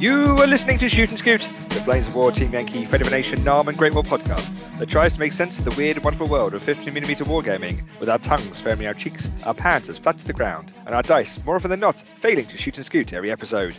You are listening to Shoot and Scoot, the Flames of War, Team Yankee, Federation, NAM and Great War podcast that tries to make sense of the weird and wonderful world of 50mm wargaming, with our tongues firmly in our cheeks, our panzers flat to the ground, and our dice, more often than not, failing to shoot and scoot every episode.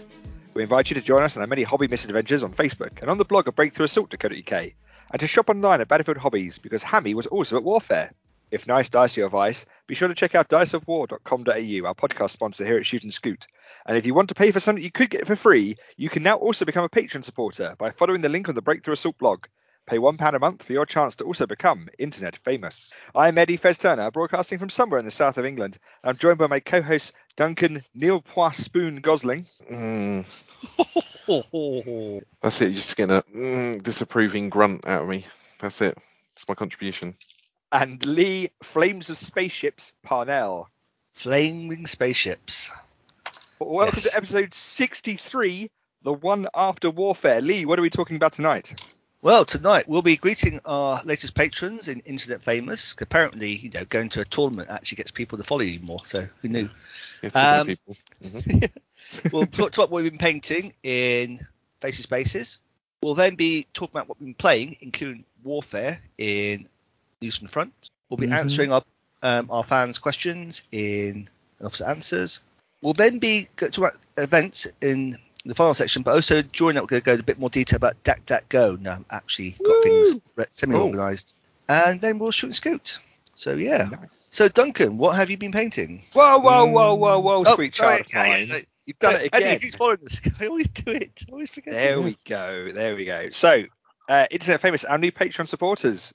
We invite you to join us on our many hobby misadventures on Facebook and on the blog at breakthrough.co.uk, and to shop online at Battlefield Hobbies, because Hammy was also at Warfare. If nice dice are your vice, be sure to check out diceofwar.com.au, our podcast sponsor here at Shoot and Scoot. And if you want to pay for something you could get for free, you can now also become a Patreon supporter by following the link on the Breakthrough Assault blog. Pay £1 a month for your chance to also become internet famous. I'm Eddie Fez-Turner, broadcasting from somewhere in the south of England. I'm joined by my co-host, Duncan Neil Poispoon Gosling. That's it, you're just getting a disapproving grunt out of me. That's it. That's my contribution. And Lee, Flames of Spaceships, Parnell. Flaming Spaceships. Welcome to episode 63, the one after Warfare. Lee, what are we talking about tonight? Well, tonight we'll be greeting our latest patrons in Internet Famous. Apparently, you know, going to a tournament actually gets people to follow you more, so who knew? People. Mm-hmm. We'll talk about what we've been painting in Faces Bases. We'll then be talking about what we've been playing, including Warfare in News from the Front. We'll be answering our fans' questions in Officer Answers. We'll then be talking about events in the final section, but also during that we're going to go into a bit more detail about DuckDuckGo. Now I've actually got things semi-organised. And then we'll shoot and scoot. So, yeah. Nice. So, Duncan, what have you been painting? Whoa, sweet child of mine. You've done it again. He's following us. I always do it. I always forget. There we go. So, Internet Famous, our new Patreon supporters.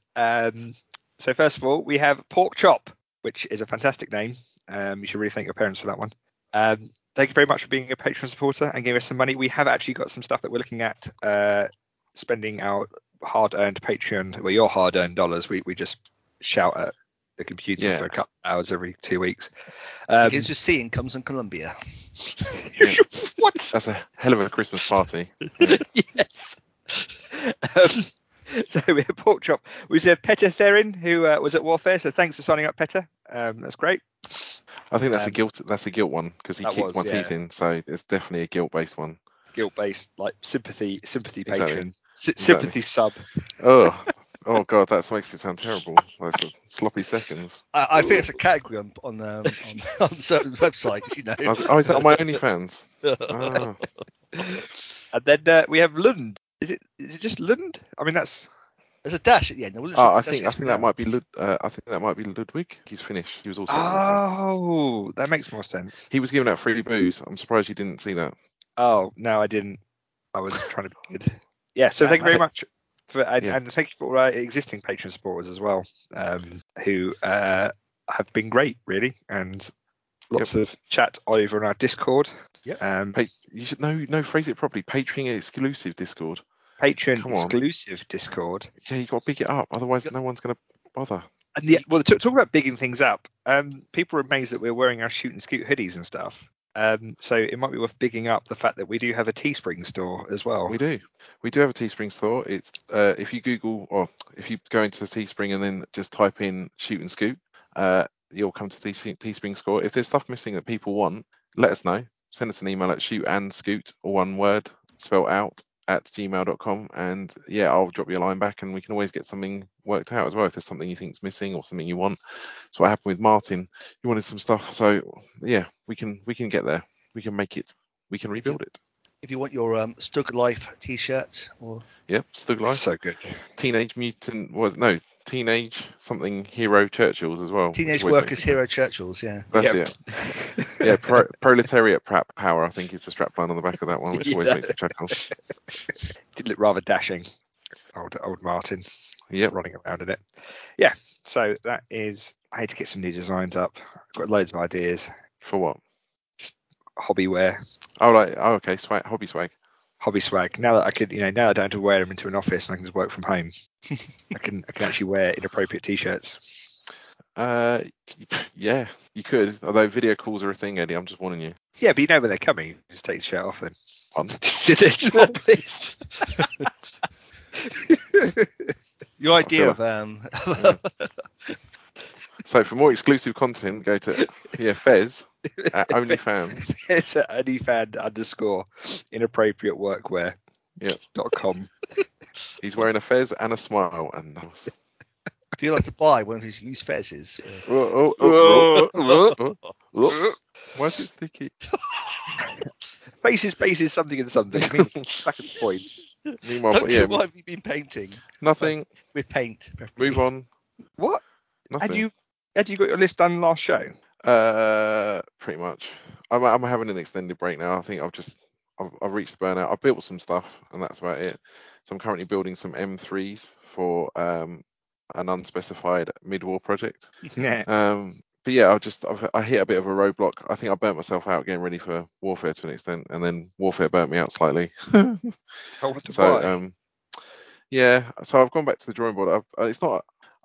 So first of all, we have Pork Chop, which is a fantastic name. You should really thank your parents for that one. Thank you very much for being a Patreon supporter and giving us some money. We have actually got some stuff that we're looking at spending our hard-earned Patreon, well, your hard-earned dollars. We just shout at the computer for a couple of hours every 2 weeks. Gives you sea incomes from Colombia. What? That's a hell of a Christmas party. Yes. So we have Pork Chop. We have Petter Therin, who was at Warfare. So thanks for signing up, Petter. That's great. I think that's a guilt one, because he kicked my teeth in. So it's definitely a guilt-based one. Guilt-based, like sympathy patron, exactly. Sympathy sub. Oh God, that makes it sound terrible. That's sloppy seconds. I think it's a category on certain websites. You know. Oh, is that on my OnlyFans? Oh. And then we have Lund. Is it just Lund? I mean, there's a dash at the end. I think that might be Ludwig. He's Finnish. He was also. Oh, that makes more sense. He was giving out free booze. I'm surprised you didn't see that. Oh no, I didn't. I was trying to be good. Yeah. So thank you very much, and thank you for all our existing Patreon supporters as well, who have been great, really, and lots of chat over on our Discord. Yeah. You should phrase it properly. Patreon exclusive Discord. Patreon exclusive Discord. Yeah, you got to big it up, otherwise no one's going to bother. And talk about bigging things up. People are amazed that we're wearing our Shoot and Scoot hoodies and stuff. So it might be worth bigging up the fact that we do have a Teespring store as well. We do have a Teespring store. It's if you Google, or if you go into Teespring and then just type in Shoot and Scoot, you'll come to the Teespring store. If there's stuff missing that people want, let us know. Send us an email at shootandscoot, or one word, spelled out, @gmail.com, and I'll drop you a line back, and we can always get something worked out as well if there's something you think's missing or something you want. So what happened with Martin, he wanted some stuff, so we can get there. We can make it. We can rebuild it. If you want your Stug Life T-shirt, or Stug Life, so good. Teenage something Hero Churchills as well. Teenage Workers Hero Churchills, That's it. Yeah, proletariat prep power, I think, is the strapline on the back of that one, which always makes me chuckle. Did look rather dashing, old Martin. Yeah, running around in it. Yeah, so that is. I had to get some new designs up. I've got loads of ideas. For what? Just hobby wear. Oh, right. Oh, okay. Swag. Hobby swag. Hobby swag. Now that I could, now I don't have to wear them into an office and I can just work from home. I can actually wear inappropriate T-shirts. Yeah, you could. Although video calls are a thing, Eddie. I'm just warning you. Yeah, but you know when they're coming. Just take the shirt off then. Sit there, please. Your idea of So for more exclusive content, go to Fez. OnlyFans. It's at OnlyFan_inappropriateworkwear. Yep. .com. He's wearing a fez and a smile. And if you like to buy one of his used fezzes. Why is it sticky? Faces, something and something. Second point. Meanwhile, why have you been painting? Nothing. With paint. Preferably. Move on. What? Nothing. Had you got your list done last show? Pretty much. I'm having an extended break now. I think I've reached burnout. I've built some stuff, and that's about it. So I'm currently building some M3s for an unspecified mid-war project. Yeah. But yeah, I hit a bit of a roadblock. I think I burnt myself out getting ready for Warfare to an extent, and then Warfare burnt me out slightly. So I've gone back to the drawing board. I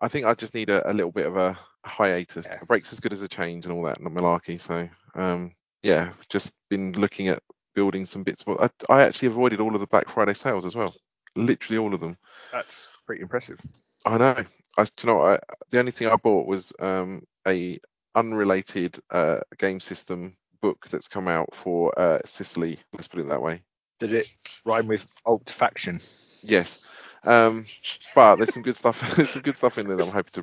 think I just need a little bit of a hiatus. Yeah. A break's as good as a change and all that malarkey. So just been looking at building some bits. I actually avoided all of the Black Friday sales as well. Literally all of them. That's pretty impressive. I know. The only thing I bought was a unrelated game system book that's come out for Sicily. Let's put it that way. Does it rhyme with Alt Faction? Yes, but there's some good stuff. There's some good stuff in there that I'm hoping to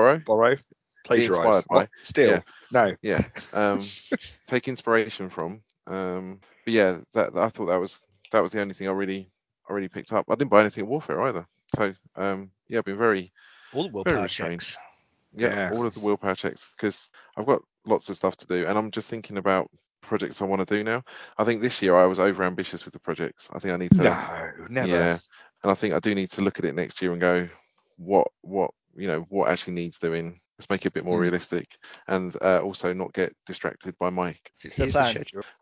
borrow, plagiarize. Take inspiration from. But yeah, that I thought that was the only thing I really picked up. I didn't buy anything at Warfare either. So I've been very restrained. Yeah, all of the willpower checks, because I've got lots of stuff to do, and I'm just thinking about projects I want to do now. I think this year I was over ambitious with the projects. I think I need to never. Yeah, and I think I do need to look at it next year and go, what actually needs doing. Let's make it a bit more realistic, and also not get distracted by Mike.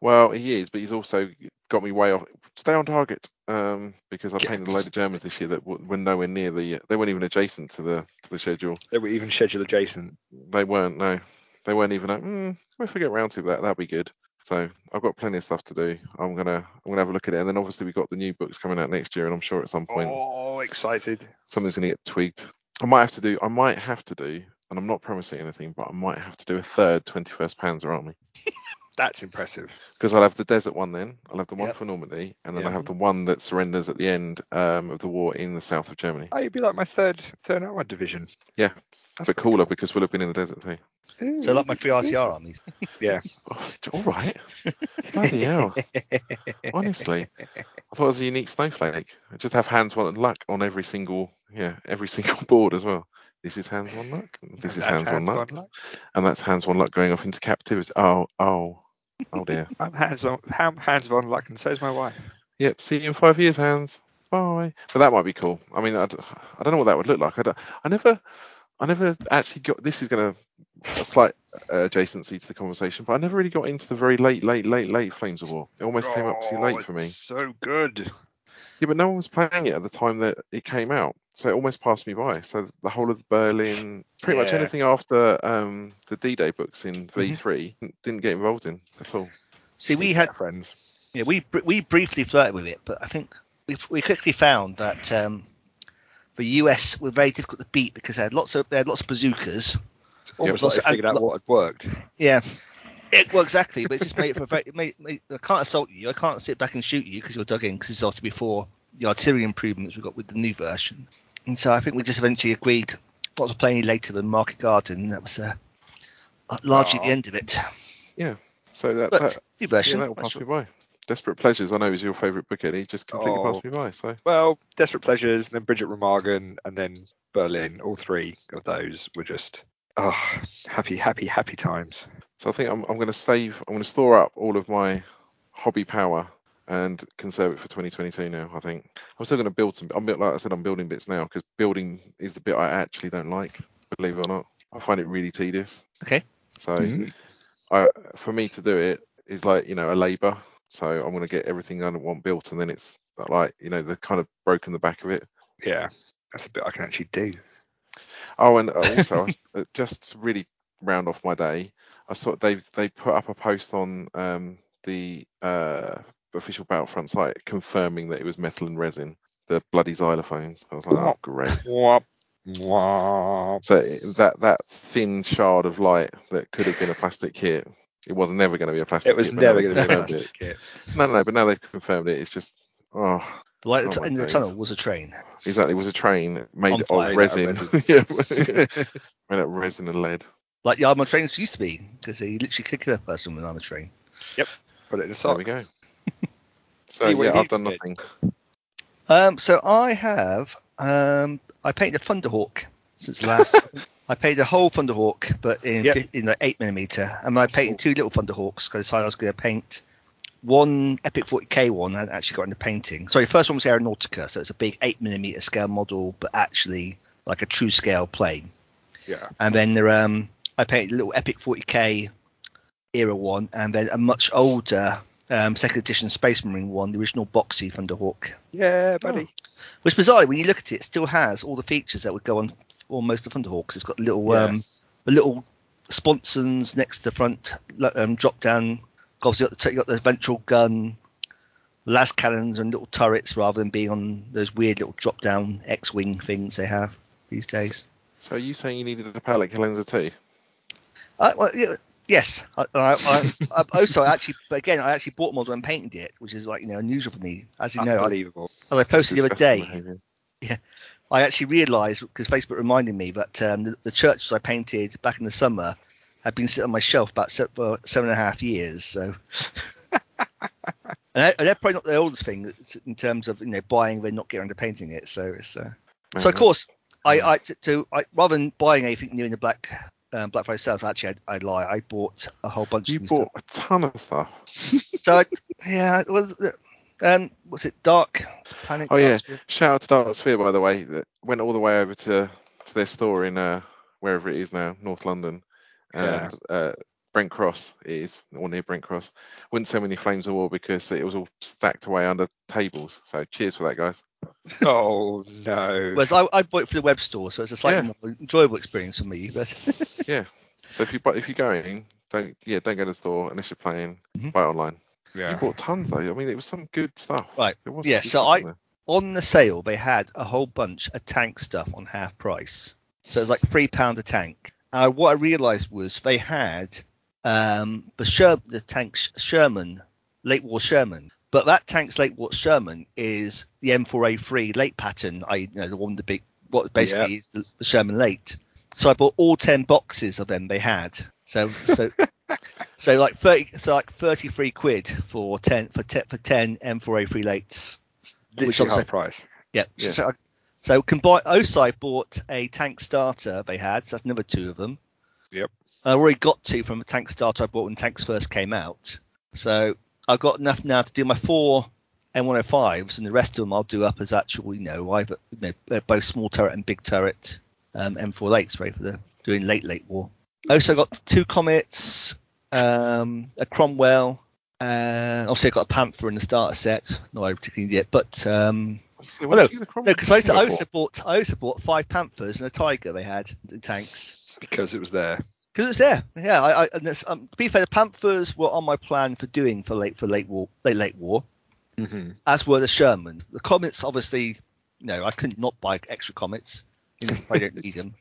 Well, he is, but he's also got me way off. Stay on target, because I painted a load of Germans this year that were nowhere near they weren't even adjacent to the schedule. They were even schedule adjacent. They weren't. No, they weren't even. If we get round to that, that'll be good. So I've got plenty of stuff to do. I'm gonna have a look at it, and then obviously we've got the new books coming out next year, and I'm sure at some point. Oh, excited! Something's gonna get tweaked. I might have to do. And I'm not promising anything, but I might have to do a third 21st Panzer Army. That's impressive. Because I'll have the desert one then. I'll have the one for Normandy. And then I'll have the one that surrenders at the end of the war in the south of Germany. Oh, you'd be like my third Allied division. Yeah. That's but cooler cool. Because we'll have been in the desert too. Ooh. So like my three RCR armies. Yeah. Oh, all right. Bloody hell. Honestly. I thought it was a unique snowflake. I just have hands on luck on every single board as well. This is hands one luck. This is hands one luck. And that's hands one luck going off into captivity. Oh dear. I'm hands one luck, and so is my wife. Yep. See you in 5 years, hands. Bye. But that might be cool. I mean, I don't know what that would look like. I never actually got. This is going to a slight adjacency to the conversation, but I never really got into the very late Flames of War. It almost came up too late for me. So good. Yeah, but no one was playing it at the time that it came out, so it almost passed me by. So the whole of Berlin, pretty much anything after the D-Day books in V3, didn't get involved in at all. See, we had friends. Yeah, we briefly flirted with it, but I think we quickly found that the US were very difficult to beat because they had lots of bazookas. Almost like they figured out what had worked. Yeah. Well, exactly, but it just made it for I can't assault you. I can't sit back and shoot you because you're dug in, because it's obviously before the artillery improvements we got with the new version. And so I think we just eventually agreed not to play any later than Market Garden. That was largely the end of it. Yeah, so that new version. That will pass me by. Desperate Pleasures, I know, is your favourite book, Eddie. Just completely passed me by. So Desperate Pleasures, then Bridget Remagen, and then Berlin. All three of those were just happy times. So I think I'm going to store up all of my hobby power and conserve it for 2022 now, I think. I'm still going to build some. Like I said, I'm building bits now because building is the bit I actually don't like, believe it or not. I find it really tedious. Okay. So for me to do it is like, a labour. So I'm going to get everything I want built, and then it's like, the kind of broken the back of it. Yeah, that's a bit I can actually do. Oh, and also, just really round off my day, I saw they put up a post on the official Battlefront site confirming that it was metal and resin, the bloody xylophones. I was like, oh, great. So that thin shard of light that could have been a plastic kit, it was never going to be a plastic kit. It was never going to be a plastic kit. No, but now they've confirmed it. It's just, the light in the tunnel was a train. Exactly, it was a train made of resin. Yeah, made of resin and lead. Like the armoured trains used to be, because they literally could kill a person with an armoured train. Yep, put it in the sock. There we go. So yeah, I've done nothing. So I have... I painted a Thunderhawk since last. I painted a whole Thunderhawk, but in like 8mm, and I painted two little Thunderhawks because I decided I was going to paint one Epic 40k one. I actually got into painting. So the first one was Aeronautica, so it's a big 8mm scale model, but actually like a true scale plane. Yeah. And then I painted a little Epic 40k era one, and then a much older second edition Space Marine one, the original boxy Thunderhawk. Yeah, buddy. Oh. Which, bizarrely, when you look at it, it still has all the features that would go on almost the Thunderhawks. It's got little sponsons next to the front drop down. Obviously, you got the ventral gun, las cannons, and little turrets rather than being on those weird little drop down X-wing things they have these days. So, are you saying you needed a pallet Kalenza too? Yes. I actually bought a model and painted it, which is unusual for me. As you know, unbelievable. As I posted the other day, I actually realised, because Facebook reminded me, that the churches I painted back in the summer had been sitting on my shelf about 7.5 years. So, and they're probably not the oldest thing in terms of buying, they're not getting around to painting it. So it's so of course I rather than buying anything new in the Black Friday sales, actually, I lie. I bought a whole bunch. You bought a ton of stuff. So it was. Was it Dark Planet? Oh yeah, shout out to Dark Sphere, by the way. That went all the way over to their store in wherever it is now, North London. Brent Cross is, or near Brent Cross. Wouldn't send many flames of war because it was all stacked away under tables. So cheers for that, guys. Oh no! Well, I bought it for the web store, so it's a slightly more enjoyable experience for me. But yeah, so if you go in, don't go to the store unless you're playing. Buy it online. Yeah, you bought tons though. I mean, it was some good stuff. Right. Yeah. So on the sale they had a whole bunch of tank stuff on half price. So it was like £3 a tank. What I realised was they had the tank Sherman, late war Sherman. But that tank's late war Sherman is the M4A3 late pattern. The one the big, what basically is the Sherman late. So I bought all 10 boxes of them they had. So like 33 £33 for 10 M4A3 lates. Which is half price. Yeah. So combined, Osai bought a tank starter they had. So that's another two of them. Yep. I already got two from a tank starter I bought when tanks first came out. So I've got enough now to do my 4 M105s, and the rest of them I'll do up as actual, they're both small turret and big turret M4 lates, right, for the doing late war. I also got 2 Comets, a Cromwell, obviously I got a Panther in the starter set, not I particularly need it, but I also bought 5 Panthers and a Tiger they had in tanks. Because it was there. Yeah, to be fair, the Panthers were on my plan for doing for late war, as were the Sherman. The Comets, obviously, I couldn't not buy extra Comets. I don't need them.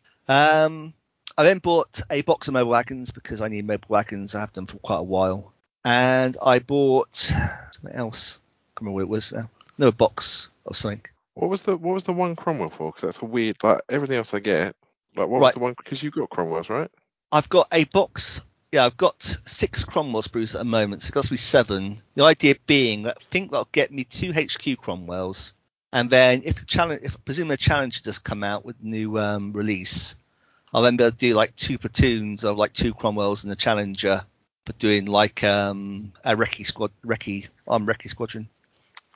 I then bought a box of mobile wagons because I need mobile wagons. I have them for quite a while. And I bought something else. I can't remember what it was now. Another box of something. What was the one Cromwell for? Because that's a weird. Like everything else I get. Like what was the one? Because you've got Cromwells, right? I've got a box. Yeah, I've got 6 Cromwell sprues at the moment, so it costs me 7. The idea being that I think that'll get me 2 HQ Cromwells, and then presumably a Challenger does come out with new release, I'll then be able to do 2 platoons of 2 Cromwells and a Challenger, but doing a Recce squadron.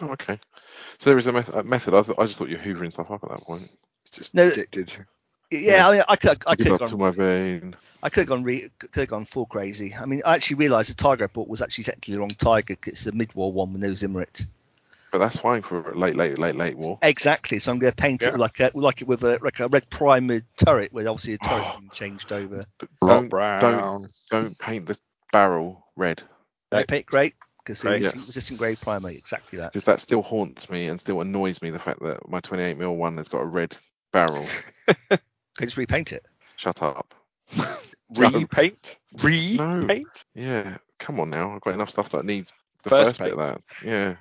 Oh, okay. So there is a method. I just thought you were hoovering stuff up at that point. It's just addicted. Yeah, I mean, I could have gone full crazy. I mean, I actually realised the Tiger I bought was actually technically the wrong Tiger. It's the mid-war one with no Zimrit. But that's fine for late war. Exactly. So I'm going to paint it with a red primer turret, with obviously the turret being changed over. Don't paint the barrel red. Don't paint grey because it's resistant grey primer. Exactly that. Because that still haunts me and still annoys me the fact that my 28mm one has got a red barrel. They just repaint it. Shut up. Repaint? No. Yeah. Come on now. I've got enough stuff that needs the first bit of that. Yeah.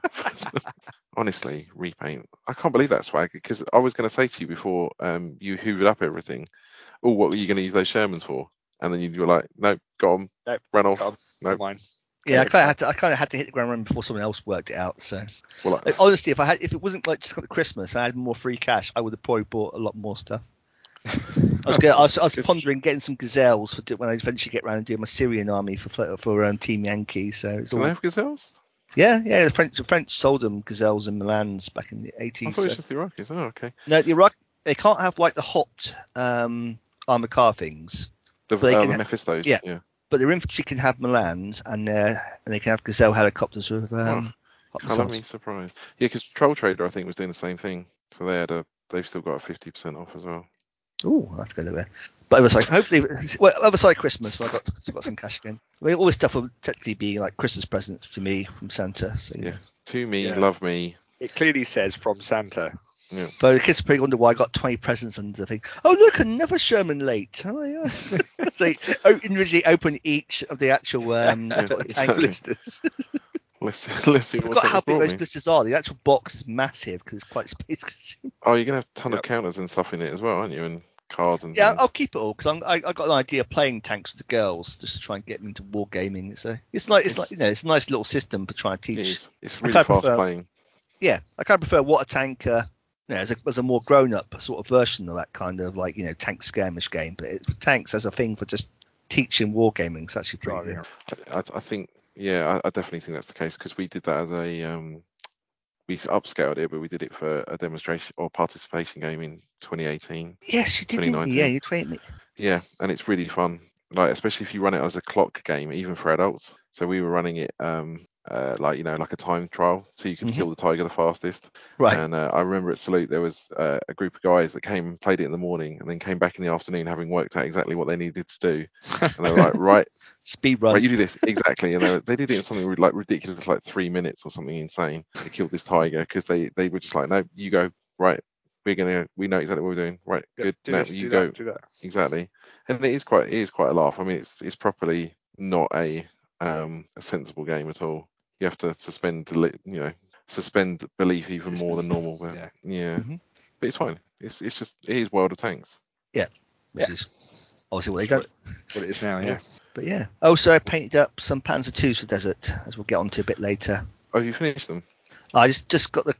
Honestly, repaint. I can't believe that, Swag, because I was going to say to you before you hoovered up everything, oh, what were you going to use those Shermans for? And then you were like, nope, got them. Nope. Ran off. Got nope. Mine. Yeah, I kind of had to hit the ground running before someone else worked it out. So, well, like, honestly, if it wasn't like just kind of Christmas, and I had more free cash, I would have probably bought a lot more stuff. I was pondering getting some gazelles for when I eventually get around and doing my Syrian army for Team Yankee. So it's all. Can I have gazelles? Yeah. The French sold them gazelles in Milan's back in the '80s. I thought it was just the Iraqis. Oh, okay. No, the Iraq they can't have like the hot armor car things. The Mephistos. Yeah. But their infantry can have Milans, and they can have gazelle helicopters with. I'm surprised. Yeah, because Troll Trader I think was doing the same thing. So they had they've still got a 50% off as well. Oh, I have to go there. But it was like hopefully, well, other side Christmas, when I got some cash again. I mean, all this stuff will technically be like Christmas presents to me from Santa. So, yeah, to me, love me. It clearly says from Santa. Yeah. But the kids probably wonder why I got 20 presents under the thing. Oh, look, another Sherman late. Oh, yeah. So individually open each of the actual blisters. Let's see what's how big those blisters are. The actual box is massive because it's quite space consuming. Oh, you're going to have a ton of counters and stuff in it as well, aren't you? And cards and things. I'll keep it all because I got an idea of playing tanks with the girls just to try and get them into wargaming. So it's a nice little system for trying to teach. It's really fast playing. Yeah, I kind of prefer what a tanker. As a more grown-up sort of version of that kind of like tank skirmish game, but tanks as a thing for just teaching wargaming is actually pretty good. I think I definitely think that's the case because we did that as a we upscaled it, but we did it for a demonstration or participation game in 2018. Yes, you did. Didn't you? Yeah, you tweeted me. Yeah, and it's really fun. Like especially if you run it as a clock game, even for adults. So we were running it. Like a time trial, so you could kill the tiger the fastest. Right. And I remember at Salute there was a group of guys that came and played it in the morning, and then came back in the afternoon having worked out exactly what they needed to do. And they were like, "Right, speed run. Right, you do this exactly." And they did it in something like ridiculous, like 3 minutes or something insane. They killed this tiger because they were just like, "No, you go right. We know exactly what we're doing. Right, yeah, good. Do now this, you do go that, do that." Exactly. And it is quite a laugh. I mean, it's properly not a sensible game at all. You have to suspend belief even more than normal. But but it's fine. It is World of Tanks. Yeah, which is obviously what they got. What it is now, yeah. But yeah. Also, I painted up some Panzer IIs for Desert, as we'll get onto a bit later. Oh, you finished them? I just got the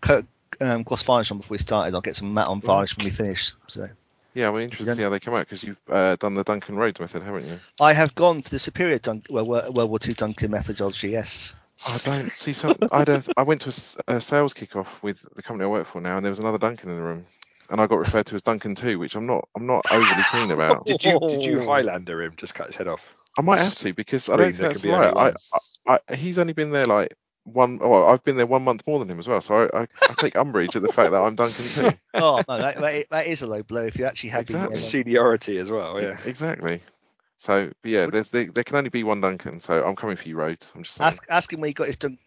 gloss varnish on before we started. I'll get some matte on varnish when we finish. So. Yeah, we're interested to see how they come out because you've done the Duncan Road method, haven't you? I have gone for the superior World War II Duncan methodology. Yes. I don't see something. I went to a sales kickoff with the company I work for now, and there was another Duncan in the room, and I got referred to as Duncan 2, which I'm not overly keen about. Did you Highlander him? Just cut his head off. I might have to because I don't think that's right. He's only been there like one. Oh, I've been there 1 month more than him as well, so I take umbrage at the fact that I'm Duncan 2. Oh no, that is a low blow if you actually have seniority as well. Yeah, exactly. So, there can only be one Duncan, so I'm coming for you, Road. I'm just ask him where he got his Duncan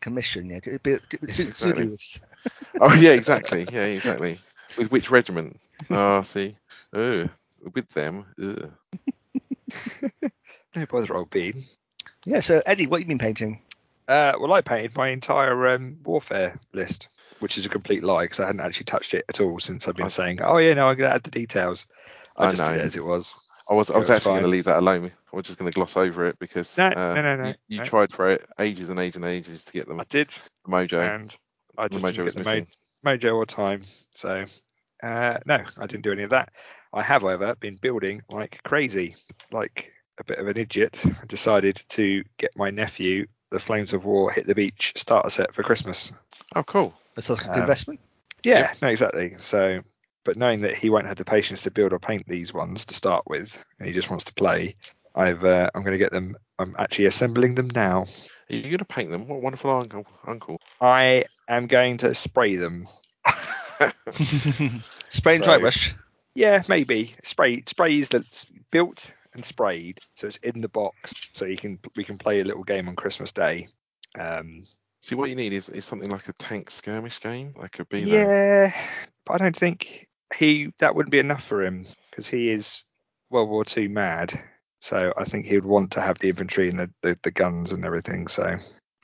commission. Yeah, exactly. Oh, yeah, exactly. Yeah, exactly. With which regiment? Ah, see. Oh, with them. No bother, old Bean. Yeah, so, Eddie, what have you been painting? Well, I painted my entire warfare list, which is a complete lie, because I hadn't actually touched it at all since I've been saying, I'm going to add the details. I just did it as it was. I was actually going to leave that alone. I was just going to gloss over it because you tried for it ages and ages and ages to get them. I did. The mojo. And I just didn't get the mojo or time. So, no, I didn't do any of that. I have, however, been building like crazy, like a bit of an idiot. I decided to get my nephew the Flames of War Hit the Beach starter set for Christmas. Oh, cool. That's like a good investment. Yeah, yep. No, exactly. So... But knowing that he won't have the patience to build or paint these ones to start with, and he just wants to play, I'm going to get them. I'm actually assembling them now. Are you going to paint them? What a wonderful uncle! I am going to spray them. Spray and dry brush. Yeah, maybe spray is built and sprayed, so it's in the box, so we can play a little game on Christmas Day. See, what you need is something like a tank skirmish game, like a Beano. Yeah, but I don't think. that wouldn't be enough for him because he is World War II mad. So I think he would want to have the infantry and the guns and everything. So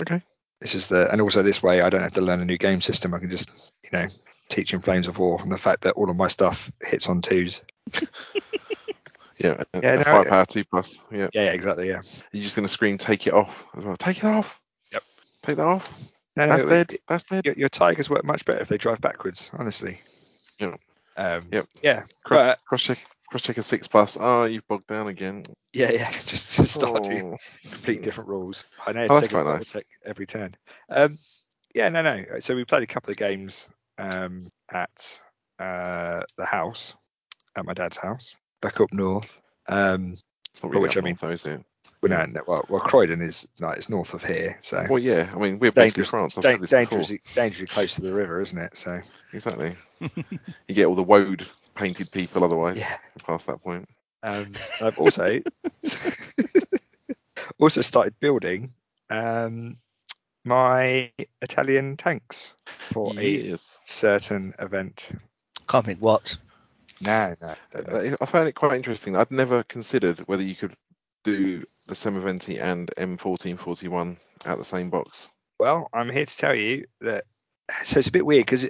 okay, this is the and also this way I don't have to learn a new game system. I can just teach him Flames of War and the fact that all of my stuff hits on twos. Yeah, yeah, no, 5 power 2+. Yeah. Yeah, exactly. Yeah, you're just going to scream, "Take it off!" as well. Take it off. Yep. Take that off. No, that's dead. That's dead. Your tigers work much better if they drive backwards. Honestly. Yeah. Yep. Yeah. Cross check a 6+. Oh, you've bogged down again. Yeah, yeah. Just start doing completely different rules. I know. That's quite nice. Every turn. Yeah. No. So we played a couple of games at the house, at my dad's house. Back up north, really which up I mean, north, though, is it? Well, yeah. Well, Croydon is like it's north of here, so. Well, yeah, I mean we're based in France. Dangerously close to the river, isn't it? So exactly, you get all the woad painted people. Otherwise, yeah. Past that point. I've also started building my Italian tanks for a certain event. Can't think what. No. I found it quite interesting. I'd never considered whether you could do the Semiventi and M1441 out the same box. Well, I'm here to tell you that. So it's a bit weird because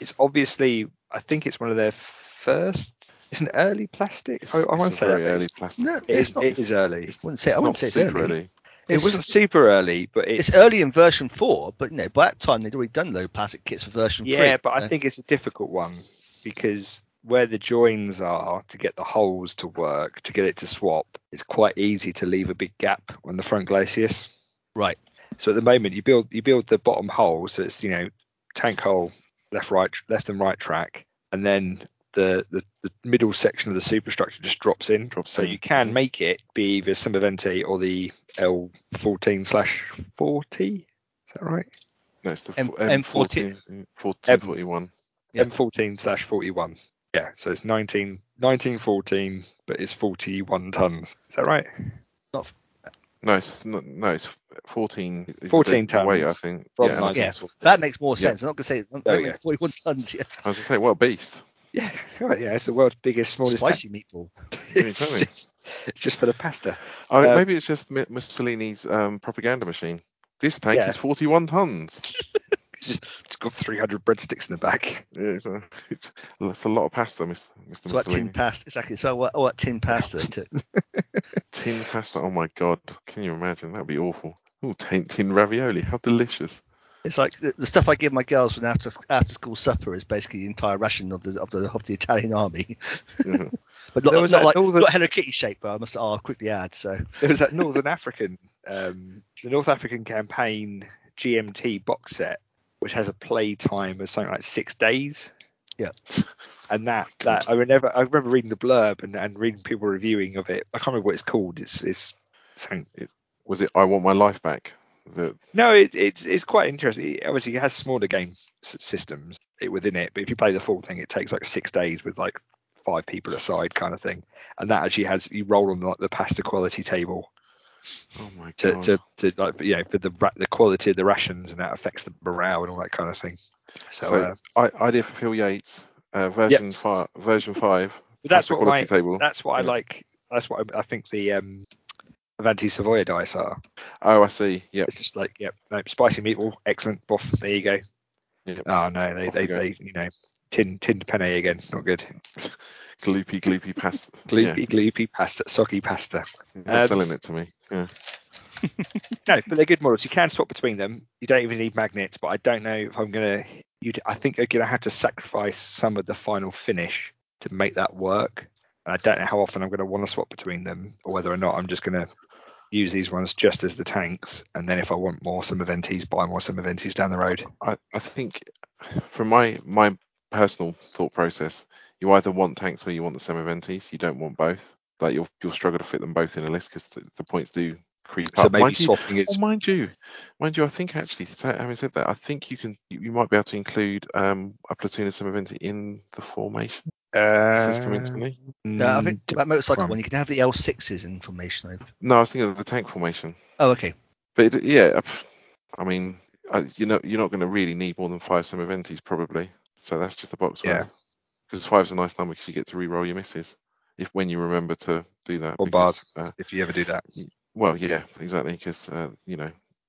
it's obviously, I think it's one of their first. It's an early plastic. I want to say that. Early plastic. No, it is early. I wouldn't say it's early. It wasn't super early, but it's early in version 4. But by that time they'd already done low plastic kits for version 3. Yeah, but so. I think it's a difficult one. Because where the joins are to get the holes to work, to get it to swap, it's quite easy to leave a big gap on the front glacis. Right. So at the moment you build the bottom hole, so it's tank hole left and right track, and then the middle section of the superstructure just drops in. So you can make it be either Semiventi or the L14/40. Is that right? No, it's the M1441. Yeah. M14/41. Yeah, so it's 1914, but it's 41 tons. Is that right? No, it's 14. 14 tons. Weight, I think. Yeah. That makes more sense. Yeah. I'm not going to say it's makes 41 tons. Yeah. I was going to say, what a beast. Yeah, right, yeah, it's the world's biggest, smallest spicy meatball. It's just for the pasta. Maybe it's just Mussolini's propaganda machine. This tank is 41 tons. It's got 300 breadsticks in the back. Yeah, it's a lot of pasta, Mr. Mussolini. It's like tin pasta. Exactly. So what tin pasta? Tin pasta. Oh my God! Can you imagine? That'd be awful. Oh, tin ravioli. How delicious! It's like the stuff I give my girls for an after school supper is basically the entire ration of the Italian army. Yeah. But not Hello Kitty shape, but I'll quickly add. So there was that the North African campaign GMT box set, which has a play time of something like 6 days. Yeah. And that I remember reading the blurb and reading people reviewing of it. I can't remember what it's called. It's something. Was it I Want My Life Back? No, it's quite interesting. Obviously, it has smaller game systems within it, but if you play the full thing, it takes like 6 days with like 5 people aside kind of thing. And that actually has, you roll on the pasta quality table. Oh my God! To like for the quality of the rations, and that affects the morale and all that kind of thing. So idea for Phil Yates, version 5. That's what I like. That's what I think the Avanti Savoia dice are. Oh, I see. Yeah, it's just like spicy meatball, excellent. Boff, there you go. Yep. Oh no, they tinned penne again. Not good. Gloopy pasta. Gloopy pasta. Soggy pasta. They're selling it to me. Yeah. No, but they're good models. You can swap between them. You don't even need magnets. But I don't know if I'm going to... I think I'm going to have to sacrifice some of the final finish to make that work. And I don't know how often I'm going to want to swap between them, or whether or not I'm just going to use these ones just as the tanks. And then if I want more Semiventis, buy more Semiventis down the road. I think from my personal thought process... You either want tanks or you want the Semiventis. You don't want both. Like you'll struggle to fit them both in a list because the points do creep up. So maybe swapping is. Mind you, I think actually, having said that, I think you might be able to include a platoon of Semiventi in the formation system instantly. No, I think that motorcycle one you can have the L6s in formation. Over. No, I was thinking of the tank formation. Oh, okay. But I mean, you're not going to really need more than 5 Semiventis probably. So that's just the box. Yeah. Worth. Because five's a nice number because you get to re-roll your misses when you remember to do that. Or because, barred, if you ever do that. Well, yeah, exactly. Because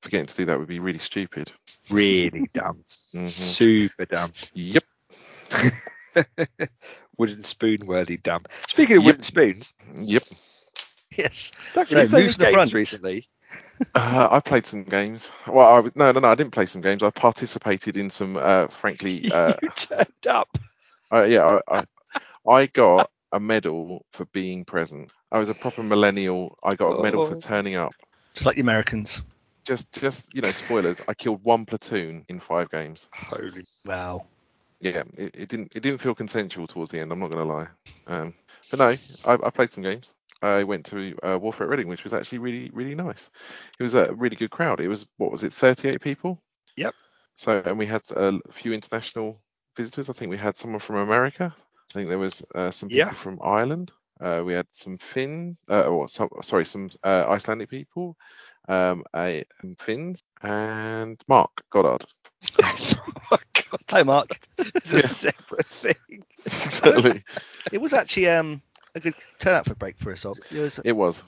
forgetting to do that would be really stupid. Really dumb. Mm-hmm. Super dumb. Yep. Wooden spoon worthy dumb. Speaking of wooden spoons. Yep. Yes. Doug, so, you played games recently? I played some games. Well, I didn't play some games. I participated in some. Frankly, you turned up. I got a medal for being present. I was a proper millennial. I got a medal for turning up. Just like the Americans. Just spoilers. I killed one platoon in 5 games. Holy wow. Yeah, it didn't feel consensual towards the end. I'm not going to lie. But no, I played some games. I went to Warfare at Reading, which was actually really, really nice. It was a really good crowd. It was, 38 people? Yep. So, and we had a few international visitors. I think we had someone from America. I think there was some people from Ireland. We had some Icelandic people, some Finns, and Mark Goddard. God. Hi, Mark. It's a separate thing. Exactly. It was actually... a good turnout for break for us all. It was.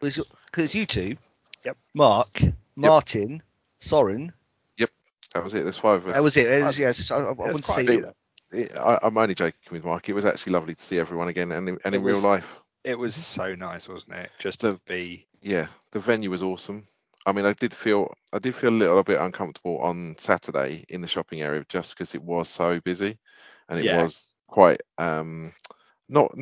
Because you two, Mark, Martin, Soren. Yep, that was it. There's 5 of us. That was it. I wouldn't say that. I'm only joking with Mark. It was actually lovely to see everyone again and in real life. It was so nice, wasn't it? Just to be. Yeah, the venue was awesome. I mean, I did feel a little bit uncomfortable on Saturday in the shopping area just because it was so busy, and it was quite. Not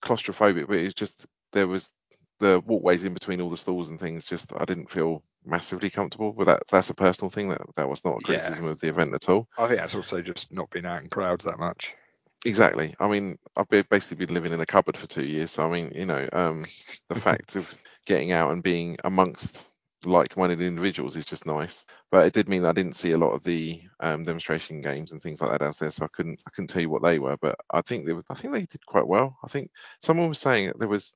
claustrophobic, but it's just there was the walkways in between all the stalls and things. Just I didn't feel massively comfortable, but that's a personal thing. That was not a criticism of the event at all. I think that's also just not being out in crowds that much. Exactly. I mean, I've basically been living in a cupboard for 2 years, so I mean, the fact of getting out and being amongst like-minded individuals is just nice. But it did mean that I didn't see a lot of the demonstration games and things like that downstairs, so I couldn't tell you what they were. But I think they did quite well. I think someone was saying that there was.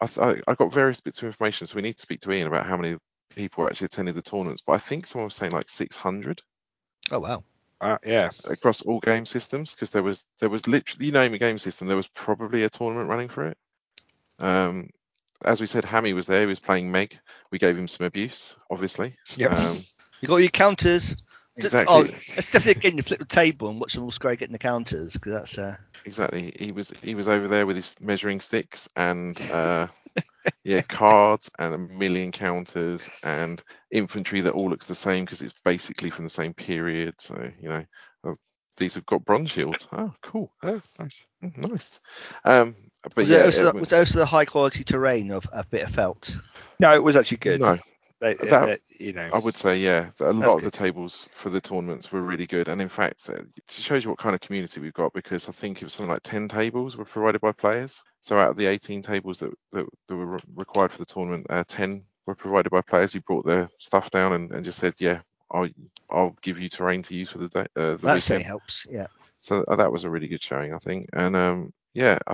I got various bits of information, so we need to speak to Ian about how many people actually attended the tournaments. But I think someone was saying like 600. Oh wow! Yeah, across all game systems, because there was literally, you name a game system, there was probably a tournament running for it. As we said, Hammy was there. He was playing Meg. We gave him some abuse, obviously. Yeah. You got your counters. Exactly. It's definitely again. You flip the table and watch them all square getting the counters, because that's exactly. He was over there with his measuring sticks and cards and a million counters and infantry that all looks the same because it's basically from the same period. So these have got bronze shields. Oh, cool. Oh, nice. But was there also the high quality terrain of a bit of felt? No, it was actually good. No, I would say a lot of the tables for the tournaments were really good, and in fact, it shows you what kind of community we've got, because I think it was something like 10 tables were provided by players. So out of the 18 tables that were required for the tournament, 10 were provided by players who brought their stuff down and just said, I'll give you terrain to use for the day. That certainly helps. Yeah. So that was a really good showing, I think, and I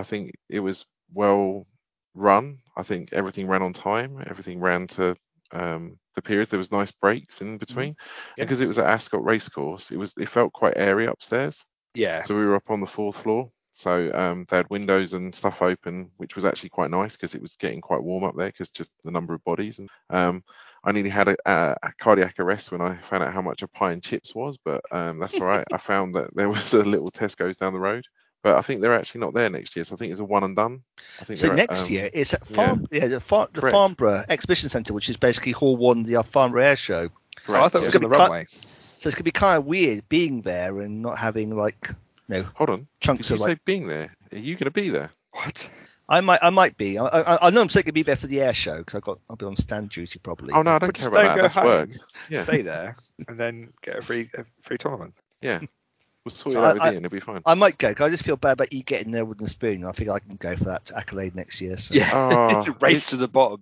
think it was well run. I think everything ran on time. Everything ran to the periods. There was nice breaks in between. Yeah. Because it was at Ascot Racecourse, it felt quite airy upstairs. Yeah. So we were up on the 4th floor. So they had windows and stuff open, which was actually quite nice because it was getting quite warm up there because just the number of bodies. And I nearly had a cardiac arrest when I found out how much a pie and chips was, but that's all right. I found that there was a little Tesco's down the road. But I think they're actually not there next year, so I think it's a one and done. I think so next year it's at the Farnborough Exhibition Centre, which is basically Hall 1 of the Farnborough Air Show. Oh, I thought it was on the runway. So it's going to be kind of weird being there and not having hold on. Chunks of say being there. Are you going to be there? What? I might be. I know I'm certainly going to be there for the air show because I'll be on stand duty probably. Oh no, I don't care about that. That's work. Yeah. Stay there and then get a free tournament. Yeah. We'll sort it out with Ian, it'll be fine. I might go, because I just feel bad about you getting there with a spoon. I think I can go for that accolade next year. So. Yeah, race to the bottom.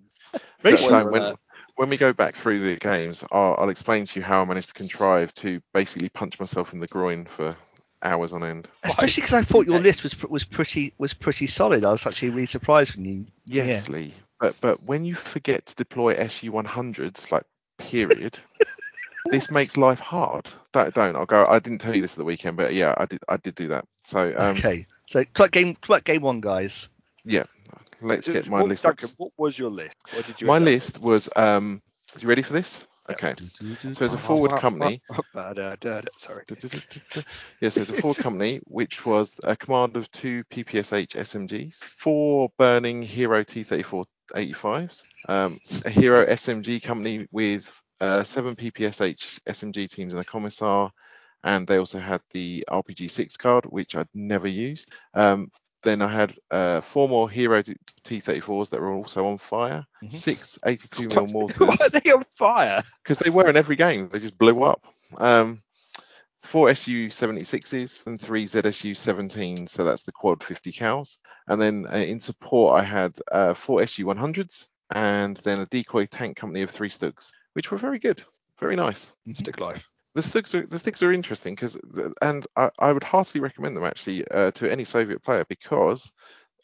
When we go back through the games, I'll explain to you how I managed to contrive to basically punch myself in the groin for hours on end. Especially because I thought your list was pretty solid. I was actually really surprised when you... Yes, yeah. Lee, but when you forget to deploy SU-100s, period... This makes life hard. Don't. I didn't tell you this at the weekend, but I did do that. So, okay. So game one, guys. Yeah. Let's get my list. Duncan, what was your list? What did you my list with? Was are you ready for this? Okay. So as a forward company. Sorry. Yes, there's a forward company which was a command of 2 PPSH SMGs, 4 burning Hero T-34-85s, a Hero SMG company with 7 PPSH SMG teams and a commissar, and they also had the RPG-6 card, which I'd never used. Then I had 4 more Hero T-34s that were also on fire. 6 82mm mortars. Why are they on fire? Because they were in every game. They just blew up. 4 SU-76s and 3 ZSU-17s. So that's the quad 50 cals. And then in support, I had 4 SU-100s and then a decoy tank company of 3 Stugs, which were very good. Very nice. Stug life. The Stugs are interesting because, and I would heartily recommend them actually to any Soviet player because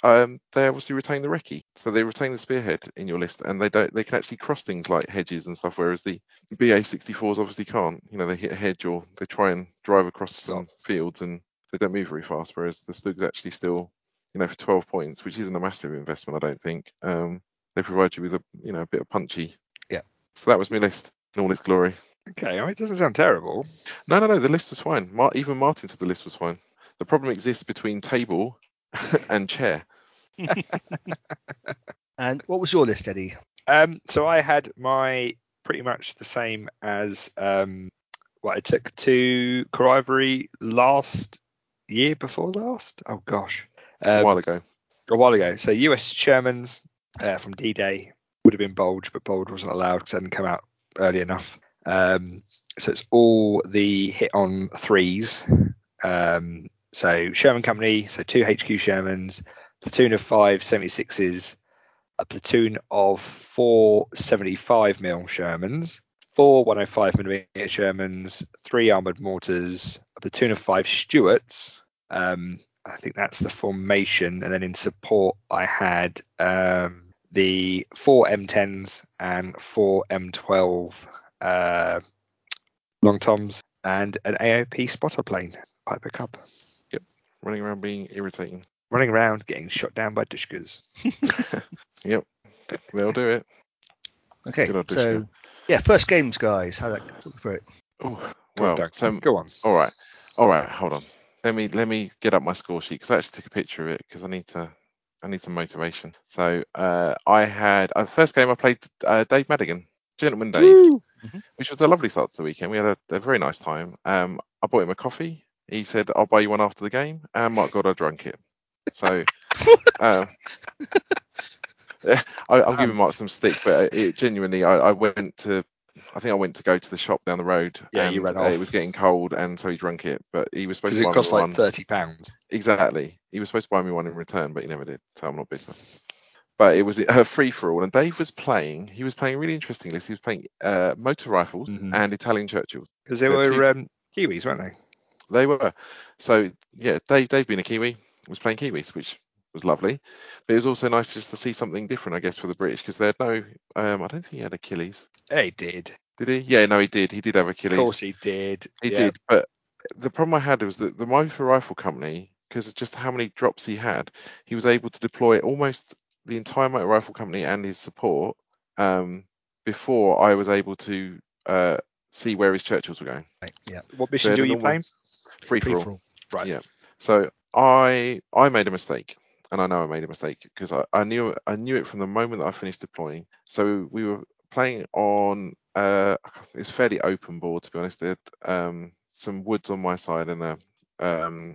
they obviously retain the recce, so they retain the spearhead in your list, and they can actually cross things like hedges and stuff, whereas the BA-64s obviously can't. You know, they hit a hedge or they try and drive across some fields and they don't move very fast. Whereas the Stugs actually still, you know, for 12 points, which isn't a massive investment, I don't think. They provide you with a bit of punchy. Yeah. So that was my list in all its glory. Okay, I mean, it doesn't sound terrible. No, the list was fine. Even Martin said the list was fine. The problem exists between table and chair. And what was your list, Eddie? So I had my pretty much the same as what I took to Charivari last year before last. Oh, gosh. A while ago. So US Shermans from D-Day would have been Bulge, but Bulge wasn't allowed because it hadn't come out early enough. So it's all the hit on 3s. So Sherman Company, so 2 HQ Shermans, platoon of 5 76s, a platoon of 4 75mm Shermans, 4 105mm Shermans, 3 armoured mortars, a platoon of 5 Stuarts. I think that's the formation. And then in support, I had the 4 M10s and 4 M12 long toms and an AOP spotter plane Piper Cub. Yep, running around being irritating. Running around getting shot down by Dushkas. Yep, they'll do it. Okay, so yeah, first games, guys. How'd that look for it? Oh, well, go on. All right, hold on. Let me get up my score sheet because I actually took a picture of it because I need some motivation. So I had first game I played Dave Madigan, Gentleman Dave. Woo! Which was a lovely start to the weekend. We had a very nice time. I bought him a coffee. He said, I'll buy you one after the game. And my God, I drank it. So I'm giving Mark some stick, but it genuinely, I went to go to the shop down the road. Yeah, and you ran off. It was getting cold, and so he drank it. But he was supposed to buy me one. Because it cost like £30. Exactly. He was supposed to buy me one in return, but he never did. So I'm not bitter. But it was a free-for-all, and Dave was playing. He was playing a really interesting list. He was playing motor rifles and Italian Churchills. Because they were Kiwis, weren't they? They were. So, yeah, Dave being a Kiwi, was playing Kiwis, which was lovely. But it was also nice just to see something different, I guess, for the British, because they had no... I don't think he had Achilles. Yeah, he did. Did he? Yeah, no, he did. He did have Achilles. Of course he did. He did. But the problem I had was that the motor rifle company, because of just how many drops he had, he was able to deploy almost... the entire motor rifle company and his support before I was able to see where his Churchills were going. Right, yeah. What mission do you play? Free for all. Right. Yeah. So I made a mistake, and I know I made a mistake because I knew it from the moment that I finished deploying. So we were playing on it's fairly open board, to be honest. There had some woods on my side and a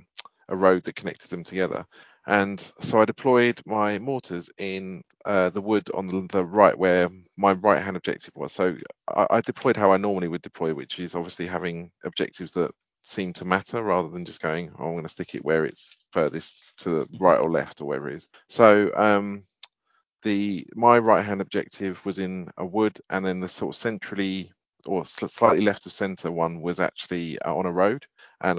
road that connected them together. And so I deployed my mortars in the wood on the right where my right-hand objective was. So I deployed how I normally would deploy, which is obviously having objectives that seem to matter rather than just going, oh, I'm going to stick it where it's furthest to the right or left or wherever it is. So my right-hand objective was in a wood, and then the sort of centrally or slightly left of centre one was actually on a road. And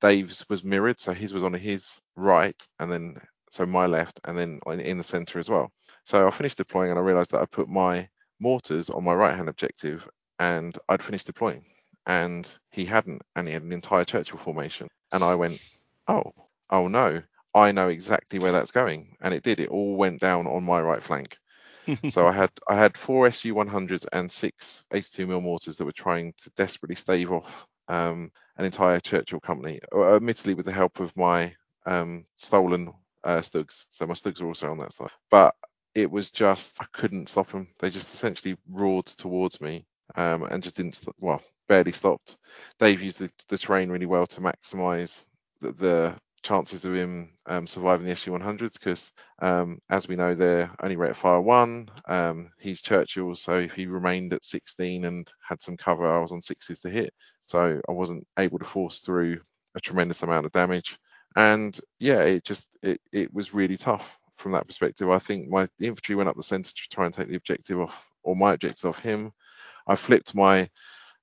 Dave's was mirrored, so his was on his right, and then so my left, and then in the centre as well. So I finished deploying, and I realised that I put my mortars on my right-hand objective, and I'd finished deploying, and he hadn't, and he had an entire Churchill formation. And I went, oh no, I know exactly where that's going. And it did. It all went down on my right flank. So I had 4 SU-100s and 6 82mm mortars that were trying to desperately stave off an entire Churchill company, admittedly with the help of my stolen Stugs. So my Stugs were also on that side. But it was just, I couldn't stop them. They just essentially roared towards me and just didn't, barely stopped. Dave used the terrain really well to maximise the chances of him surviving the SU-100s, because as we know, they're only rate of fire 1. He's Churchill, so if he remained at 16 and had some cover, I was on 6s to hit, so I wasn't able to force through a tremendous amount of damage. And yeah, it was really tough from that perspective. I think my infantry went up the centre to try and take the objective off, or my objective off him. I flipped my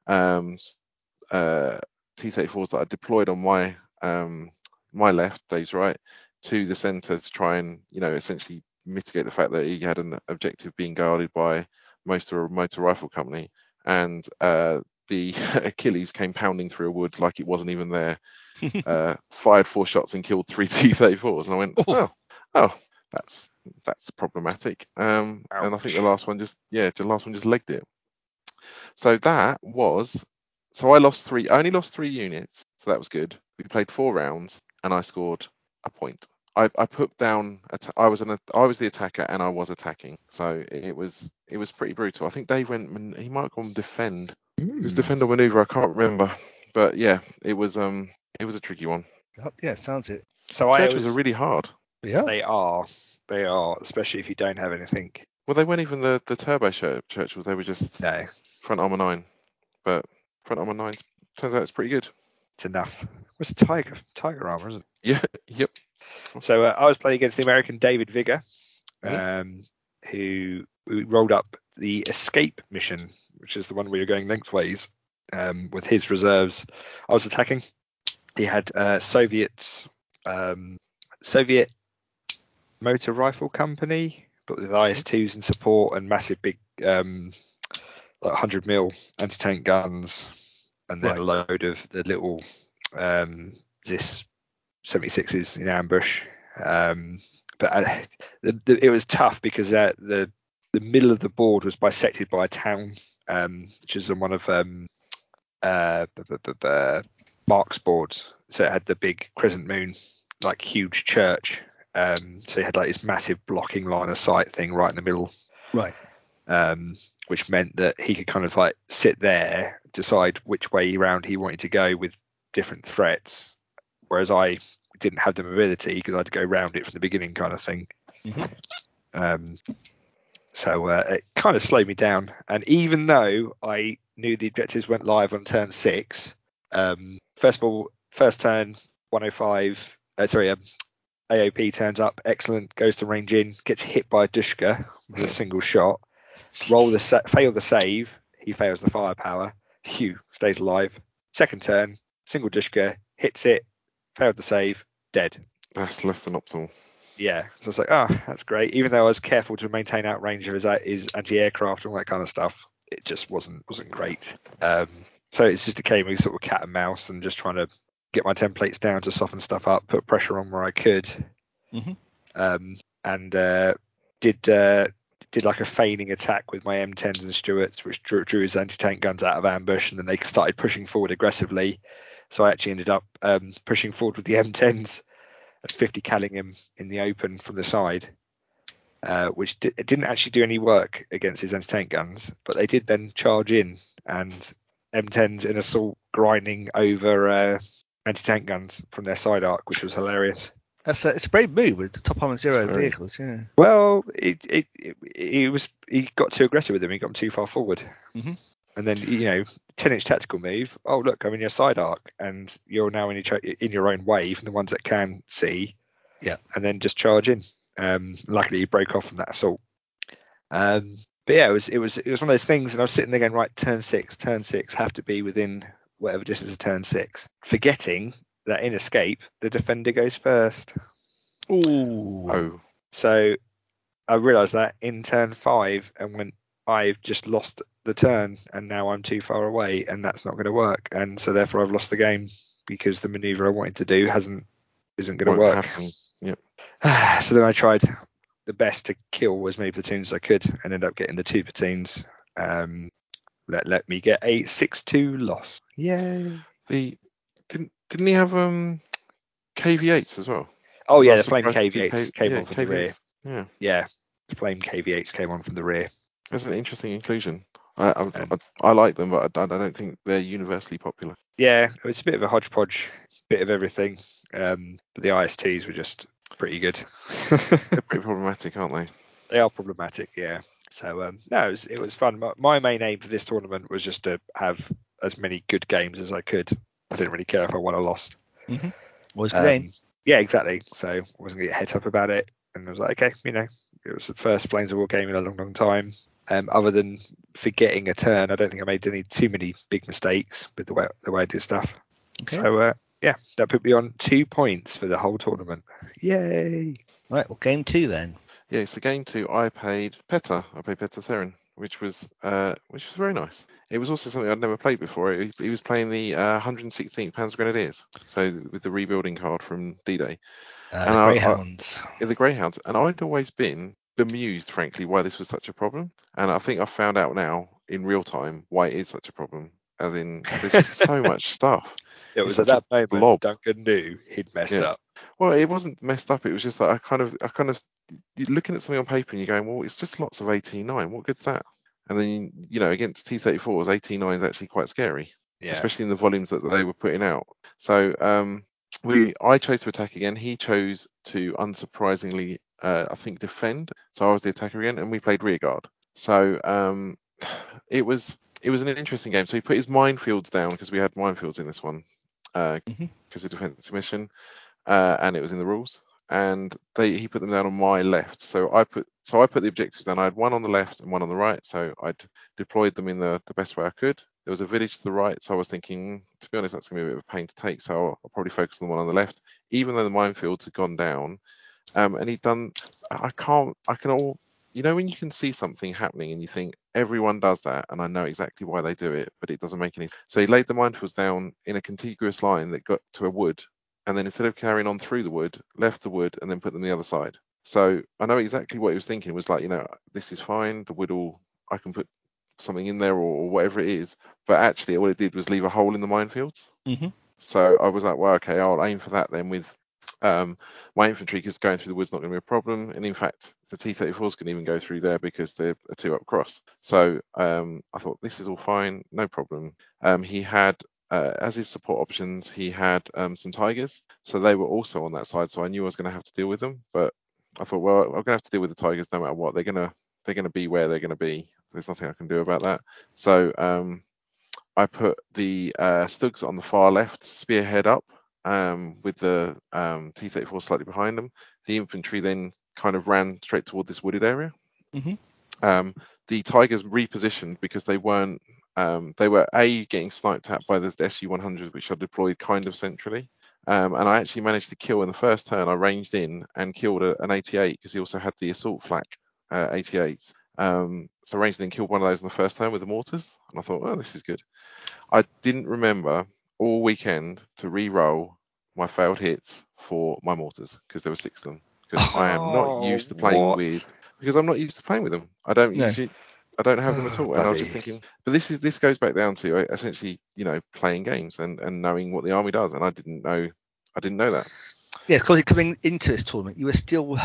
T-34s that I deployed on my left, Dave's right, to the centre to try and, essentially mitigate the fact that he had an objective being guarded by most of a motor rifle company. And the Achilles came pounding through a wood like it wasn't even there, fired 4 shots and killed 3 T-34s. And I went, oh, that's problematic. And I think the last one just legged it. So I lost 3. I only lost 3 units, so that was good. We played 4 rounds, and I scored a point. I put down. I was the attacker, and I was attacking. So it was pretty brutal. I think Dave went. He might have gone defend. It was defend or maneuver. I can't remember. But yeah, it was a tricky one. Yeah, sounds it. So Churchills are really hard. Yeah, they are, especially if you don't have anything. Well, they weren't even the turbo Churchills. They were just front armor 9. But front armor 9 turns out it's pretty good. It's enough. It's tiger armor, isn't it? Yeah. Yep. So I was playing against the American David Vigor, who rolled up the escape mission, which is the one where you're going lengthways with his reserves. I was attacking. He had Soviet motor rifle company, but with IS-2s in support and massive big 100mm anti-tank guns. And then a load of the little ZIS 76s in ambush. But it was tough because the middle of the board was bisected by a town, which is on one of Mark's boards. So it had the big crescent moon, like huge church. So you had this massive blocking line of sight thing right in the middle. Right. Which meant that he could kind of sit there, decide which way round he wanted to go with different threats, whereas I didn't have the mobility because I had to go round it from the beginning, kind of thing. Mm-hmm. So it kind of slowed me down. And even though I knew the objectives went live on turn 6, first turn 105. AOP turns up, excellent, goes to range in, gets hit by a Dushka with a single shot. Fail the save. He fails the firepower. Hugh stays alive. Second turn, single Dushka, hits it, failed the save, dead. That's less than optimal. Yeah. So I was like, that's great. Even though I was careful to maintain outrange of his anti-aircraft and all that kind of stuff, it just wasn't great. So it's just a game of sort of cat and mouse and just trying to get my templates down to soften stuff up, put pressure on where I could. Mm-hmm. Did like a feigning attack with my M10s and Stuarts, which drew his anti-tank guns out of ambush, and then they started pushing forward aggressively. So I actually ended up pushing forward with the M10s and 50 calling him in the open from the side, which it didn't actually do any work against his anti-tank guns, but they did then charge in, and M10s in assault grinding over anti-tank guns from their side arc, which was hilarious. It's a brave move with the top armor 0 vehicles, yeah. Well, he got too aggressive with them. He got them too far forward. Mm-hmm. And then, 10-inch tactical move. Oh, look, I'm in your side arc, and you're now in your own way from the ones that can see. Yeah. And then just charge in. Luckily, he broke off from that assault. But yeah, it was one of those things, and I was sitting there going, right, turn six, have to be within whatever distance of turn 6, forgetting that in escape the defender goes first. Ooh. So I realized that in turn 5 and went, I've just lost the turn and now I'm too far away and that's not going to work, and so therefore I've lost the game because the maneuver I wanted to do isn't going to work. So then I tried the best to kill as many platoons as I could and ended up getting the two platoons. That let me get a 6-2 loss. Yay. Didn't he have KV8s as well? Oh, yeah, the flame KV8s came on from the rear. Yeah, the flame KV8s came on from the rear. That's an interesting inclusion. I like them, but I don't think they're universally popular. Yeah, it's a bit of a hodgepodge, bit of everything. But the ISTs were just pretty good. They're pretty problematic, aren't they? They are problematic, yeah. So, no, it was fun. My main aim for this tournament was just to have as many good games as I could. I didn't really care if I won or lost. Mm-hmm. Always good aim. Yeah, exactly. So I wasn't going to get head up about it. And I was like, okay, it was the first Flames of War game in a long, long time. Other than forgetting a turn, I don't think I made too many big mistakes with the way I did stuff. Okay. So, that put me on 2 points for the whole tournament. Yay! Right, well, game two then. Yeah, so game two, I played Petter Theron, which was very nice. It was also something I'd never played before. He was playing the 116th Panzer Grenadiers, so with the rebuilding card from D-Day. The Greyhounds. And I'd always been bemused, frankly, why this was such a problem. And I think I've found out now, in real time, why it is such a problem. As in, there's just so much stuff. It was at that moment blob. Duncan knew he'd messed up. Well, it wasn't messed up. It was just that I kind of... You're looking at something on paper and you're going, well, it's just lots of 18-9. What good's that? And then, against T-34s, 18-9 is actually quite scary, especially in the volumes that they were putting out. So I chose to attack again. He chose to, unsurprisingly, I think, defend. So I was the attacker again, and we played rearguard. So it was an interesting game. So he put his minefields down, because we had minefields in this one, because of defensive mission, and it was in the rules. And he put them down on my left. So I put the objectives down. I had one on the left and one on the right. So I'd deployed them in the best way I could. There was a village to the right. So I was thinking, to be honest, that's going to be a bit of a pain to take. So I'll probably focus on the one on the left, even though the minefields had gone down. And he'd done, when you can see something happening and you think everyone does that, and I know exactly why they do it, but it doesn't make any sense. So he laid the minefields down in a contiguous line that got to a wood. And then instead of carrying on through the wood, left the wood and then put them the other side. So I know exactly what he was thinking. It was like, this is fine. The wood I can put something in there or whatever it is. But actually all it did was leave a hole in the minefields. Mm-hmm. So I was like, well, okay, I'll aim for that then with my infantry, because going through the wood's not going to be a problem. And in fact, the T-34s can even go through there because they're a 2-up cross. So I thought this is all fine. No problem. He had... as his support options, he had some Tigers. So they were also on that side. So I knew I was going to have to deal with them. But I thought, well, I'm going to have to deal with the Tigers no matter what. They're going to be where they're going to be. There's nothing I can do about that. So I put the Stugs on the far left, spearhead up, with the T-34 slightly behind them. The infantry then kind of ran straight toward this wooded area. Mm-hmm. The Tigers repositioned because they weren't... they were getting sniped at by the SU-100, which I deployed kind of centrally, and I actually managed to kill in the first turn. I ranged in and killed an 88 because he also had the assault flak 88s. So ranged in and killed one of those in the first turn with the mortars, and I thought, oh, this is good. I didn't remember all weekend to re-roll my failed hits for my mortars because there were 6 of them. Because I'm not used to playing with them. I don't have them at all. And I was just thinking, but this goes back down to essentially, playing games and knowing what the army does. And I didn't know that. Yeah, because coming into this tournament, you were still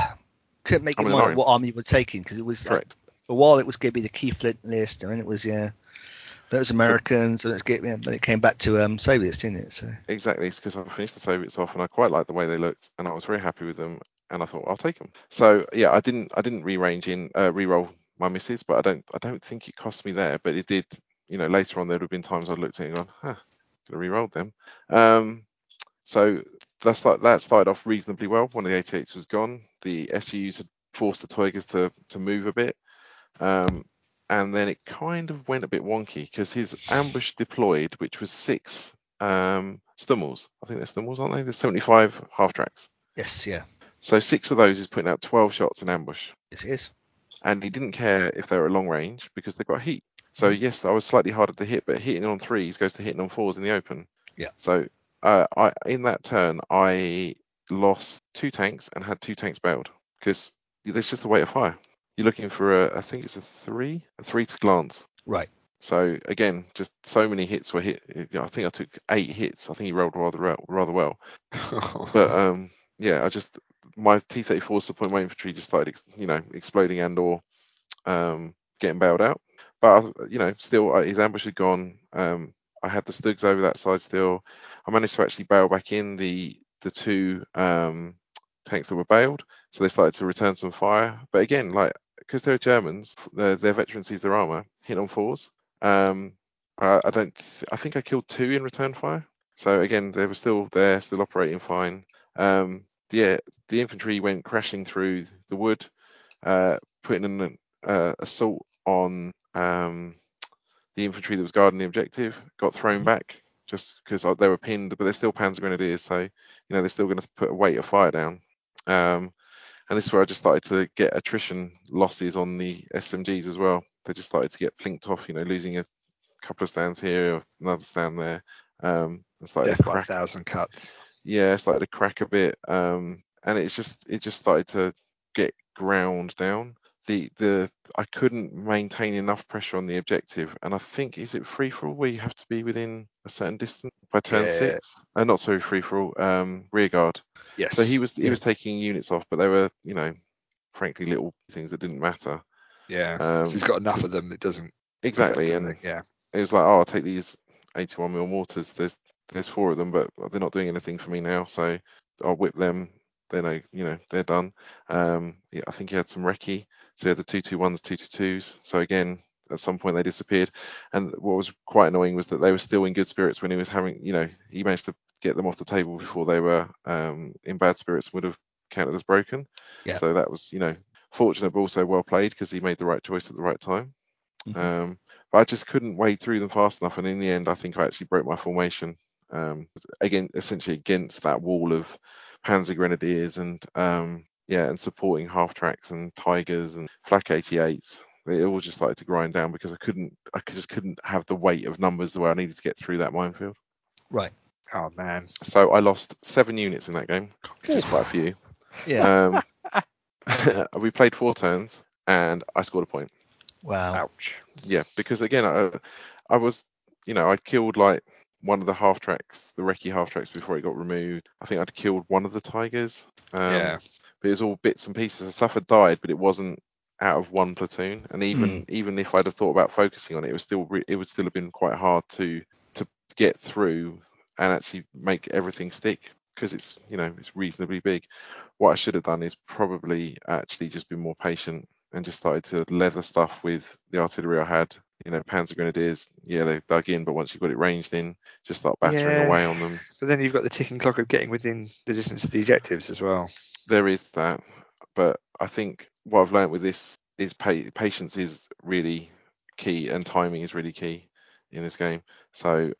couldn't make your mind what army you were taking, because it was correct. For a while it was going to be the Key Flint list, and then it was those Americans, so, and then it came back to Soviets, didn't it? So exactly, it's because I finished the Soviets off, and I quite liked the way they looked, and I was very happy with them, and I thought I'll take them. So yeah, I didn't re-roll my misses, but I don't think it cost me there, but it did, later on there would have been times I looked at it and gone, could have re-rolled them. So that started off reasonably well. One of the 88s was gone. The SUs had forced the Tigers to move a bit. And then it kind of went a bit wonky because his ambush deployed, which was 6 Stummels. I think they're Stummels, aren't they? There's 75 half-tracks. Yes, yeah. So 6 of those is putting out 12 shots in ambush. Yes, it is. And he didn't care if they were long range because they got heat. So yes, I was slightly harder to hit, but hitting on 3s goes to hitting on 4s in the open. Yeah. So in that turn, I lost two tanks and had two tanks bailed because that's just the weight of fire. You're looking for a, I think it's a three to glance. Right. So again, just so many hits were hit. I think I took 8 hits. I think he rolled rather well. But yeah, I just my T-34 support my infantry just started, exploding and or getting bailed out. But still his ambush had gone. I had the Stugs over that side still. I managed to actually bail back in the two tanks that were bailed, so they started to return some fire. But again, because they're Germans, their veteran sees their armor, hit on 4s. I think I killed 2 in return fire. So again, they were still there, still operating fine. The infantry went crashing through the wood, putting an assault on the infantry that was guarding the objective, got thrown back just because they were pinned, but they're still Panzer Grenadiers, so they're still going to put a weight of fire down. And this is where I just started to get attrition losses on the SMGs as well. They just started to get plinked off, losing a couple of stands here, another stand there. And started death to crack. By 1,000 cuts. Yeah, started to crack a bit, and it just started to get ground down. I couldn't maintain enough pressure on the objective, and I think is it free for all where you have to be within a certain distance by turn 6? Not so free for all, rear guard. Yes. So he was taking units off, but they were frankly little things that didn't matter. Yeah. So he's got enough of them that doesn't exactly, and yeah, it was like I'll take these 81mm mortars. There's 4 of them, but they're not doing anything for me now, so I'll whip them. Then they're done. Yeah, I think he had some recce. So he had the 221s, 222s. So again, at some point they disappeared. And what was quite annoying was that they were still in good spirits when he was having, he managed to get them off the table before they were in bad spirits, would have counted as broken. Yeah. So that was, fortunate, but also well played because he made the right choice at the right time. Mm-hmm. But I just couldn't wade through them fast enough. And in the end, I think I actually broke my formation. Again, essentially against that wall of Panzer Grenadiers and and supporting half tracks and Tigers and Flak 88s. They all just started to grind down because I just couldn't have the weight of numbers the way I needed to get through that minefield. Right. Oh man. So I lost 7 units in that game, which is quite a few. Yeah. We played 4 turns and I scored a point. Wow. Ouch. Yeah, because again I was I killed one of the half tracks, the recce half tracks before it got removed. I think I'd killed one of the Tigers. But it was all bits and pieces. The stuff had died, but it wasn't out of one platoon. And even if I'd have thought about focusing on it, it would still have been quite hard to get through and actually make everything stick because it's it's reasonably big. What I should have done is probably actually just been more patient and just started to leather stuff with the artillery I had. Panzer Grenadiers, they dug in, but once you've got it ranged in, just start battering away on them. But then you've got the ticking clock of getting within the distance of the objectives as well. There is that, but I think what I've learned with this is patience is really key and timing is really key in this game. So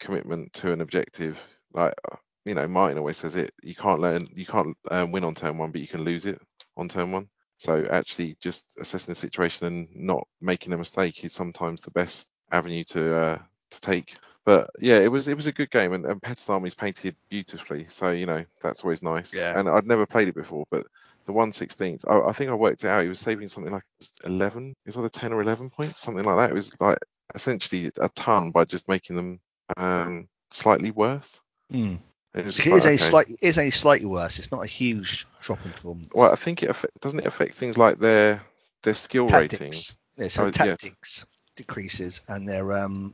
commitment to an objective, Martin always says it, you can't win on turn 1, but you can lose it on turn 1. So actually just assessing the situation and not making a mistake is sometimes the best avenue to take. But yeah, it was a good game and Petter's Army's painted beautifully. So, that's always nice. Yeah. And I'd never played it before, but the 1/16th, I think I worked it out. He was saving something like 11. It was either 10 or 11 points, something like that. It was essentially a ton by just making them slightly worse. Mm. It is slightly worse. It's not a huge drop in performance. Well, I think doesn't it affect things like their skill tactics. Rating? Yeah, so tactics decreases and their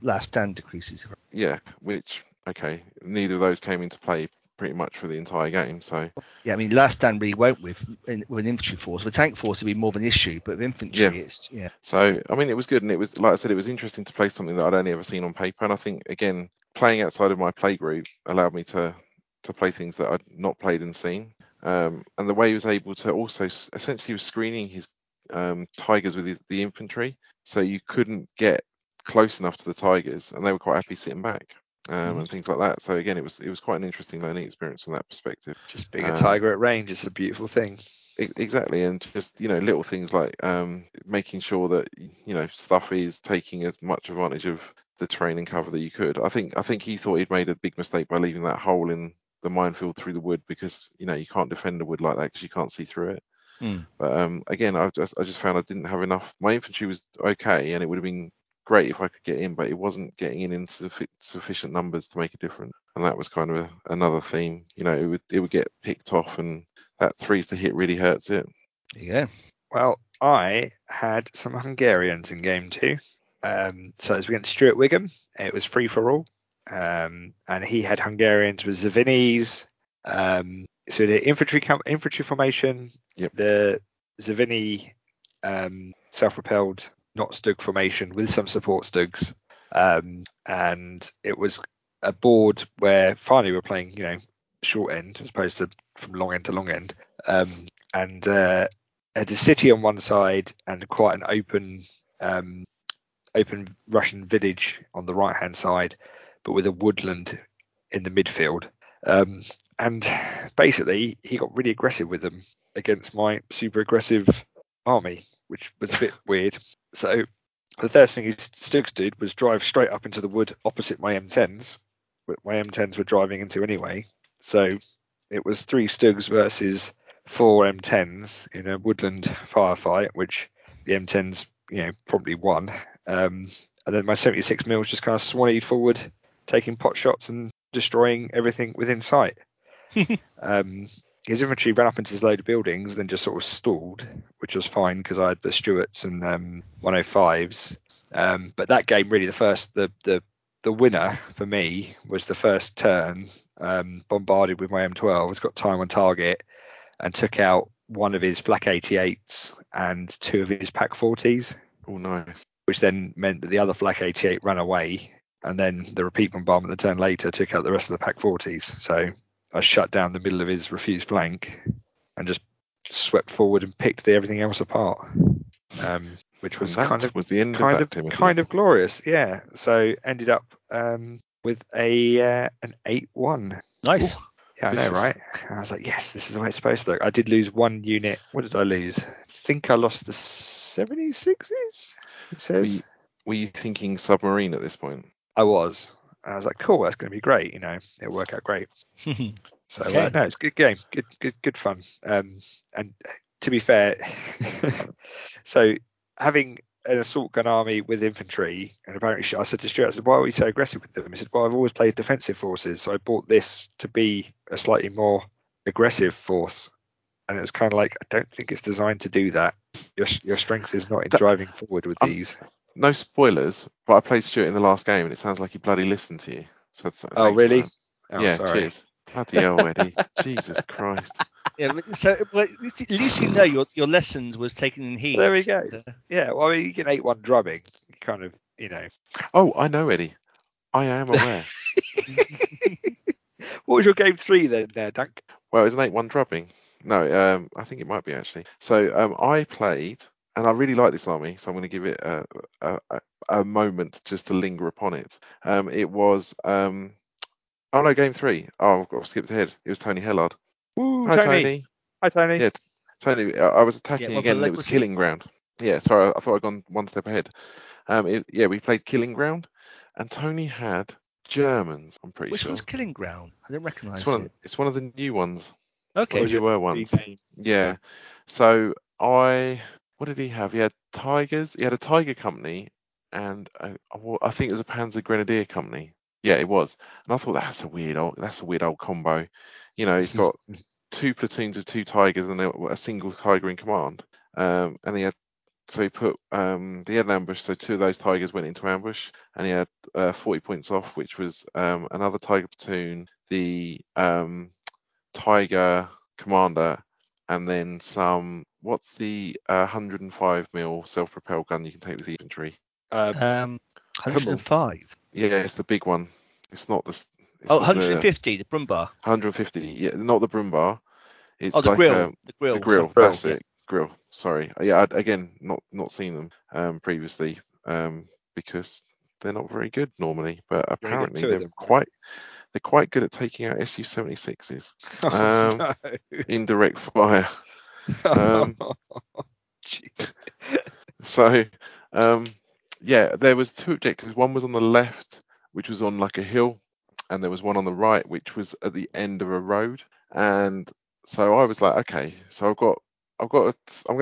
last stand decreases. Yeah, neither of those came into play pretty much for the entire game. So yeah, I mean, last stand really won't with an infantry force. With a tank force, it'd be more of an issue, but with infantry, it's. So I mean, it was good, and it was like I said, it was interesting to play something that I'd only ever seen on paper, and I think again, playing outside of my play group allowed me to play things that I'd not played and seen, and the way he was able to also essentially he was screening his Tigers with the infantry, so you couldn't get close enough to the Tigers, and they were quite happy sitting back and things like that. So again, it was quite an interesting learning experience from that perspective. Just being a Tiger at range is a beautiful thing. Exactly, and just little things like making sure that stuff is taking as much advantage of the terrain and cover that you could. I think he thought he'd made a big mistake by leaving that hole in the minefield through the wood, because you know you can't defend the wood like that because you can't see through it. But again, I just found I didn't have enough. My infantry was okay, and it would have been great if I could get in, but it wasn't getting in sufficient numbers to make a difference. And that was kind of another theme. You know, it would get picked off, and that threes to hit really hurts it. Yeah. Well, I had some Hungarians in game 2. So it was against Stuart Wigham. It was free for all. And he had Hungarians with Zavinis. So the infantry formation, yep. The Zavini self-propelled not Stug formation with some support Stugs. And it was a board where finally we're playing, you know, short end as opposed to from long end to long end. And had a city on one side and quite an open Russian village on the right hand side, but with a woodland in the midfield. And basically he got really aggressive with them against my super aggressive army, which was a bit weird. So the first thing his Stugs did was drive straight up into the wood opposite my M10s, which my M10s were driving into anyway. So it was 3 Stugs versus 4 M10s in a woodland firefight, which the M10s, you know, probably won. And then my 76 mils just kind of swannied forward, taking pot shots and destroying everything within sight. His infantry ran up into this load of buildings, then just sort of stalled, which was fine because I had the Stuarts and 105s. But that game, really, the winner for me was the first turn, bombarded with my M12s, got time on target, and took out one of his Flak 88s and 2 of his Pack 40s. Oh, nice. Which then meant that the other Flak 88 ran away, and then the repeat bombardment the turn later took out the rest of the Pack 40s. So I shut down the middle of his refused flank and just swept forward and picked everything else apart, which was kind of glorious. Yeah. So ended up with an 8-1. Nice. Ooh. Yeah, I know, right? I was like, yes, this is the way it's supposed to look. I did lose 1 unit. What did I lose? I think I lost the 76s. It says. Were you thinking submarine at this point? I was. And I was like, cool, that's going to be great. You know, it'll work out great. So, okay. No, it's a good game. Good fun. And to be fair, so having an assault gun army with infantry, and apparently I said to Stuart, I said, why are you so aggressive with them? He said, well, I've always played defensive forces, so I bought this to be a slightly more aggressive force. And it was kind of like, I don't think it's designed to do that. Your strength is not in driving forward with these. No spoilers, but I played Stuart in the last game, and it sounds like he bloody listened to you. So oh, really? Oh, yeah, sorry. Cheers. Bloody hell, Eddie. Jesus Christ. Yeah, so well, at least you know your lessons was taken in heed. There we go. So. Yeah, well, I mean, you get 8-1 drubbing, kind of, you know. Oh, I know, Eddie. I am aware. What was your game 3 then, there, Dunk? Well, it was an 8-1 drubbing. No, I think it might be, actually. So I played, and I really like this army, so I'm going to give it a moment just to linger upon it. It was... oh, no, game 3. Oh, I've skipped ahead. It was Tony Hellard. Ooh, hi, Tony. Hi, Tony. Yeah, Tony, I was attacking again, and it was Killing Ground. Yeah, sorry, I thought I'd gone one step ahead. We played Killing Ground, and Tony had Germans, I'm pretty sure. Which one's Killing Ground? I don't recognise it. It's one of the new ones. Okay. Well, there were ones. Yeah. So what did he have? He had Tigers. He had a Tiger company, and I think it was a Panzer Grenadier company. Yeah, it was. And I thought, that's a weird old combo. You know, it's got 2 platoons of 2 Tigers and a single Tiger in command. And he had an ambush, so 2 of those Tigers went into ambush, and he had 40 points off, which was another Tiger platoon, the Tiger commander, and then some. What's the 105 mil self-propelled gun you can take with the infantry? 105. Yeah, it's the big one. It's not the. It's 150, the Brumbar. 150, yeah, not the Brumbar. It's the grill. The grill. That's it. Grill. Sorry. Yeah, I'd, again, not seen them previously because they're not very good normally, but apparently they're quite good at taking out Su-76s. No. In direct fire. There was 2 objectives. One was on the left, which was on like a hill, and there was one on the right which was at the end of a road. And so I was like, okay, so I'm going to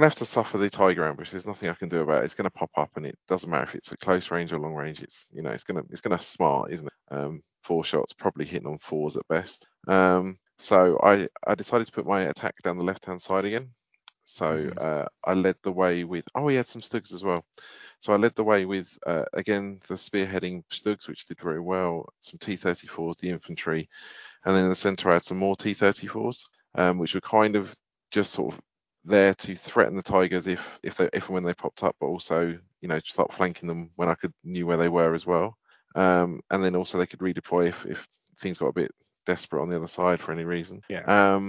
have to suffer the tiger ambush. There's nothing I can do about it. It's going to pop up, and it doesn't matter if it's a close range or long range. It's going to smart, isn't it? 4 shots, probably hitting on 4s at best. So I decided to put my attack down the left-hand side again. So I led the way with... Oh, he had some Stugs as well. So I led the way with, again, the spearheading Stugs, which did very well, some T-34s, the infantry, and then in the centre I had some more T-34s, which were kind of just sort of there to threaten the Tigers if and when they popped up, but also, to start flanking them when I knew where they were as well. And then also they could redeploy if things got a bit desperate on the other side for any reason. Yeah.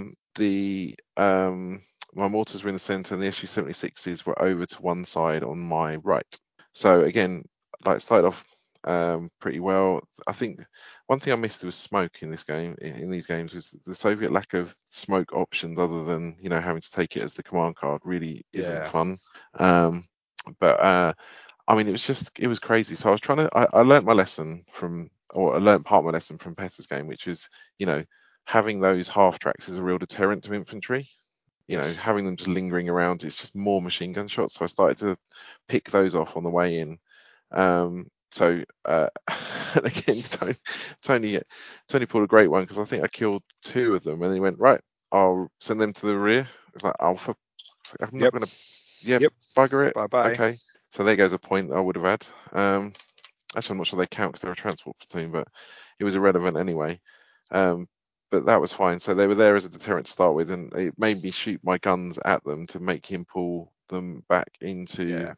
My mortars were in the centre, and the SU-76s were over to one side on my right. So again, it started off pretty well. I think one thing I missed was smoke in these games was the Soviet lack of smoke options other than having to take it as the command card really isn't fun. It was crazy. So I was trying to. I learned part of my lesson from Petter's game, which is having those half tracks is a real deterrent to infantry. Having them just lingering around, it's just more machine gun shots. So I started to pick those off on the way in. And again, Tony pulled a great one, because I think I killed 2 of them, and he went, right, I'll send them to the rear. It's like, I'm not going to, bugger it. Bye-bye. Okay. So there goes a point I would have had. Actually, I'm not sure they count because they're a transport platoon, but it was irrelevant anyway. But that was fine. So they were there as a deterrent to start with, and it made me shoot my guns at them to make him pull them back into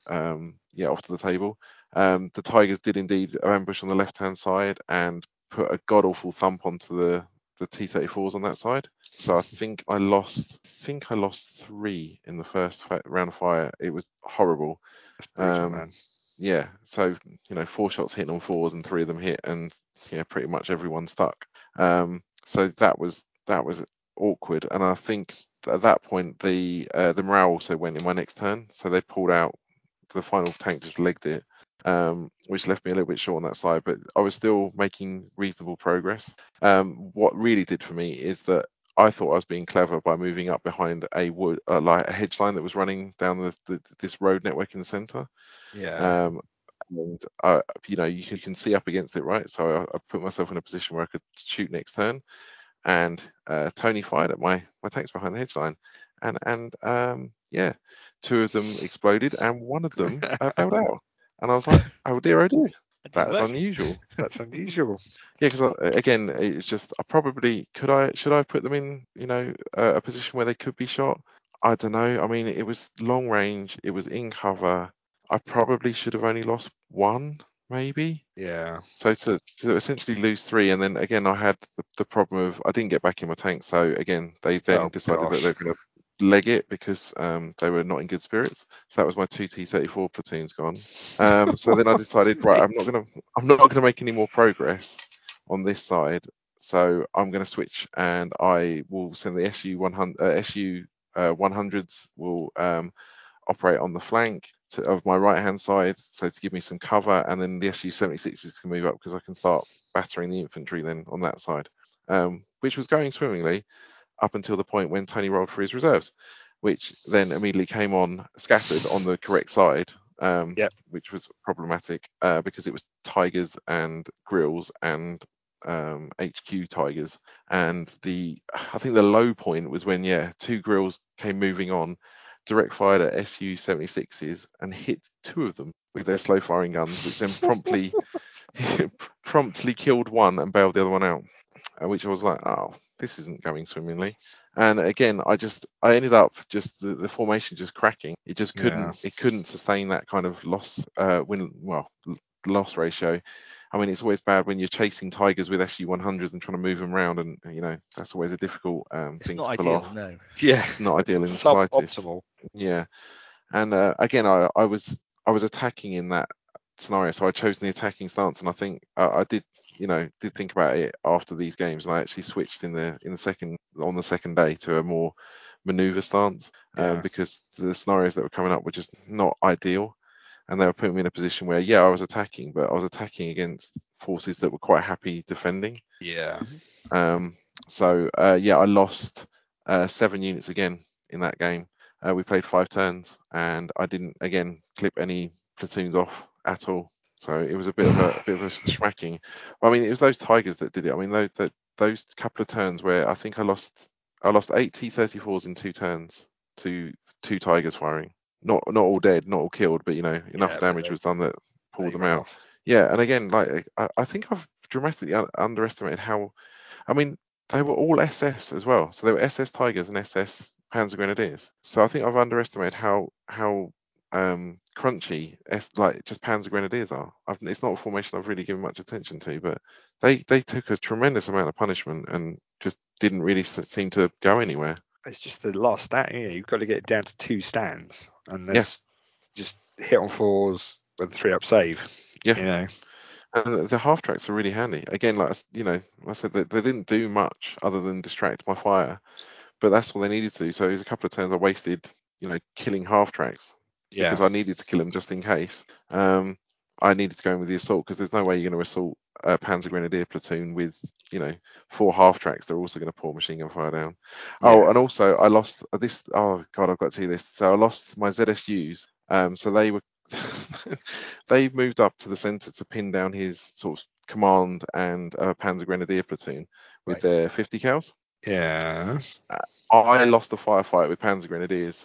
off to the table. The Tigers did indeed ambush on the left-hand side and put a god-awful thump onto the T-34s on that side. So I think I lost 3 in the first round of fire. It was horrible. That's brutal, man. Yeah. So 4 shots hitting on 4s, and 3 of them hit, and pretty much everyone stuck. So that was awkward, and I think at that point the morale also went in my next turn. So they pulled out, the final tank just legged it, which left me a little bit short on that side. But I was still making reasonable progress. What really did for me is that I thought I was being clever by moving up behind a hedge line that was running down this road network in the centre. Yeah. And you can see up against it, right? So I put myself in a position where I could shoot next turn, and Tony fired at my tanks behind the hedge line, and 2 of them exploded, and 1 of them bailed out, and I was like, oh dear, that's unusual. That's unusual. Yeah, because again, it's just should I have put them in a position where they could be shot? I don't know. I mean, it was long range, it was in cover. I probably should have only lost 1, maybe. Yeah. So to essentially lose 3, and then again, I had the problem of I didn't get back in my tank. So again, they then decided that they were going to leg it because they were not in good spirits. So that was my 2 T-34 platoons gone. So then I decided, right, I'm not going to make any more progress on this side. So I'm going to switch, and I will send the SU-100s will operate on the flank of my right hand side, so to give me some cover, and then the SU-76s can move up because I can start battering the infantry then on that side, which was going swimmingly up until the point when Tony rolled for his reserves, which then immediately came on scattered on the correct side, which was problematic because it was Tigers and Grills and HQ Tigers, and I think the low point was when 2 Grills came moving on, direct fired at SU-76s and hit 2 of them with their slow firing guns, which then promptly killed 1 and bailed the other 1 out, which I was like, oh, this isn't going swimmingly. And again, I ended up just the formation just cracking. It just couldn't sustain that kind of loss ratio. I mean, it's always bad when you're chasing Tigers with SU-100s and trying to move them around, and that's always a difficult thing to pull off. No. Yeah, it's not ideal in the slightest. Yeah, and again, I was attacking in that scenario, so I chose the attacking stance, and I think I did think about it after these games, and I actually switched on the second day to a more maneuver stance because the scenarios that were coming up were just not ideal. and they were putting me in a position where, yeah, I was attacking, but I was attacking against forces that were quite happy defending. Yeah. So I lost 7 units again in that game. We played 5 turns, and I didn't again clip any platoons off at all. So it was a bit of a schmacking. I mean, it was those Tigers that did it. I mean, those couple of turns where I think I lost 8 T-34s in 2 turns to 2 Tigers firing. Not all dead, not all killed, but you know, enough damage was done that pulled them out. Yeah, and again, like I think I've dramatically underestimated how. I mean, they were all SS as well. So they were SS Tigers and SS Panzer Grenadiers. So I think I've underestimated how crunchy like just Panzer Grenadiers are. It's not a formation I've really given much attention to, but they took a tremendous amount of punishment and just didn't really seem to go anywhere. It's just the last stat. Yeah, you've got to get it down to 2 stands, and that's just hit on 4s with 3-up save. Yeah, you know. And the half tracks are really handy. Again, like you know, I said that they didn't do much other than distract my fire, but that's what they needed to do. So it was a couple of turns I wasted, you know, killing half tracks. Yeah. Because I needed to kill them just in case. I needed to go in with the assault because there's no way you're going to assault a Panzer Grenadier platoon with, you know, 4 half tracks. They're also going to pour machine gun fire down. Yeah. Oh, and also I lost this. Oh God, I've got to tell you this. So I lost my ZSUs. So they were they moved up to the centre to pin down his sort of command and Panzer Grenadier platoon with their 50 cals. Yeah. I lost the firefight with Panzer Grenadiers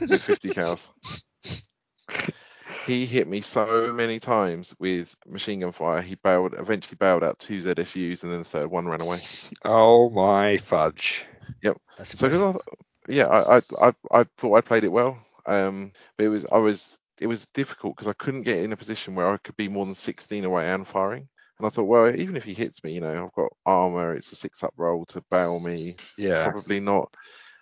with 50 cals. He hit me so many times with machine gun fire. He eventually bailed out 2 ZSUs, and then the 3rd one ran away. Oh my fudge! Yep. That's so because I thought I played it well, but it was difficult because I couldn't get in a position where I could be more than 16 away and firing. And I thought, well, even if he hits me, you know, I've got armor. It's a 6-up roll to bail me. Yeah. Probably not.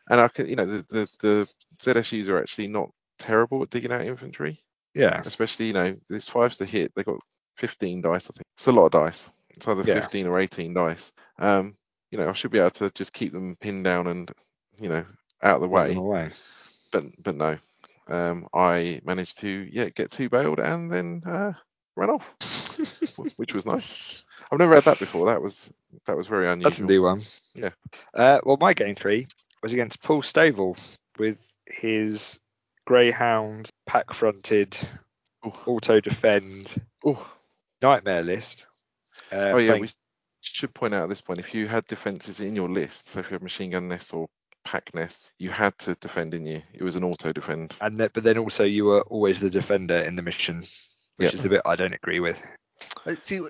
And I could, you know, the ZSUs are actually not terrible at digging out infantry. Yeah, especially, you know, it's 5s to hit. They got 15 dice, I think. It's a lot of dice. It's either 15 or 18 dice. You know, I should be able to just keep them pinned down and, you know, out of the way. But no, I managed to get 2 bailed and then ran off, which was nice. I've never had that before. That was very unusual. That's a new one. Yeah. Well, my game 3 was against Paul Stovall with his Greyhound pack fronted auto defend nightmare list. We should point out at this point, if you had defenses in your list, so if you had machine gun nests or pack nests, you had to defend in you. It was an auto defend, and that, but then also you were always the defender in the mission, which is the bit I don't agree with. See,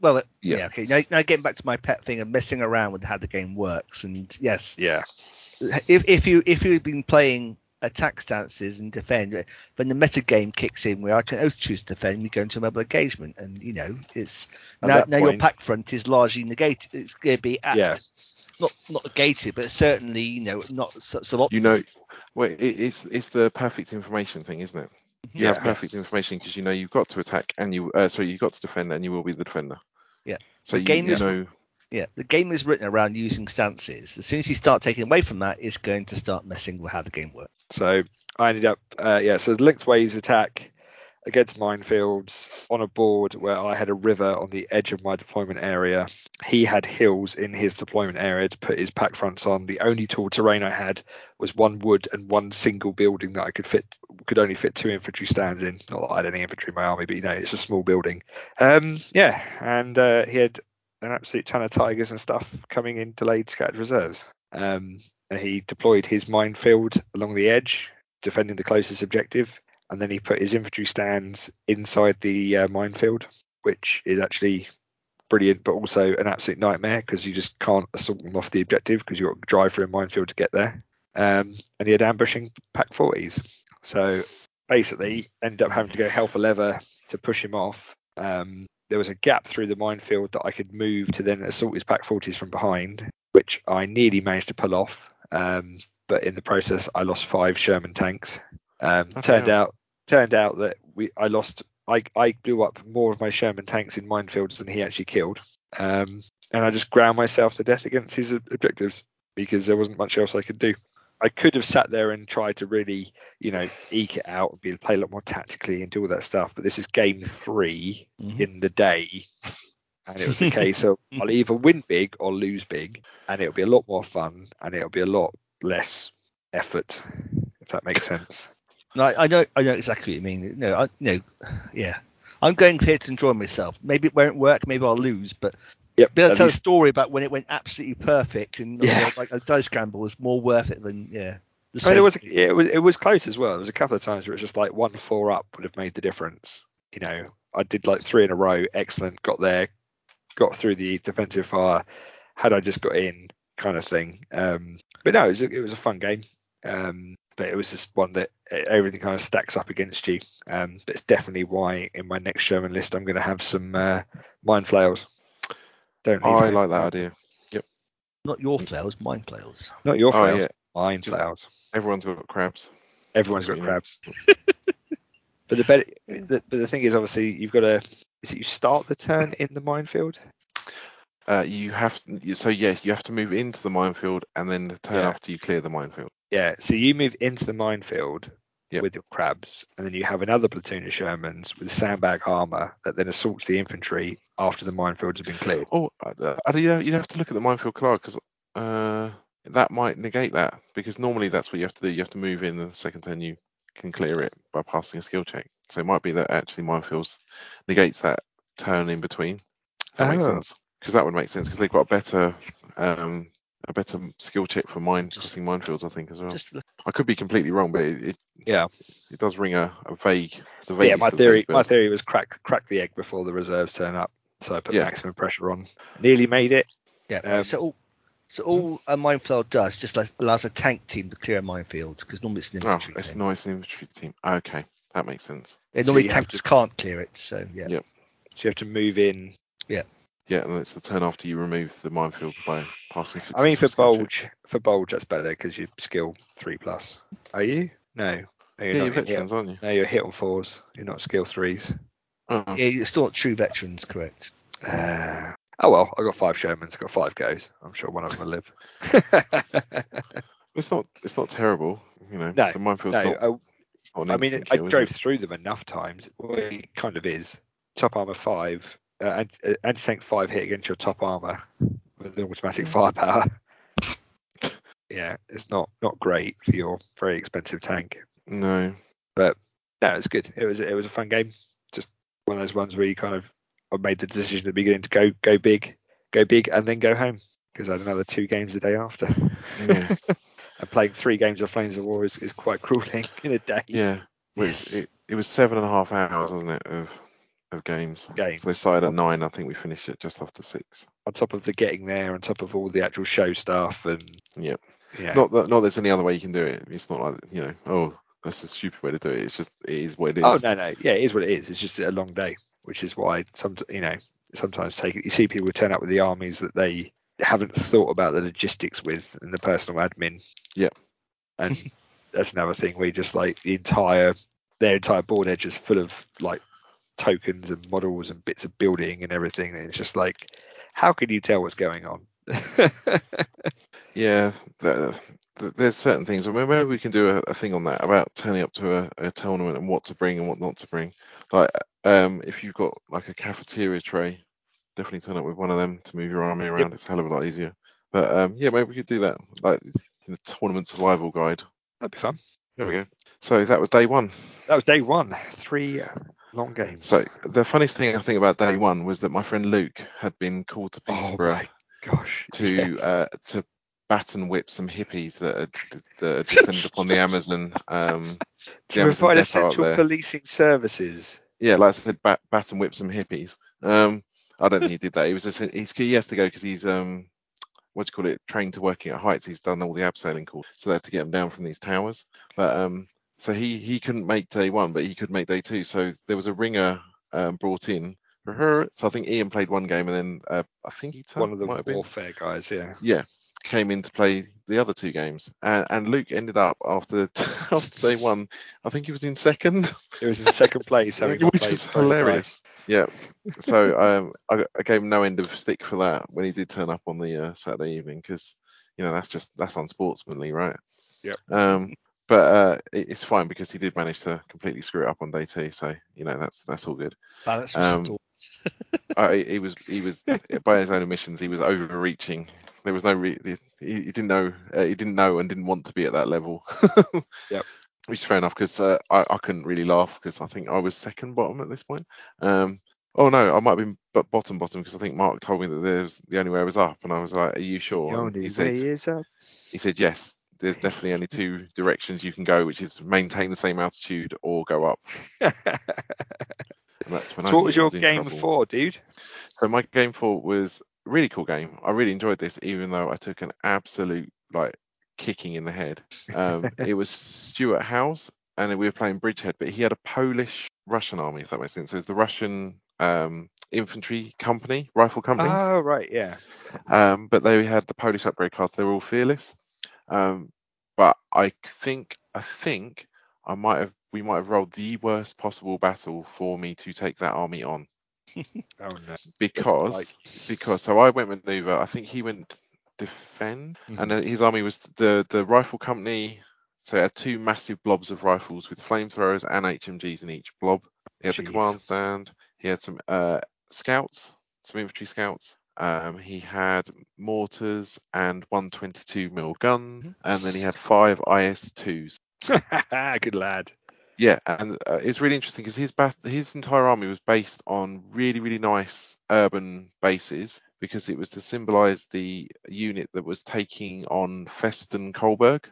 well, okay. Now getting back to my pet thing of messing around with how the game works, and if you had been playing attack stances and defend, when the meta game kicks in where I can choose to defend, we go into mobile engagement, and you know, it's now your pack front is largely negated. It's going to be not negated, but certainly, you know, not so you know, well, it's the perfect information thing, isn't it? You have perfect information because you know you've got to attack and you've got to defend and you will be the defender. Yeah, so the game the game is written around using stances. As soon as you start taking away from that, it's going to start messing with how the game works. So I ended up, so lengthways attack against minefields on a board where I had a river on the edge of my deployment area. He had hills in his deployment area to put his pack fronts on. The only tall terrain I had was 1 wood and 1 single building that I could only fit 2 infantry stands in. Not that I had any infantry in my army, but you know, it's a small building. And he had an absolute ton of Tigers and stuff coming in delayed scattered reserves. And he deployed his minefield along the edge, defending the closest objective. And then he put his infantry stands inside the minefield, which is actually brilliant, but also an absolute nightmare because you just can't assault them off the objective because you've got to drive through a minefield to get there. And he had ambushing pack 40s. So basically ended up having to go hell for leather to push him off. There was a gap through the minefield that I could move to then assault his pack 40s from behind, which I nearly managed to pull off. But in the process, I lost 5 Sherman tanks. Turned out that I blew up more of my Sherman tanks in minefields than he actually killed. And I just ground myself to death against his objectives because there wasn't much else I could do. I could have sat there and tried to really, eke it out and be able to play a lot more tactically and do all that stuff. But this is game 3 in the day. And it was a case of I'll either win big or lose big. And it'll be a lot more fun and it'll be a lot less effort, if that makes sense. No, I know exactly what you mean. No, I'm going here to enjoy myself. Maybe it won't work. Maybe I'll lose. But they'll tell a story about when it went absolutely perfect and like a dice gamble was more worth it than It was close as well. There was a couple of times where it was just like 1-4 up would have made the difference. I did like 3 in a row. Excellent. Got there. Got through the defensive fire. Had I just got in, kind of thing. But no, it was a fun game. But it was just one that everything kind of stacks up against you. But it's definitely why in my next Sherman list I'm going to have some mind flails. I like that idea. Yep. Not your flails, mind flails. Not your flails, mind flails. Everyone's got crabs. But the thing is, obviously, you've got to. Is it you start the turn in the minefield? You have to move into the minefield, and then the turn after you clear the minefield. Yeah, so you move into the minefield with your crabs, and then you have another platoon of Shermans with sandbag armour that then assaults the infantry after the minefields have been cleared. Oh, you'd have to look at the minefield card, because that might negate that, because normally that's what you have to do. You have to move in, and the second turn you can clear it by passing a skill check. So it might be that actually minefields negates that turn in between. Makes sense. Because that would make sense, because they've got a better skill check for crossing minefields, I think, as well. I could be completely wrong, but it does ring a vague. My theory was crack the egg before the reserves turn up, so I put maximum pressure on. Nearly made it. Yeah. So all a minefield does just allows a tank team to clear a minefield, because normally it's an infantry. It's an infantry team. Okay, that makes sense. Normally tanks can't clear it, so yeah. Yep. So you have to move in. Yeah. Yeah, and it's the turn after you remove the minefield by passing. I mean, for bulge, that's better because you skill 3+. Are you? No. You're veterans, aren't you? No, you're hit on 4s. You're not skill 3s. Uh-huh. Yeah, you're still not true veterans, correct? I got 5 Shermans. Got 5 goes. I'm sure one of them will live. It's not terrible, No, the minefield's not. I drove through them enough times. Well, it kind of is. Top armor 5. Anti-tank 5 hit against your top armour with the automatic firepower. Yeah, it's not great for your very expensive tank. No. But no, it's good. It was a fun game. Just one of those ones where you kind of made the decision at the beginning to go big and then go home, because I had another 2 games the day after. Yeah. And playing 3 games of Flames of War is quite grueling in a day. Yeah. Yes. It was 7.5 hours, wasn't it, of games. So they started at 9. I think we finished it just after 6. On top of the getting there, on top of all the actual show stuff, and not that there's any other way you can do it. It's not like that's a stupid way to do it. It's just it is what it is. Oh no, yeah, it is what it is. It's just a long day, which is why sometimes take it. You see people turn up with the armies that they haven't thought about the logistics with and the personal admin. Yeah, and that's another thing where you just like their entire board edge is full of like tokens and models and bits of building and everything, and it's just like, how can you tell what's going on? Yeah, there's certain things. I mean, maybe we can do a thing on that about turning up to a tournament and what to bring and what not to bring. Like if you've got like a cafeteria tray, definitely turn up with one of them to move your army around. It's a hell of a lot easier. But maybe we could do that, like in the tournament survival guide. That'd be fun. There we go. So that was day one. 3 long games. So the funniest thing I think about day one was that my friend Luke had been called to Peterborough to baton whip some hippies that had descended upon the Amazon. To provide essential policing services. Yeah, like I said, baton whip some hippies. I don't think he did that. He has to go because he's trained to working at heights. He's done all the abseiling course, so they had to get him down from these towers. But so he couldn't make day one, but he could make day 2. So there was a ringer brought in for her. So I think Ian played one game, and then I think he one of the warfare guys, came in to play the other 2 games. And Luke ended up after day 1. I think he was in 2nd. He was in 2nd place, which was hilarious. Yeah. So I gave him no end of stick for that when he did turn up on the Saturday evening, because that's unsportsmanly, right? Yep. But it's fine because he did manage to completely screw it up on day two, so that's all good. Oh, that's he was by his own admissions, he was overreaching. There was no he didn't know and didn't want to be at that level. Yep. Which is fair enough because I couldn't really laugh because I think I was second bottom at this point. Oh no, I might have been bottom because I think Mark told me that there's the only way I was up, and I was like, "Are you sure?" The only way is up. He said, "Yes. There's definitely only two directions you can go, which is maintain the same altitude or go up." That's when so what was your game four, dude? So my game four was a really cool game. I really enjoyed this, even though I took an absolute kicking in the head. It was Stuart House, and we were playing Bridgehead, but he had a Polish-Russian army, if that makes sense. So it was the Russian infantry company, rifle company. Oh, right, yeah. But they had the Polish upgrade cards. They were all fearless. But I think we might have rolled the worst possible battle for me to take that army on. Oh no! Because I went maneuver. I think he went defend, and his army was the rifle company. So it had two massive blobs of rifles with flamethrowers and HMGs in each blob. He had the command stand. He had some scouts, some infantry scouts. He had mortars and 122 mil gun, and then he had 5 IS2s. Good lad. Yeah, and it's really interesting because his entire army was based on really, really nice urban bases because it was to symbolise the unit that was taking on Feston Kolberg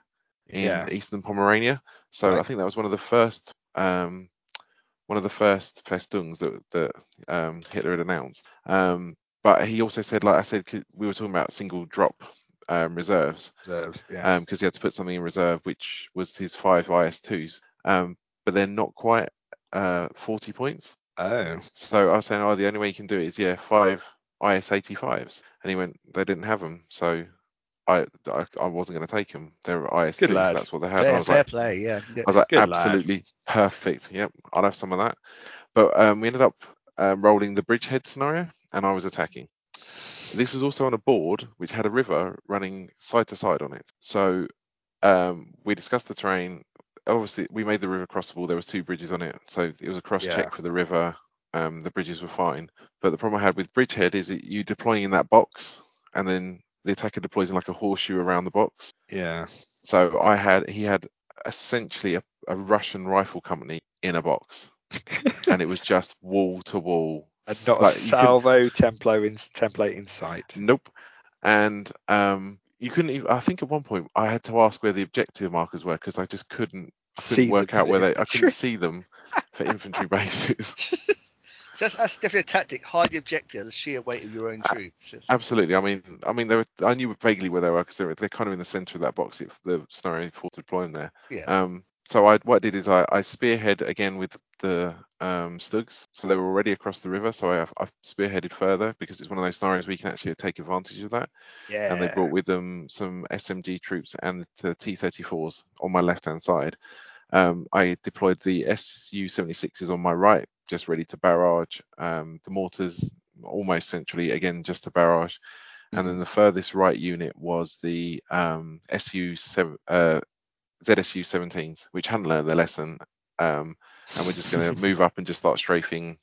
in Eastern Pomerania. So I think that was one of the first Festungs that Hitler had announced. But he also said, like I said, we were talking about single drop reserves. Reserves, yeah. Because he had to put something in reserve, which was his 5 IS2s. But they're not quite 40 points. Oh. So I was saying, the only way you can do it is, 5 IS-85s. And he went, they didn't have them. So I wasn't going to take them. They were IS-2s. Good lad. That's what they had. Fair, play, yeah. I was like, good absolutely lad. Perfect. Yep, I'll have some of that. But we ended up rolling the Bridgehead scenario. And I was attacking. This was also on a board which had a river running side to side on it. So we discussed the terrain. Obviously, we made the river crossable. There was 2 bridges on it, so it was a cross-check for the river. The bridges were fine. But the problem I had with Bridgehead is that you deploying in that box, and then the attacker deploys in like a horseshoe around the box. Yeah. So he had essentially a Russian rifle company in a box, and it was just wall to wall. And not a salvo template in sight. Nope. And you couldn't even. I think at one point I had to ask where the objective markers were because I just couldn't work out where they. I couldn't see them for infantry bases. So that's definitely a tactic. Hide the objective, the sheer weight of your own troops. Absolutely. I mean, I knew vaguely where they were because they're kind of in the centre of that box. If the scenario for deploying there. Yeah. So what I did is I spearhead again with the Stugs. So they were already across the river. So I spearheaded further because it's one of those scenarios where you can actually take advantage of that. Yeah. And they brought with them some SMG troops and the T-34s on my left-hand side. I deployed the Su-76s on my right, just ready to barrage. The mortars almost centrally, again, just to barrage. And then the furthest right unit was the ZSU-17s, which hadn't learned their lesson, and we're just going to move up and just start strafing,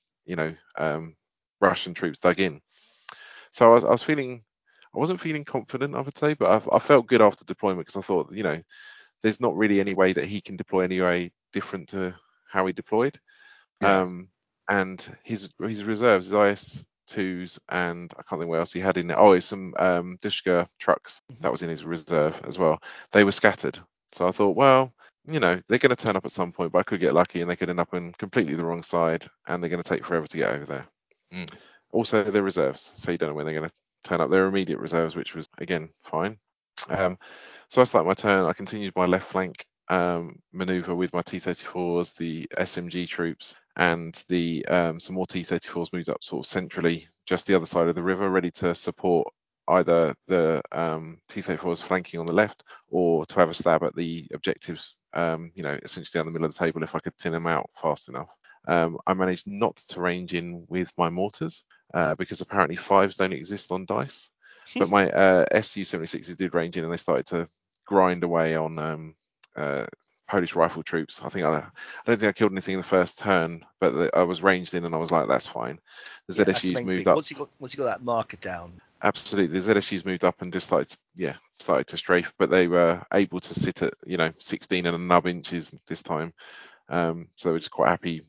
Russian troops dug in. So I wasn't feeling confident, I would say, but I felt good after deployment because I thought, there's not really any way that he can deploy any way different to how he deployed. Yeah. And his reserves, his IS-2s, and I can't think what else he had in there. Oh, it's some Dushka trucks that was in his reserve as well. They were scattered. So I thought, well, they're going to turn up at some point, but I could get lucky and they could end up on completely the wrong side and they're going to take forever to get over there. Mm. Also, they're reserves, so you don't know when they're going to turn up. Their immediate reserves, which was, again, fine. So I started my turn. I continued my left flank manoeuvre with my T-34s, the SMG troops, and the some more T-34s moved up sort of centrally, just the other side of the river, ready to support either the T-34s flanking on the left or to have a stab at the objectives, essentially down the middle of the table if I could thin them out fast enough. I managed not to range in with my mortars because apparently 5s don't exist on dice, but my Su-76s did range in and they started to grind away on Polish rifle troops. I think I don't think I killed anything in the first turn, but I was ranged in and I was like, that's fine. The ZSU's moved up. Once you got that marker down. Absolutely. The ZSU's moved up and just started to strafe, but they were able to sit at, 16 and a nub inches this time. So they were just quite happy,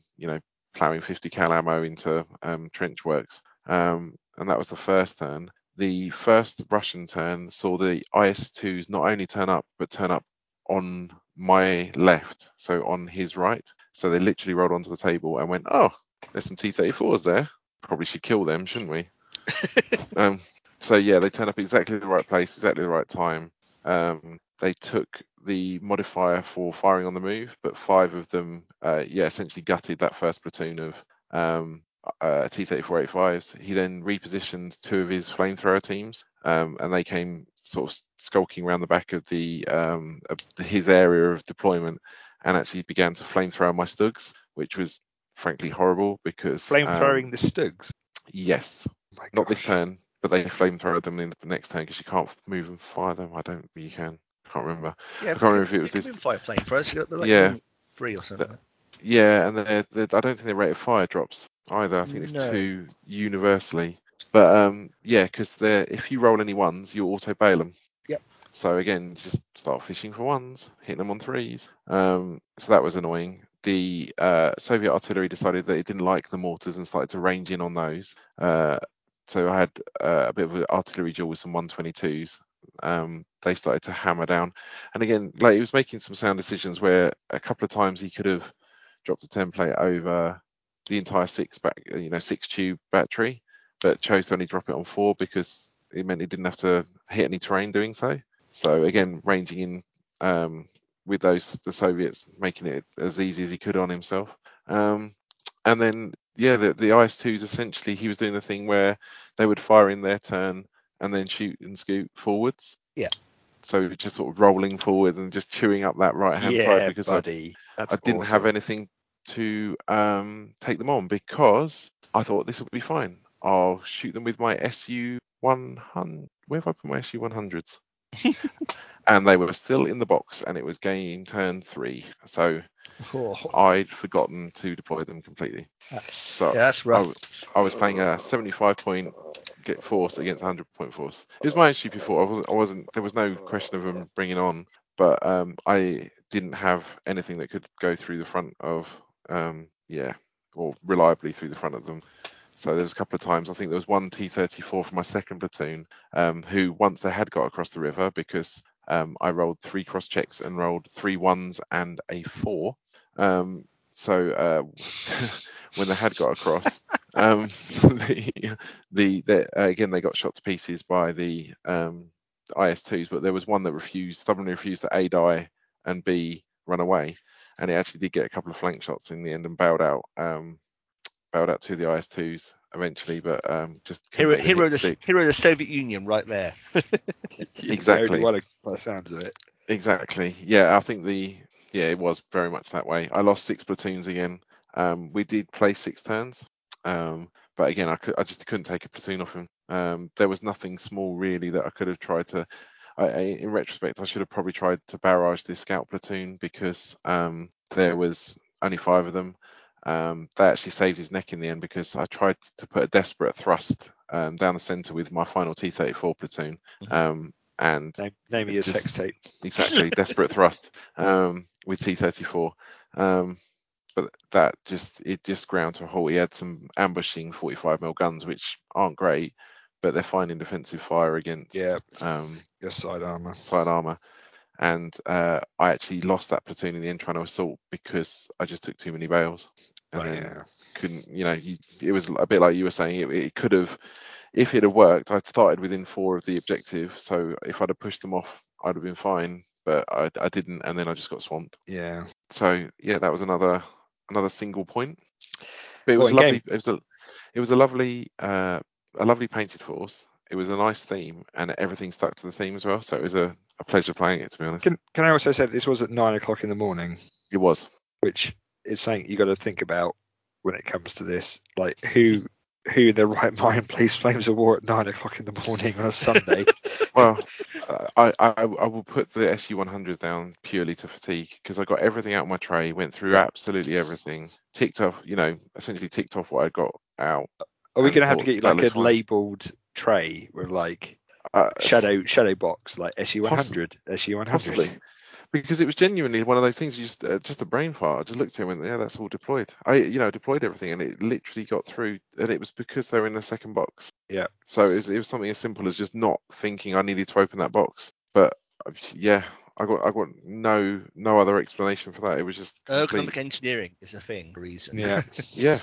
plowing 50 cal ammo into trench works. And that was the first turn. The first Russian turn saw the IS-2s not only turn up, but turn up on my left, so on his right. So they literally rolled onto the table and went, oh, there's some T-34s there. Probably should kill them, shouldn't we? They turned up exactly the right place, exactly the right time. They took the modifier for firing on the move, but five of them, essentially gutted that first platoon of T-34-85s. He then repositioned two of his flamethrower teams, and they came sort of skulking around the back of the his area of deployment, and actually began to flamethrower my Stugs, which was frankly horrible because flamethrowing the Stugs. Yes, oh not this turn, but they flamethrowed them in the next turn because you can't move and fire them. I can't remember. Yeah, I can't remember if it was this. Fire flamethrowers. You got three or something. And I don't think their rate of fire drops either. I think it's two universally. But because if you roll any ones, you auto bail them. Yep. So again, just start fishing for ones, hitting them on threes. So that was annoying. The Soviet artillery decided that it didn't like the mortars and started to range in on those. So I had a bit of an artillery duel with some 122s. They started to hammer down, and again, he was making some sound decisions where a couple of times he could have dropped a template over the entire six tube battery, but chose to only drop it on four because it meant it didn't have to hit any terrain doing so. So again, ranging in with the Soviets, making it as easy as he could on himself. And then, the IS-2s, essentially, he was doing the thing where they would fire in their turn and then shoot and scoot forwards. Yeah. So just sort of rolling forward and just chewing up that right-hand side because I didn't have anything to take them on because I thought this would be fine. I'll shoot them with my SU-100. Where have I put my SU-100s? And they were still in the box, and it was game turn 3. So I'd forgotten to deploy them completely. That's rough. I was playing a 75-point force against 100-point force. It was my issue before. I wasn't. There was no question of them bringing on, but I didn't have anything that could go through the front of or reliably through the front of them. So there's a couple of times, I think there was one T-34 from my second platoon, who once they had got across the river, because I rolled three cross checks and rolled three ones and a four. When they had got across, again, they got shot to pieces by the IS-2s, but there was one that stubbornly refused to A, die, and B, run away. And it actually did get a couple of flank shots in the end and bailed out. Bailed out to the IS-2s eventually, but just hero of the Soviet Union right there. Exactly. By the sounds of it. Exactly. Yeah, I think it was very much that way. I lost six platoons again. We did play six turns, but again, I just couldn't take a platoon off him. There was nothing small really that I could have tried to. In retrospect, I should have probably tried to barrage this scout platoon because there was only five of them. They actually saved his neck in the end because I tried to put a desperate thrust down the centre with my final T-34 platoon. And name your sex tape. Exactly, desperate thrust with T-34. But that just ground to a halt. He had some ambushing 45mm guns, which aren't great, but they're fine in defensive fire against your side armour. And I actually lost that platoon in the end trying to assault because I just took too many bails. Couldn't, it was a bit like you were saying, it could have, if it had worked, I'd started within four of the objective. So if I'd have pushed them off, I'd have been fine, but I didn't. And then I just got swamped. Yeah. So that was another single point. But it was lovely. It was a lovely, painted force. It was a nice theme, and everything stuck to the theme as well. So it was a pleasure playing it, to be honest. Can I also say this was at 9:00 in the morning? It was, which is something you got to think about when it comes to this. Like who in their right mind plays Flames of War at 9:00 in the morning on a Sunday? Well, I will put the SU100 down purely to fatigue because I got everything out of my tray, went through absolutely everything, ticked off, essentially ticked off what I got out. Are we going to have to get you like a labelled tray with like shadow box, like SU100, SU100? Possibly. Because it was genuinely one of those things. You just a brain fart. I just looked at him and yeah, that's all deployed. I deployed everything, and it literally got through. And it was because they were in the second box. Yeah. So it was something as simple as just not thinking I needed to open that box. But yeah, I got no other explanation for that. It was just ergonomic engineering is a thing. Reason. Yeah. Yeah.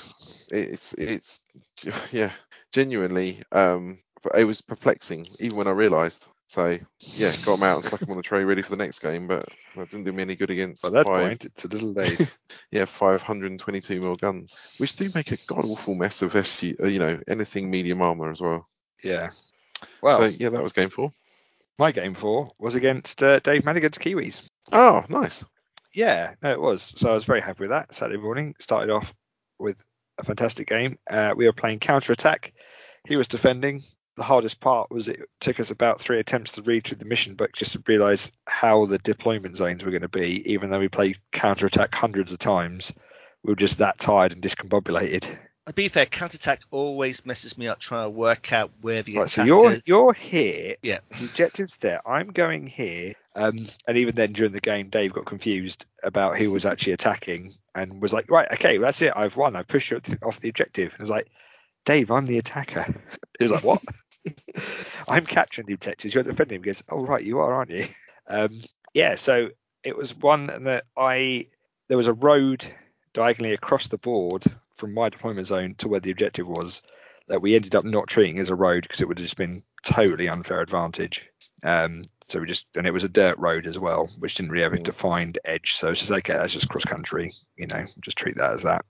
It's yeah. Genuinely, it was perplexing even when I realised. So, yeah, got them out and stuck them on the tray ready for the next game, but that didn't do me any good against. At that point, it's a little late. Yeah, 522 mil guns, which do make a god-awful mess of SG, anything medium armour as well. Yeah. Well, so, yeah, that was game four. My game four was against Dave Madigan's Kiwis. Oh, nice. Yeah, no, it was. So I was very happy with that. Saturday morning, started off with a fantastic game. We were playing counter-attack. He was defending. The hardest part was it took us about 3 attempts to read through the mission book just to realise how the deployment zones were going to be, even though we played counter-attack hundreds of times. We were just that tired and discombobulated. To be fair, counter-attack always messes me up trying to work out where the attack is. So you're here, yeah. The objective's there, I'm going here. And even then, during the game, Dave got confused about who was actually attacking and was like, right, okay, that's it, I've won, I've pushed you off the objective. And I was like, Dave, I'm the attacker. He was like, what? I'm capturing the objectives. You're defending him. He goes, oh, right, you are, aren't you? Yeah, so it was one that there was a road diagonally across the board from my deployment zone to where the objective was that we ended up not treating as a road because it would have just been totally unfair advantage. So and it was a dirt road as well, which didn't really have a defined edge. So it's just, okay, that's just cross country, just treat that as that.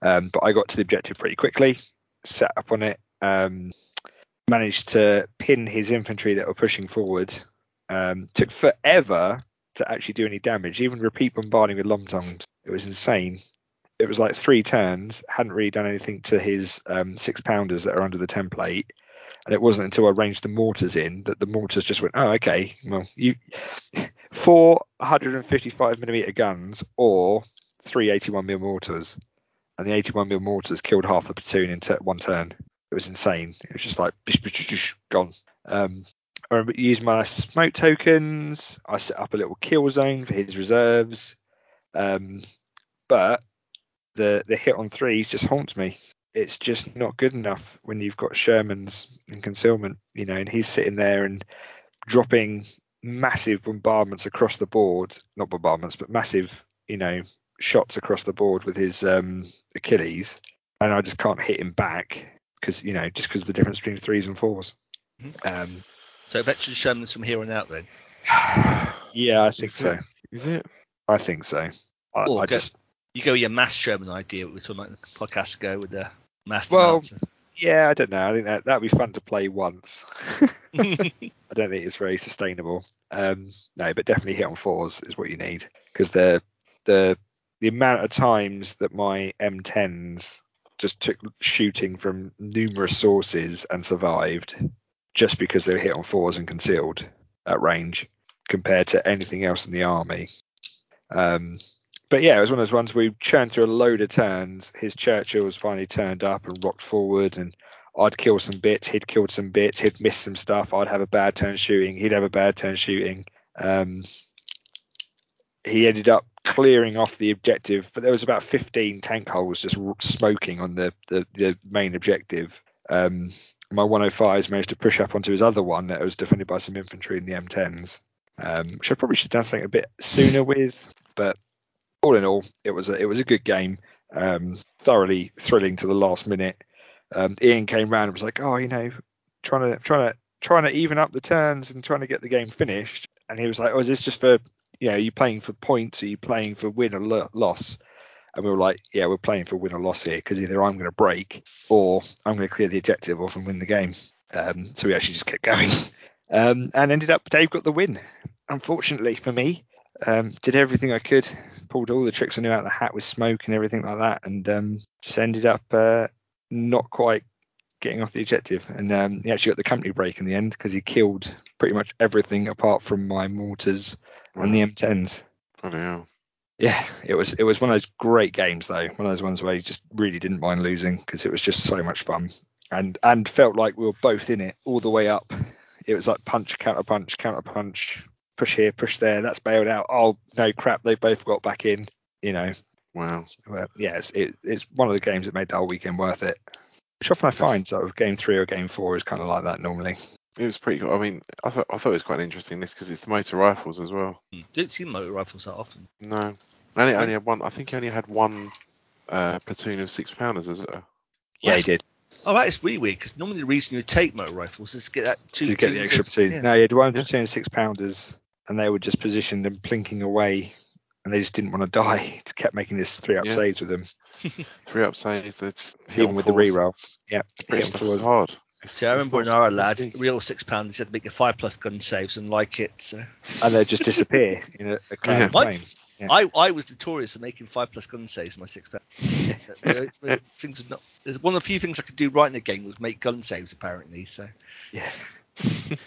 But I got to the objective pretty quickly, set up on it. Managed to pin his infantry that were pushing forward. Took forever to actually do any damage, even repeat bombarding with long-tongs. It was insane. It was like 3 turns, hadn't really done anything to his 6-pounders that are under the template. And it wasn't until I ranged the mortars in that the mortars just went, oh, okay, well, 455mm guns or 3 81mm mortars. And the 81mm mortars killed half the platoon in one turn. It was insane. It was just like, gone. I used my smoke tokens. I set up a little kill zone for his reserves. But the hit on 3s just haunts me. It's just not good enough when you've got Sherman's in concealment, and he's sitting there and dropping massive bombardments across the board. Not bombardments, but massive, shots across the board with his Achilles. And I just can't hit him back. Because because of the difference between 3s and 4s. So veteran Sherman's from here on out, then. Yeah, I think so. Is it? I think so. You go with your mass Sherman idea we were talking about in the podcast ago with the mass. Well, yeah, I don't know. I think that'd be fun to play once. I don't think it's very sustainable. No, but definitely hit on 4s is what you need because the amount of times that my M10s. Just took shooting from numerous sources and survived just because they were hit on 4s and concealed at range compared to anything else in the army. But yeah, it was one of those ones we churned through a load of turns. His Churchill was finally turned up and rocked forward and I'd kill some bits. He'd killed some bits. He'd missed some stuff. I'd have a bad turn shooting. He'd have a bad turn shooting. He ended up clearing off the objective, but there was about 15 tank holes just smoking on the main objective. My 105s managed to push up onto his other one that was defended by some infantry in the M10s, which I probably should have done something a bit sooner with. But all in all, it was a good game, thoroughly thrilling to the last minute. Ian came round and was like, "Oh, trying to even up the turns and trying to get the game finished." And he was like, "Oh, is this just for?" Are you playing for points? Are you playing for win or loss? And we were like, yeah, we're playing for win or loss here because either I'm going to break or I'm going to clear the objective off and win the game. So we actually just kept going and ended up, Dave got the win. Unfortunately for me, did everything I could, pulled all the tricks I knew out of the hat with smoke and everything like that and just ended up not quite getting off the objective, and he actually got the company break in the end because he killed pretty much everything apart from my mortars and the M10s. Bloody hell. Yeah, it was one of those great games though, one of those ones where you just really didn't mind losing because it was just so much fun, and felt like we were both in it all the way up. It was like punch, counter punch, counter punch, push here, push there. That's bailed out. Oh no, crap! They both got back in. You know. Wow. So, yeah, it's one of the games that made the whole weekend worth it. Which often I find sort of game 3 or game 4 is kind of like that normally. It was pretty cool. I mean, I thought it was quite an interesting list because it's the motor rifles as well. You don't see motor rifles that often. No. And it only had one. I think he only had one platoon of 6-pounders as well. Yeah, he did. Oh, that is really weird because normally the reason you take motor rifles is to get that two. To get the extra platoon. Yeah. No, he had one platoon of 6-pounders and they were just positioned and plinking away and they just didn't want to die. Just kept making this 3-up saves with them. 3-up saves. Even with the reroll. Yeah. It's hard. So I remember when our lad, real 6-pounders, had to make the 5+ gun saves and like it. So. And they'd just disappear in a cloud of flame. Yeah. I was notorious for making 5+ gun saves in my 6-pounder. There's one of the few things I could do right in the game was make gun saves, apparently. So, yeah. It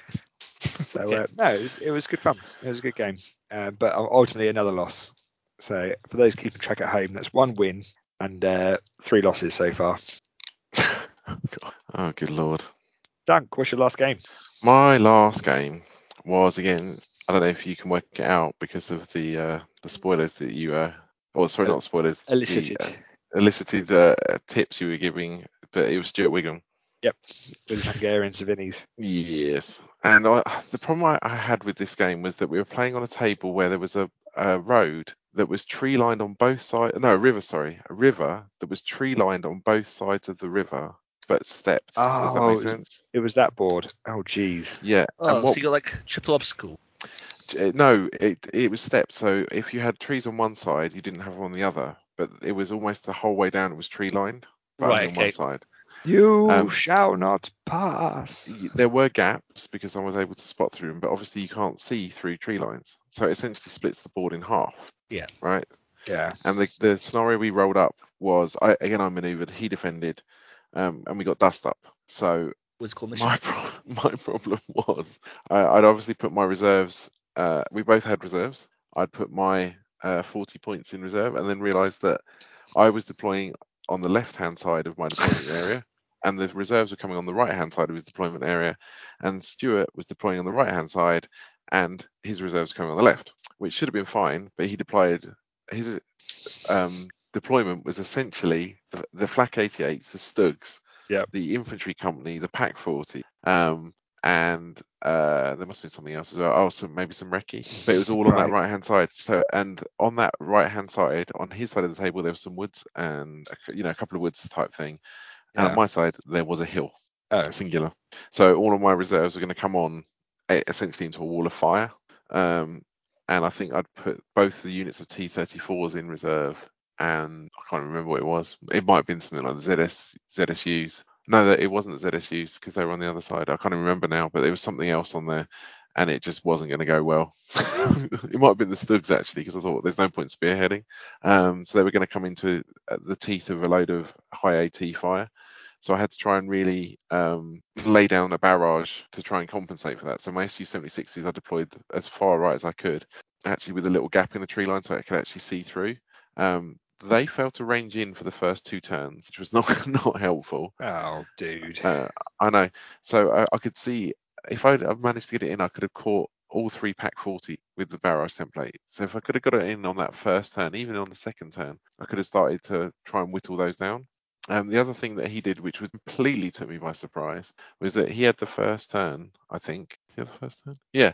was good fun. It was a good game. But ultimately, another loss. So, for those keeping track at home, that's one win and 3 losses so far. Oh, good lord. Dunk, what's your last game? My last game was, again, I don't know if you can work it out because of the spoilers that you... not spoilers. Elicited. Elicited the tips you were giving, but it was Stuart Wiggum. Yep. With Hungarian Savinis. Yes. And the problem I had with this game was that we were playing on a table where there was a road that was tree-lined on both sides... No, a river that was tree-lined on both sides of the river. But stepped. Oh, does that make sense? It was that board. Oh, geez. Yeah. Oh, and so you got like triple obstacle. No, it was stepped. So if you had trees on one side, you didn't have them on the other. But it was almost the whole way down. It was tree lined, right? On one side. You shall not pass. There were gaps because I was able to spot through them, but obviously you can't see through tree lines. So it essentially splits the board in half. Yeah. Right. Yeah. And the scenario we rolled up was I manoeuvred. He defended. And we got dust up. So my problem was I'd obviously put my reserves. We both had reserves. I'd put my 40 points in reserve and then realised that I was deploying on the left-hand side of my deployment area and the reserves were coming on the right-hand side of his deployment area and Stuart was deploying on the right-hand side and his reserves coming on the left, which should have been fine, but he deployed his... deployment was essentially the Flak 88s, the Stugs, the infantry company, the Pack 40, and there must have been something else as well. Oh, so maybe some recce, but it was all on that right-hand side. So, and on that right-hand side, on his side of the table, there was some woods and a couple of woods type thing. And on my side, there was a hill, singular. So all of my reserves were going to come on essentially into a wall of fire. And I think I'd put both the units of T-34s in reserve. And I can't remember what it was. It might have been something like the ZSUs. No, it wasn't the ZSUs because they were on the other side. I can't remember now, but there was something else on there and it just wasn't going to go well. It might have been the Stugs actually because I thought there's no point spearheading. So they were going to come into the teeth of a load of high AT fire. So I had to try and really lay down a barrage to try and compensate for that. So my SU-76s I deployed as far right as I could, actually with a little gap in the tree line so I could actually see through. They failed to range in for the first 2 turns, which was not helpful. Oh, dude. I know. So I could see, if I'd managed to get it in, I could have caught all 3 Pack 40 with the barrage template. So if I could have got it in on that first turn, even on the second turn, I could have started to try and whittle those down. The other thing that he did, which completely took me by surprise, was that he had the first turn, I think. Did he have the first turn? Yeah.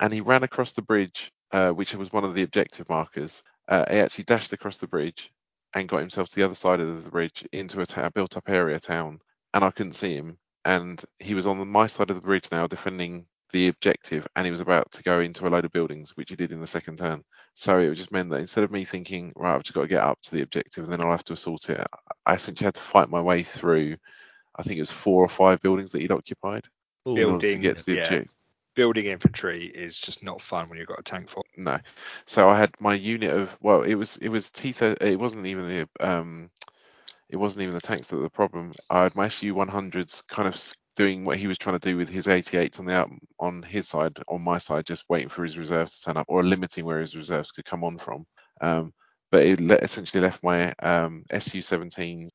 And he ran across the bridge, which was one of the objective markers. He actually dashed across the bridge and got himself to the other side of the bridge into a built-up area town, and I couldn't see him. And he was on my side of the bridge now defending the objective, and he was about to go into a load of buildings, which he did in the second turn. So it just meant that instead of me thinking, right, I've just got to get up to the objective and then I'll have to assault it, I essentially had to fight my way through, I think it was 4 or 5 buildings that he'd occupied. Building, to get to the objective. Building infantry is just not fun when you've got a tank for it. No, so I had my unit of it wasn't even the It wasn't even the tanks that were the problem. I had my SU-100s kind of doing what he was trying to do with his 88s on his side, on my side, just waiting for his reserves to turn up, or limiting where his reserves could come on from. But it essentially left my ZSU-17,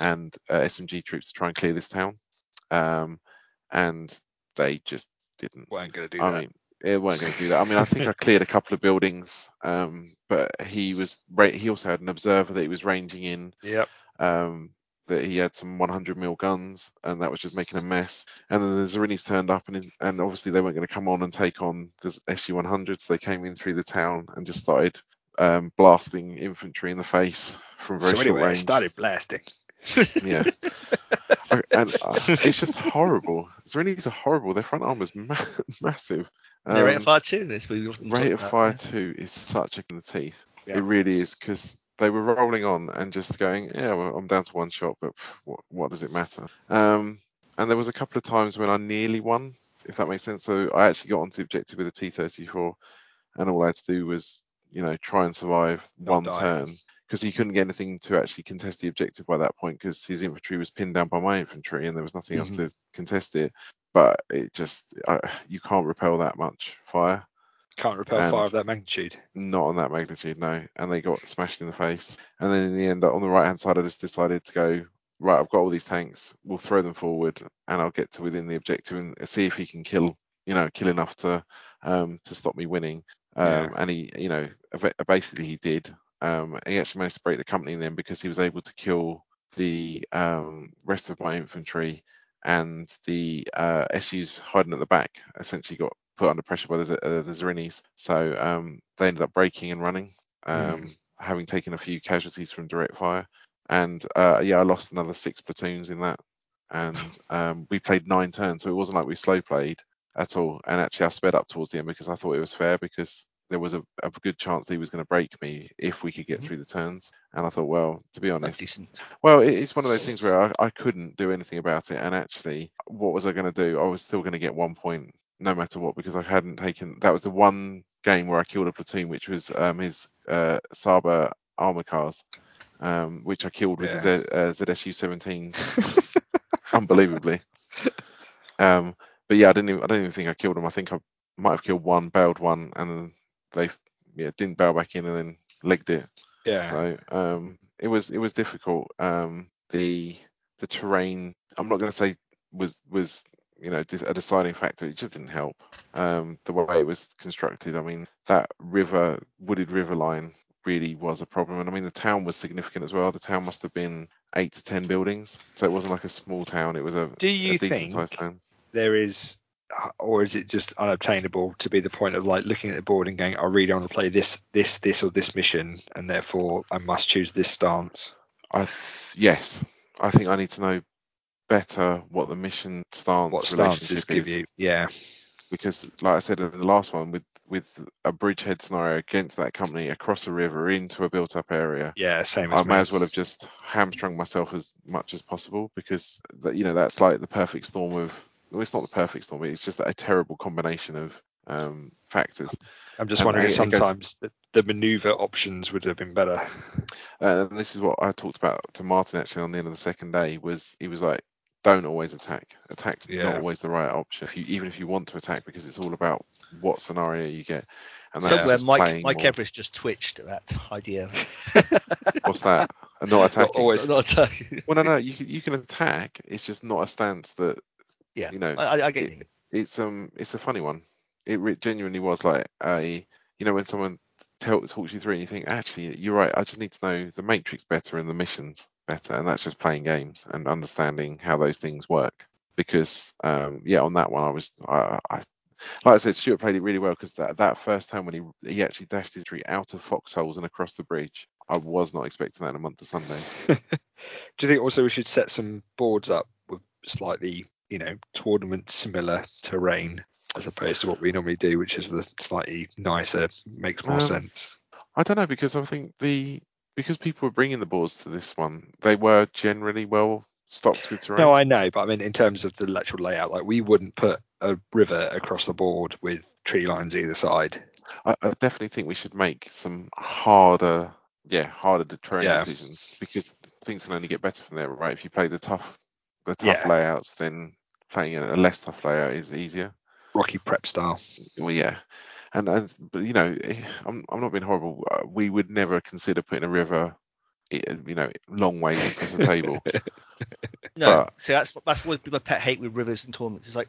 and SMG troops to try and clear this town. And they just didn't. They weren't going to do that. I mean, I think I cleared a couple of buildings, but he also had an observer that he was ranging in. Yep. That he had some 100 mil guns, and that was just making a mess. And then the Zerinis turned up, and obviously they weren't going to come on and take on the SU-100, so they came in through the town and just started blasting infantry in the face from very short range. It started blasting. Yeah. And it's just horrible. Zerinis are horrible. Their front armor is massive. Their rate of fire too. Rate of fire too is such a kick in the teeth. Yeah. It really is, because they were rolling on and just going, yeah, well, I'm down to one shot, but what does it matter? And there was a couple of times when I nearly won, if that makes sense. So I actually got onto the objective with a T-34, and all I had to do was, try and survive one turn. Because he couldn't get anything to actually contest the objective by that point, because his infantry was pinned down by my infantry, and there was nothing else to contest it. But it just, you can't repel that much fire. Can't repel fire of that magnitude. Not on that magnitude, no. And they got smashed in the face. And then in the end, on the right-hand side, I just decided to go, right, I've got all these tanks, we'll throw them forward, and I'll get to within the objective and see if he can kill enough to stop me winning. And he, basically he did. He actually managed to break the company in the end, because he was able to kill the rest of my infantry, and the SUs hiding at the back essentially got put under pressure by the Zerinis. So they ended up breaking and running, having taken a few casualties from direct fire. And I lost another 6 platoons in that. And we played 9 turns, so it wasn't like we slow played at all. And actually I sped up towards the end, because I thought it was fair, because there was a good chance that he was going to break me if we could get through the turns. And I thought, well, to be honest, that's decent. Well, it's one of those things where I couldn't do anything about it. And actually, what was I going to do? I was still going to get 1 point no matter what, because I hadn't taken... That was the one game where I killed a platoon, which was his Sabre armor cars, which I killed with his ZSU-17, unbelievably. But yeah, I don't even think I killed him. I think I might have killed 1, bailed 1, and then they didn't bail back in, and then legged it. Yeah. So it was difficult. The terrain, I'm not going to say was a deciding factor. It just didn't help. The way it was constructed. I mean, that wooded river line really was a problem. And I mean, the town was significant as well. The town must have been 8 to 10 buildings, so it wasn't like a small town. It was a decent sized town. There is. Or is it just unobtainable to be the point of like looking at the board and going, I really don't want to play this or this mission, and therefore I must choose this stance? Yes. I think I need to know better what the mission stance what stances give is. You. Yeah. Because like I said in the last one, with a bridgehead scenario against that company across a river into a built up area. Yeah, same as I may as well have just hamstrung myself as much as possible, because that's like the perfect storm of... Well, it's not the perfect storm, it's just a terrible combination of factors. I'm just wondering if sometimes the maneuver options would have been better. And this is what I talked about to Martin actually on the end of the second day, was he was like, don't always attack. Attack's not always the right option, even if you want to attack, because it's all about what scenario you get. And somewhere Mike Everest just twitched at that idea. What's that? Not attacking. Not attacking. Well, no, you can attack. It's just not a stance that... Yeah, I get it. It's a funny one. It genuinely was like a, when someone talks you through and you think, actually, you're right. I just need to know the matrix better and the missions better, and that's just playing games and understanding how those things work. Because on that one, I like I said, Stuart played it really well, because that first time when he actually dashed his tree out of foxholes and across the bridge, I was not expecting that in a month of Sunday. Do you think also we should set some boards up with slightly tournament similar terrain as opposed to what we normally do, which is the slightly nicer, makes more sense? I don't know, because I think because people were bringing the boards to this one, they were generally well stocked with terrain. No, I know, but I mean in terms of the actual layout, like we wouldn't put a river across the board with tree lines either side. I definitely think we should make some harder harder deterring Yeah. decisions, because things can only get better from there, right? If you play the tough Yeah. layouts, then playing a less tough layout is easier. Rocky prep style. Well, yeah, and but I'm not being horrible. We would never consider putting a river, long ways across the table. No, But see, that's always been my pet hate with rivers and tournaments. It's like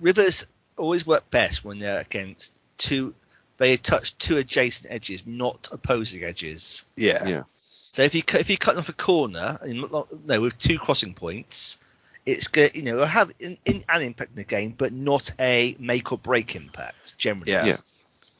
rivers always work best when they're against two. They touch two adjacent edges, not opposing edges. Yeah. yeah, So if you cut off a corner, with two crossing points, it's good. It'll have an impact in the game, but not a make or break impact generally. Yeah. yeah.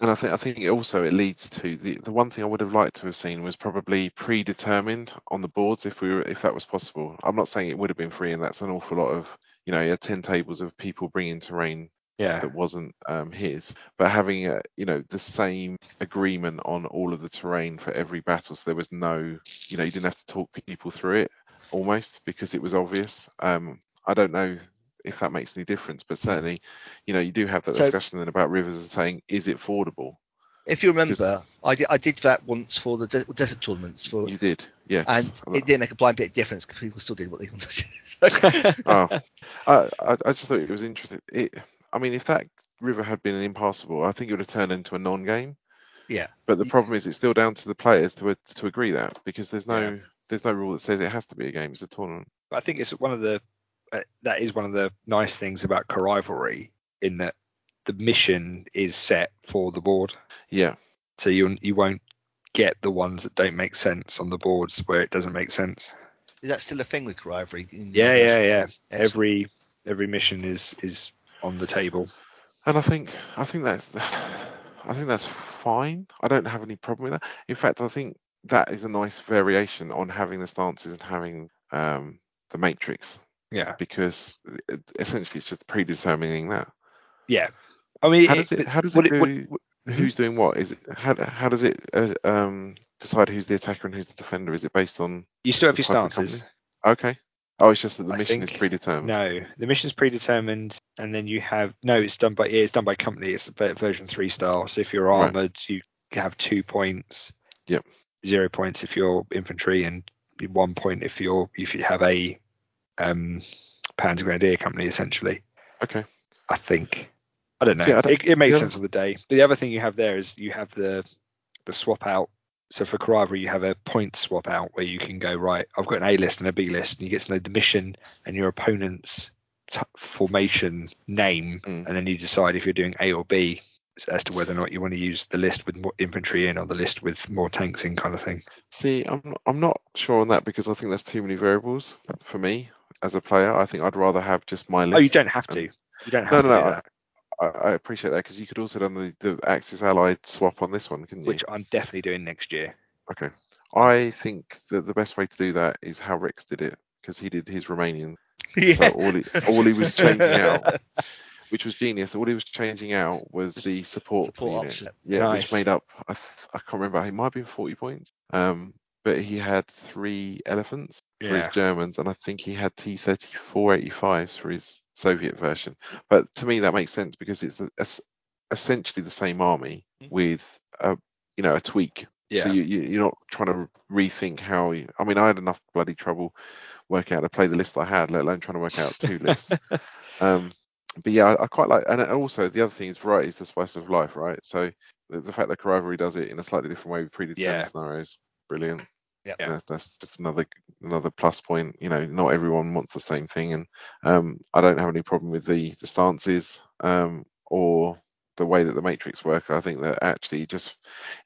And I think it leads to the one thing I would have liked to have seen was probably predetermined on the boards if that was possible. I'm not saying it would have been free, and that's an awful lot of 10 tables of people bringing terrain Yeah. that wasn't his, but having the same agreement on all of the terrain for every battle, so there was no you didn't have to talk people through it almost, because it was obvious. I don't know if that makes any difference, but certainly you do have that So discussion then about rivers and saying, is it fordable? if you Because remember, I did that once for the desert tournaments for, you did, and it didn't make a blind bit of difference because people still did what they wanted. So, Oh, I just thought it was interesting. I mean, if that river had been impassable, I think it would have turned into a non-game. yeah, But the You- problem is, it's still down to the players to agree that, because there's Yeah. no rule that says it has to be a game. It's a tournament. I think it's that is one of the nice things about Rivalry, in that the mission is set for the board, Yeah, so you won't get the ones that don't make sense on the boards where it doesn't make sense. Is that still a thing with rivalry in the Yeah. version? Yeah. Excellent. Every mission is on the table. and I think that's fine. I don't have any problem with that. In fact, I think that is a nice variation on having the stances and having the matrix, Yeah. because essentially it's just predetermining that. Yeah. I mean, How does it? How does it what do? mhm. Who's doing what? Is it how does it decide who's the attacker and who's the defender? Is it based on You still the have your type of company? stances, Okay. Oh, it's just that the I mission is think. predetermined. No, the mission's predetermined, and then you have no. It's done by company. It's the version 3 style. So if you're Right. armored, you have 2 points, Yep. 0 points if you're infantry, and 1 point if you have a um, Panzer Grenadier company. Essentially, Okay. I think. I don't So know. yeah, I don't, It the makes other sense on the day. But the other thing you have there is you have the swap out. So for Karavari, you have a point swap out where you can go, right, I've got an A list and a B list, and you get to know the mission and your opponent's formation name, mm, and then you decide if you're doing A or B as to whether or not you want to use the list with more infantry in or the list with more tanks in, kind of thing. see, I'm not sure on that, because I think there's too many variables for me as a player. I think I'd rather have just my Oh, you list. don't have to. And You don't no, have to no, do no. that, I appreciate that, because you could also done the Axis Allied swap on this one, couldn't you? which I'm definitely doing next year. Okay. I think that the best way to do that is how Rex did it, because he did his Romanian. So all he was changing out, Yeah. which was genius, all he was changing out was the support Support unit. option. Yeah, which Nice. made up I can't remember. He might have been 40 points. But he had 3 elephants for his Yeah. Germans, and I think he had T-34-85s for his Soviet version. But to me, that makes sense, because it's essentially the same army with a tweak. So Yeah. you're not trying to rethink how you. I mean, I had enough bloody trouble working out to play the list I had, let alone trying to work out 2 lists. Um, But yeah, I quite like, and also the other thing is variety is the spice of life, right? So the fact that Rivalry does it in a slightly different way with predetermined yeah. scenarios, brilliant. Yep. Yeah. That's just another plus point. Not everyone wants the same thing, and I don't have any problem with the stances or the way that the matrix work. I think that actually just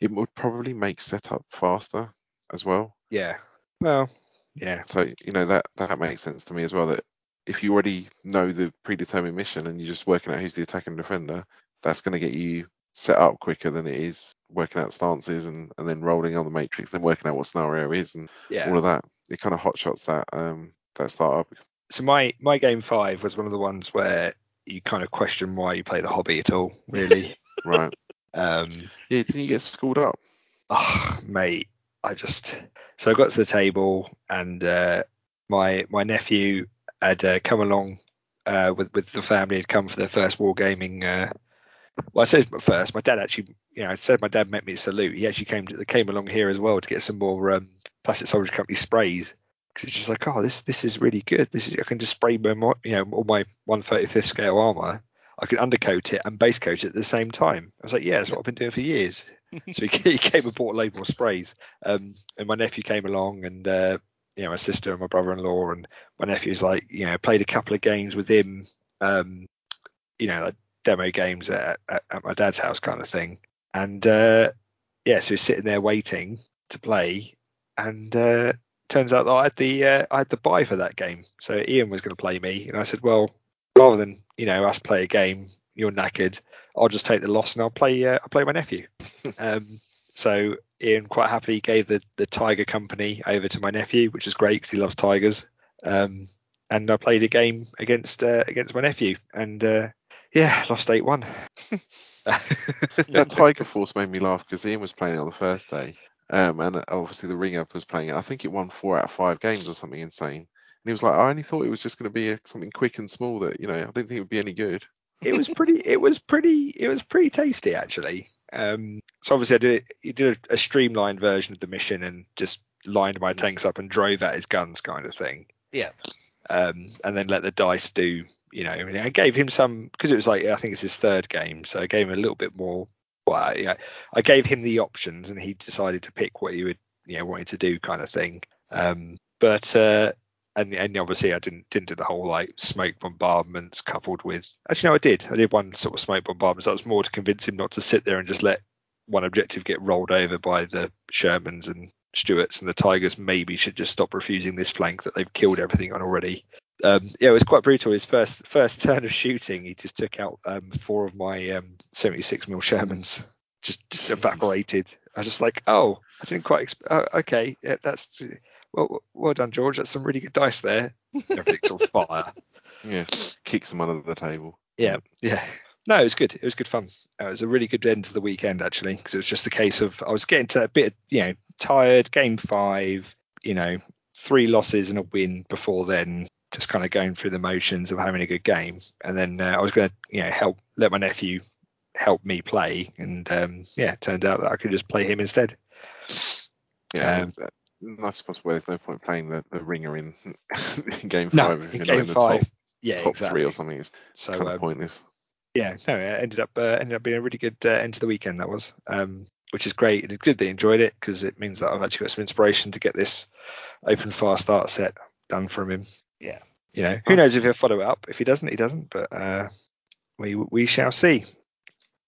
it would probably make setup faster as well. Yeah. Well, yeah. So that makes sense to me as well. That if you already know the predetermined mission and you're just working out who's the attack and defender, that's going to get you set up quicker than it is working out stances and then rolling on the matrix, then working out what scenario is and all Yeah. of that. It kind of hotshots that startup. So my game 5 was one of the ones where you kind of question why you play the hobby at all, really. Right? Um, Yeah, didn't you get schooled up? Mate, I got to the table, and my nephew had come along with the family, had come for their first wargaming Well, I said first, my dad actually, I said my dad met me at Salute. He actually came along here as well to get some more Plastic Soldiers Company sprays. Because it's just like, oh, this is really good. I can just spray my, all my 1/35 scale armor. I can undercoat it and base coat it at the same time. I was like, yeah, that's what I've been doing for years. So he came and bought a load more sprays. And my nephew came along, and my sister and my brother-in-law, and my nephew's like, played a couple of games with him. Like demo games at my dad's house, kind of thing. And so he's sitting there waiting to play, and turns out that I had the buy for that game. So Ian was going to play me, and I said, well, rather than us play a game, you're knackered, I'll just take the loss and I'll play my nephew. So Ian quite happily gave the Tiger Company over to my nephew, which is great because he loves tigers. And I played a game against my nephew, and lost 8-1. Tiger Force made me laugh because Ian was playing it on the first day, and obviously the Ring Up was playing it. I think it won 4 out of 5 games or something insane. And he was like, "I only thought it was just going to be something quick and small that I didn't think it would be any good." It was pretty tasty actually. So obviously he did a streamlined version of the mission and just lined my tanks up and drove at his guns, kind of thing. Yeah. And then let the dice do, I gave him some, because it was like, I think it's his third game. So I gave him a little bit more. Well, I gave him the options and he decided to pick what he would, wanted to do, kind of thing. But obviously I didn't do the whole like smoke bombardments coupled with, actually, no, I did one sort of smoke bombardment. So that was more to convince him not to sit there and just let one objective get rolled over by the Shermans and Stuarts, and the Tigers maybe should just stop refusing this flank that they've killed everything on already. It was quite brutal. His first turn of shooting, he just took out 4 of my 76mm Shermans, just evaporated. I was just like, oh, I didn't quite okay, yeah, that's well done, George, that's some really good dice there. Everything's on fire. Yeah, kicks them under the table. Yeah. No, it was good. It was good fun. It was a really good end to the weekend, actually, because it was just a case of I was getting to a bit, tired. Game 5, 3 losses and a win before then, just kind of going through the motions of having a good game. And then I was going to, let my nephew help me play. And it turned out that I could just play him instead. Yeah, I suppose there's no point playing the ringer in Game 5. No, in Game 5, top 3 or something. It's so kind of pointless. Yeah, no, it ended up being a really good end to the weekend. That was, which is great. It's good they enjoyed it because it means that I've actually got some inspiration to get this open fire start set done from him. Yeah, who knows if he'll follow it up. If he doesn't, he doesn't. But we shall see.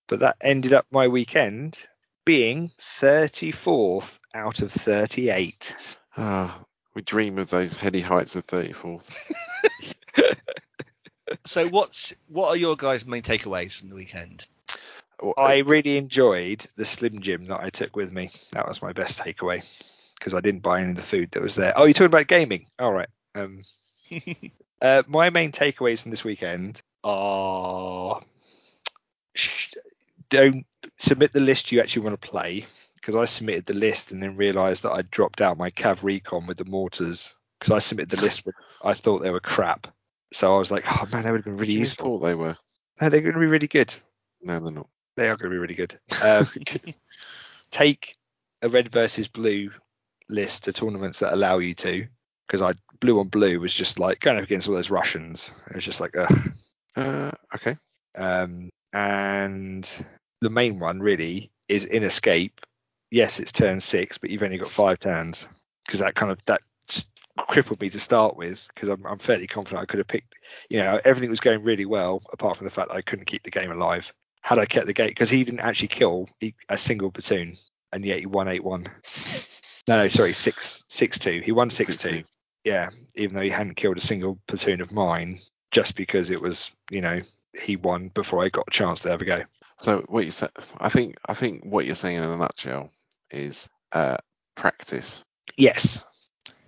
But that ended up my weekend being 34th out of 38. We dream of those heady heights of 34th. So what are your guys' main takeaways from the weekend? I really enjoyed the Slim Jim that I took with me. That was my best takeaway because I didn't buy any of the food that was there. Oh, you're talking about gaming. All right. My main takeaways from this weekend are don't submit the list you actually want to play, because I submitted the list and then realised that I dropped out my Cav Recon with the mortars because I submitted the list. I thought they were crap. So I was like, oh man, that would have been really useful. Thought they were. No, they're going to be really good. No, they're not. They are going to be really good. Take a red versus blue list to tournaments that allow you to, because I blue on blue was just like going up against all those Russians. It was just like, ugh. Okay. And the main one really is in Escape. Yes, it's turn 6, but you've only got 5 turns, because that crippled me to start with, because I'm fairly confident I could have picked, everything was going really well apart from the fact that I couldn't keep the game alive. Had I kept the game, because he didn't actually kill a single platoon, and yet he won 8-1. No, sorry, 6-2. He won 6-2. Yeah, even though he hadn't killed a single platoon of mine, just because it was, he won before I got a chance to have a go. So what you said, I think what you're saying in a nutshell is practice. Yes.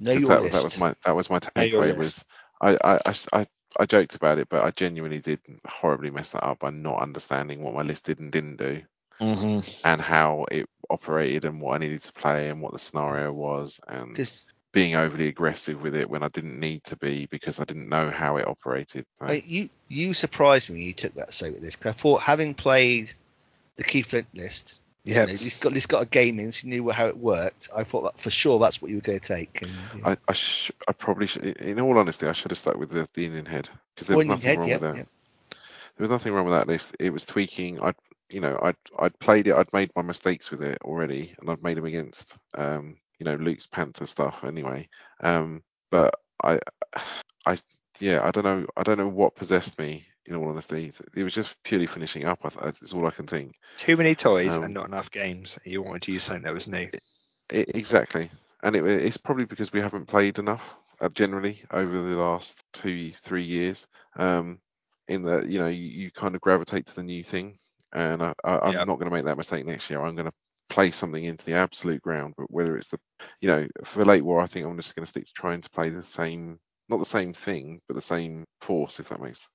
That was my takeaway. I joked about it, but I genuinely did horribly mess that up by not understanding what my list did and didn't do, and how it operated, and what I needed to play, and what the scenario was, and being overly aggressive with it when I didn't need to be because I didn't know how it operated. So. You surprised me when you took that so with this, because I thought, having played the Keith Flint list, yeah, he's got a game in, so he knew how it worked. I thought that for sure that's what you were going to take. And, yeah. I probably should, in all honesty, I should have stuck with the Indian Head, because there was nothing wrong with that. Yeah. There was nothing wrong with that list. It was tweaking. I'd played it. I'd made my mistakes with it already, and I'd made them against Luke's Panther stuff anyway. But I don't know what possessed me. In all honesty, it was just purely finishing up. It's all I can think. Too many toys and not enough games. You wanted to use something that was new. Exactly, and it's probably because we haven't played enough generally over the last 2-3 years. In that, you kind of gravitate to the new thing, and I'm not going to make that mistake next year. I'm going to play something into the absolute ground. But whether it's for Late War, I think I'm just going to stick to trying to play the same, not the same thing, but the same force, if that makes sense.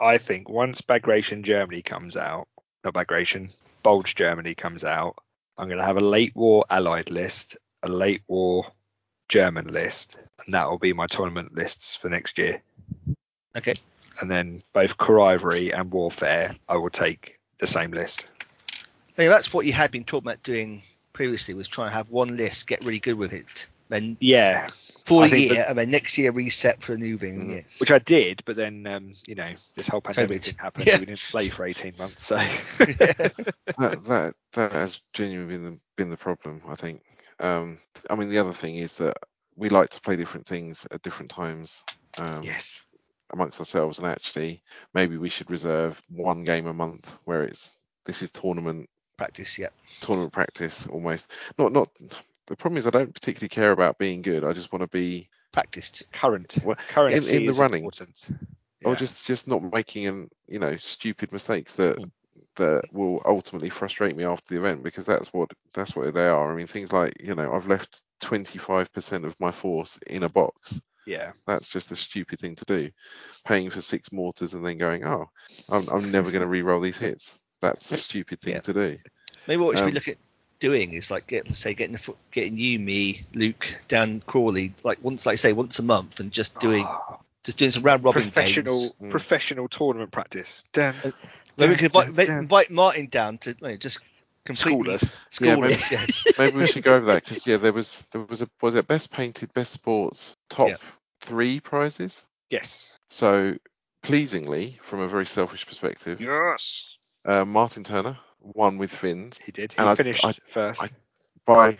I think once Bagration Germany comes out, not Bagration, Bulge Germany comes out, I'm going to have a Late War Allied list, a Late War German list, and that will be my tournament lists for next year. Okay. And then both Corrivery and Warfare, I will take the same list. Yeah, that's what you had been talking about doing previously, was trying to have one list, get really good with it, then for a year, and then next year reset for a new thing. Yes. Which I did, but then this whole pandemic didn't happen. Yeah. We didn't play for 18 months, so that has genuinely been the problem, I think. I mean, the other thing is that we like to play different things at different times. Yes. Amongst ourselves, and actually, maybe we should reserve one game a month where this is tournament practice. Yeah. Tournament practice, almost. Not. The problem is I don't particularly care about being good. I just want to be practiced, current, in the running. Yeah. Or just not making stupid mistakes that will ultimately frustrate me after the event, because that's what they are. I mean, things like I've left 25% of my force in a box. Yeah, that's just a stupid thing to do. Paying for 6 mortars and then going, oh, I'm never going to re-roll these hits. That's a stupid thing to do. Maybe what should we look at doing is like getting you, me, Luke, Dan, Crawley, once a month, and just doing some round robin professional tournament practice. Dan, we could invite Martin down to just completely school us. Yes, maybe we should go over that, because there was a best painted, best sports top 3 prizes. Yes. So pleasingly, from a very selfish perspective, yes, Martin Turner won with fins. He did. He finished first. By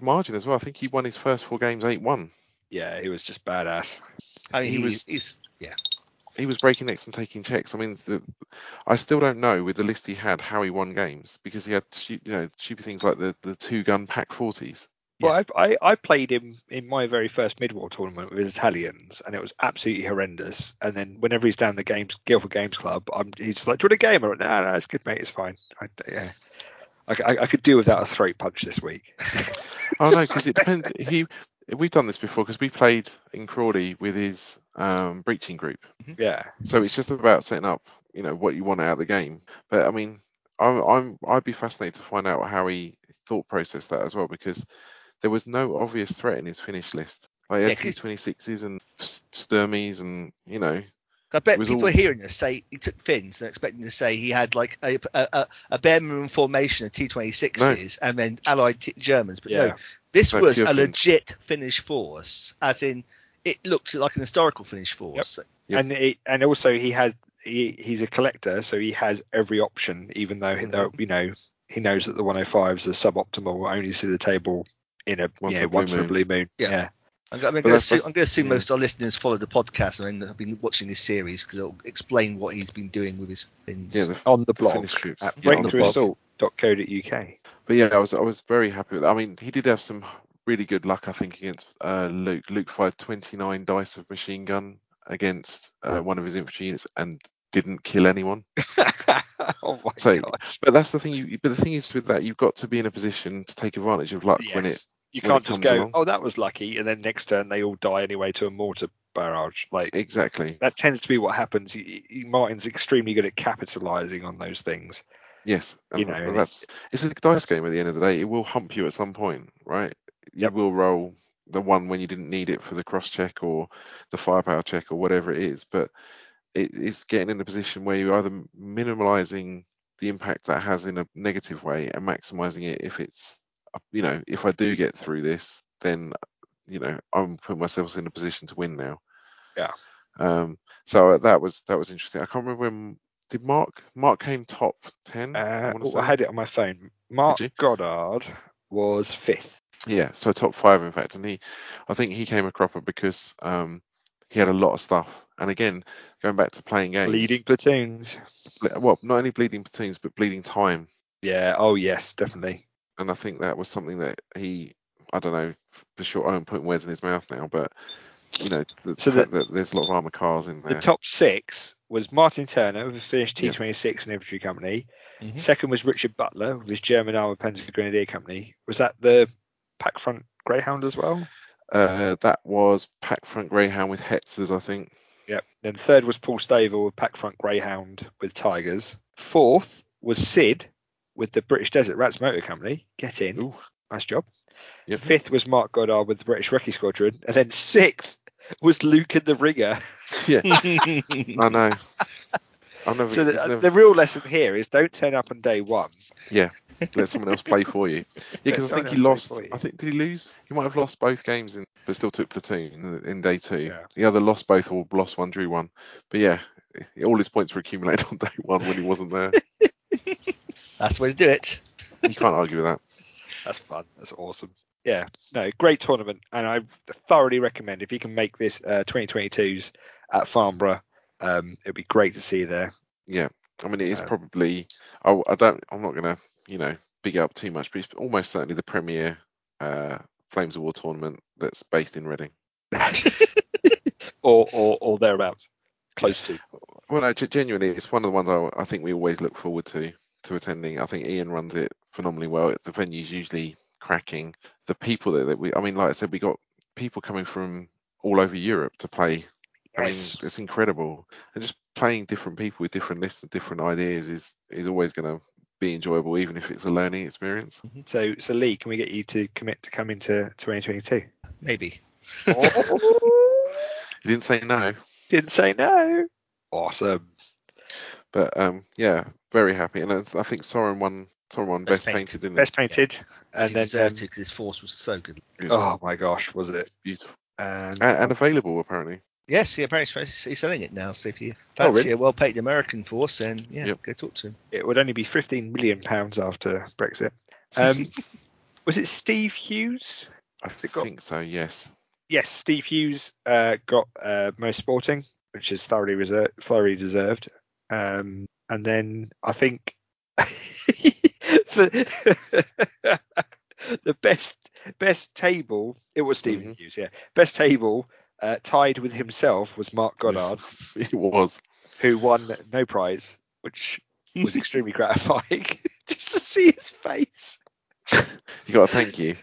margin as well. I think he won his first 4 games 8-1. Yeah, he was just badass. I mean, he was breaking necks and taking checks. I mean, I still don't know with the list he had how he won games, because he had stupid things like the 2-gun pack 40s. Well, yeah. I played him in my very first mid-war tournament with his Italians, and it was absolutely horrendous. And then whenever he's down the games, Guildford Games Club, he's like, "Do you want a game?" I went, No, it's good, mate. It's fine. I could do without a throat punch this week. Oh no, because it depends. We've done this before, because we played in Crawley with his breaching group. Yeah. So it's just about setting up, what you want out of the game. But I mean, I'd be fascinated to find out how he thought processed that as well, because there was no obvious threat in his finish list. Like FT26s and Sturmies, and I bet people are hearing this say he took fins, and expecting to say he had like a bare minimum formation of T26s and then allied Germans. But no, this was a legit finish force, as in it looked like an historical finish force. Yep. Yep. And also he's a collector, so he has every option, even though he knows that the 105s are suboptimal, only see the table once in a blue moon. Yeah. I'm going to assume most of our listeners follow the podcast and have been watching this series, because it'll explain what he's been doing with his fins on the blog at breakthroughassault.co.uk. But yeah, I was very happy with that. I mean, he did have some really good luck, I think, against Luke. Luke fired 29 dice of machine gun against one of his infantry units and didn't kill anyone. Oh my god! But that's the thing. But the thing is, with that, you've got to be in a position to take advantage of luck. Yes. You can't just go, along. "Oh, that was lucky," and then next turn they all die anyway to a mortar barrage. Exactly. That tends to be what happens. Martin's extremely good at capitalising on those things. Yes, it's a dice game. At the end of the day, it will hump you at some point, right? You will roll the one when you didn't need it for the cross check or the firepower check or whatever it is. But it's getting in a position where you're either minimalizing the impact that has in a negative way and maximizing it if it's, you know, if I do get through this, then, you know, I'm putting myself in a position to win now. Yeah. So that was interesting. I can't remember when. Did Mark came top 10? I had it on my phone. Mark Goddard was 5th. Yeah, so top 5 in fact, and I think he came a cropper because he had a lot of stuff. And again, going back to playing games, bleeding platoons. Well, not only bleeding platoons, but bleeding time. Yeah. Oh yes, definitely. And I think that was something that I don't know for sure. I'm putting words in his mouth now, but. You know, the fact that there's a lot of armoured cars in there. The top 6 was Martin Turner, who finished T26 and Infantry Company. Mm-hmm. Second was Richard Butler, with his German Armoured Panzer Grenadier Company. Was that the Pack Front Greyhound as well? That was Pack Front Greyhound with Hetzers, I think. Yep. Then third was Paul Stavel with Pack Front Greyhound with Tigers. Fourth was Sid with the British Desert Rats Motor Company. Get in. Ooh. Nice job. Yep. Fifth was Mark Goddard with the British Recce Squadron. And then sixth was Luke and the Ringer. Yeah. I know. The real lesson here is don't turn up on day one. Yeah. Let someone else play for you. Yeah, because I think he lost. Did he lose? He might have lost both games, but still took platoon in day 2. Yeah. The other lost both or lost one, drew one. But yeah, all his points were accumulated on day 1 when he wasn't there. That's the way to do it. You can't argue with that. That's fun. That's awesome. Yeah, no, great tournament, and I thoroughly recommend if you can make this 2022s at Farnborough, it'd be great to see you there. Yeah, I mean it is probably. I'm not going to big it up too much, but it's almost certainly the premier Flames of War tournament that's based in Reading, or thereabouts, close to. Well, no, genuinely, it's one of the ones I think we always look forward to attending. I think Ian runs it phenomenally well. The venue's usually cracking. The people that we, I mean, like I said, we got people coming from all over Europe to play. Yes. I mean, it's incredible, and just playing different people with different lists and different ideas is always going to be enjoyable, even if it's a learning experience. Mm-hmm. So Lee, can we get you to commit to come into 2022? Maybe. Oh. You didn't say no. Awesome. But yeah, very happy, and I think Soren won. Someone best painted, didn't it? Best painted, yeah. And then deserted because his force was so good. Oh my gosh, was it beautiful and available apparently? Yes, yeah, apparently he's selling it now. So if you fancy a well-paid American force, then go talk to him. It would only be £15 million after Brexit. Was it Steve Hughes? I think so. Yes. Yes, Steve Hughes got most sporting, which is thoroughly deserved. And then I think. The best table, it was Stephen Hughes, yeah. Best table tied with himself was Mark Goddard. It was. Who won no prize, which was extremely gratifying. Just to see his face. You got to thank you.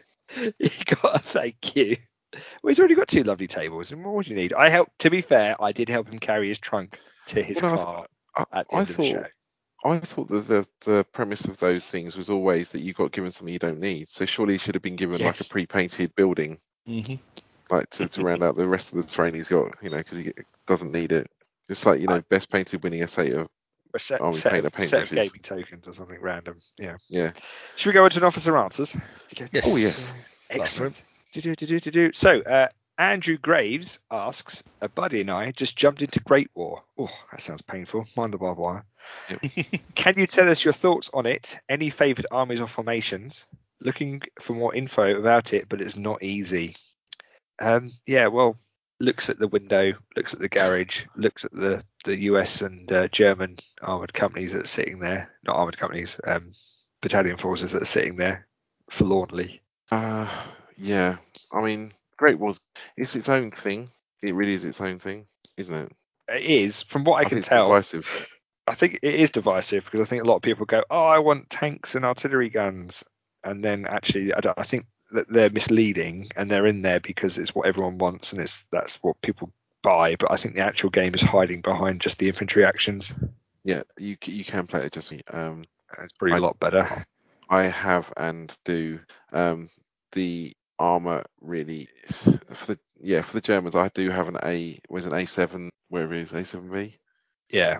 Well, he's already got 2 lovely tables. And what do you need? To be fair, I did help him carry his trunk to his car at the end of the show. I thought that the premise of those things was always that you got given something you don't need. So surely you should have been given like a pre-painted building, like to round out the rest of the terrain he's got, because he doesn't need it. It's like, best painted winning a set of gaming tokens or something random. Yeah. Yeah. Should we go into an officer answers? Yes. Oh, yes. Excellent. So, Andrew Graves asks, a buddy and I just jumped into Great War. Oh, that sounds painful. Mind the barbed wire. Yep. Can you tell us your thoughts on it? Any favoured armies or formations? Looking for more info about it, but it's not easy. Looks at the window, looks at the garage, looks at the US and German armoured companies that are sitting there. Not armoured companies, battalion forces that are sitting there forlornly. I mean, Great War's it's its own thing. It really is its own thing, isn't it? It is, from what I can tell. Divisive. I think it is divisive because I think a lot of people go, "Oh, I want tanks and artillery guns," and then actually, I think that they're misleading and they're in there because it's what everyone wants and that's what people buy. But I think the actual game is hiding behind just the infantry actions. Yeah, you can play it just. It's probably a lot better. I have and do the armor really for the Germans. I do have an A7, where it is, A7V. Yeah,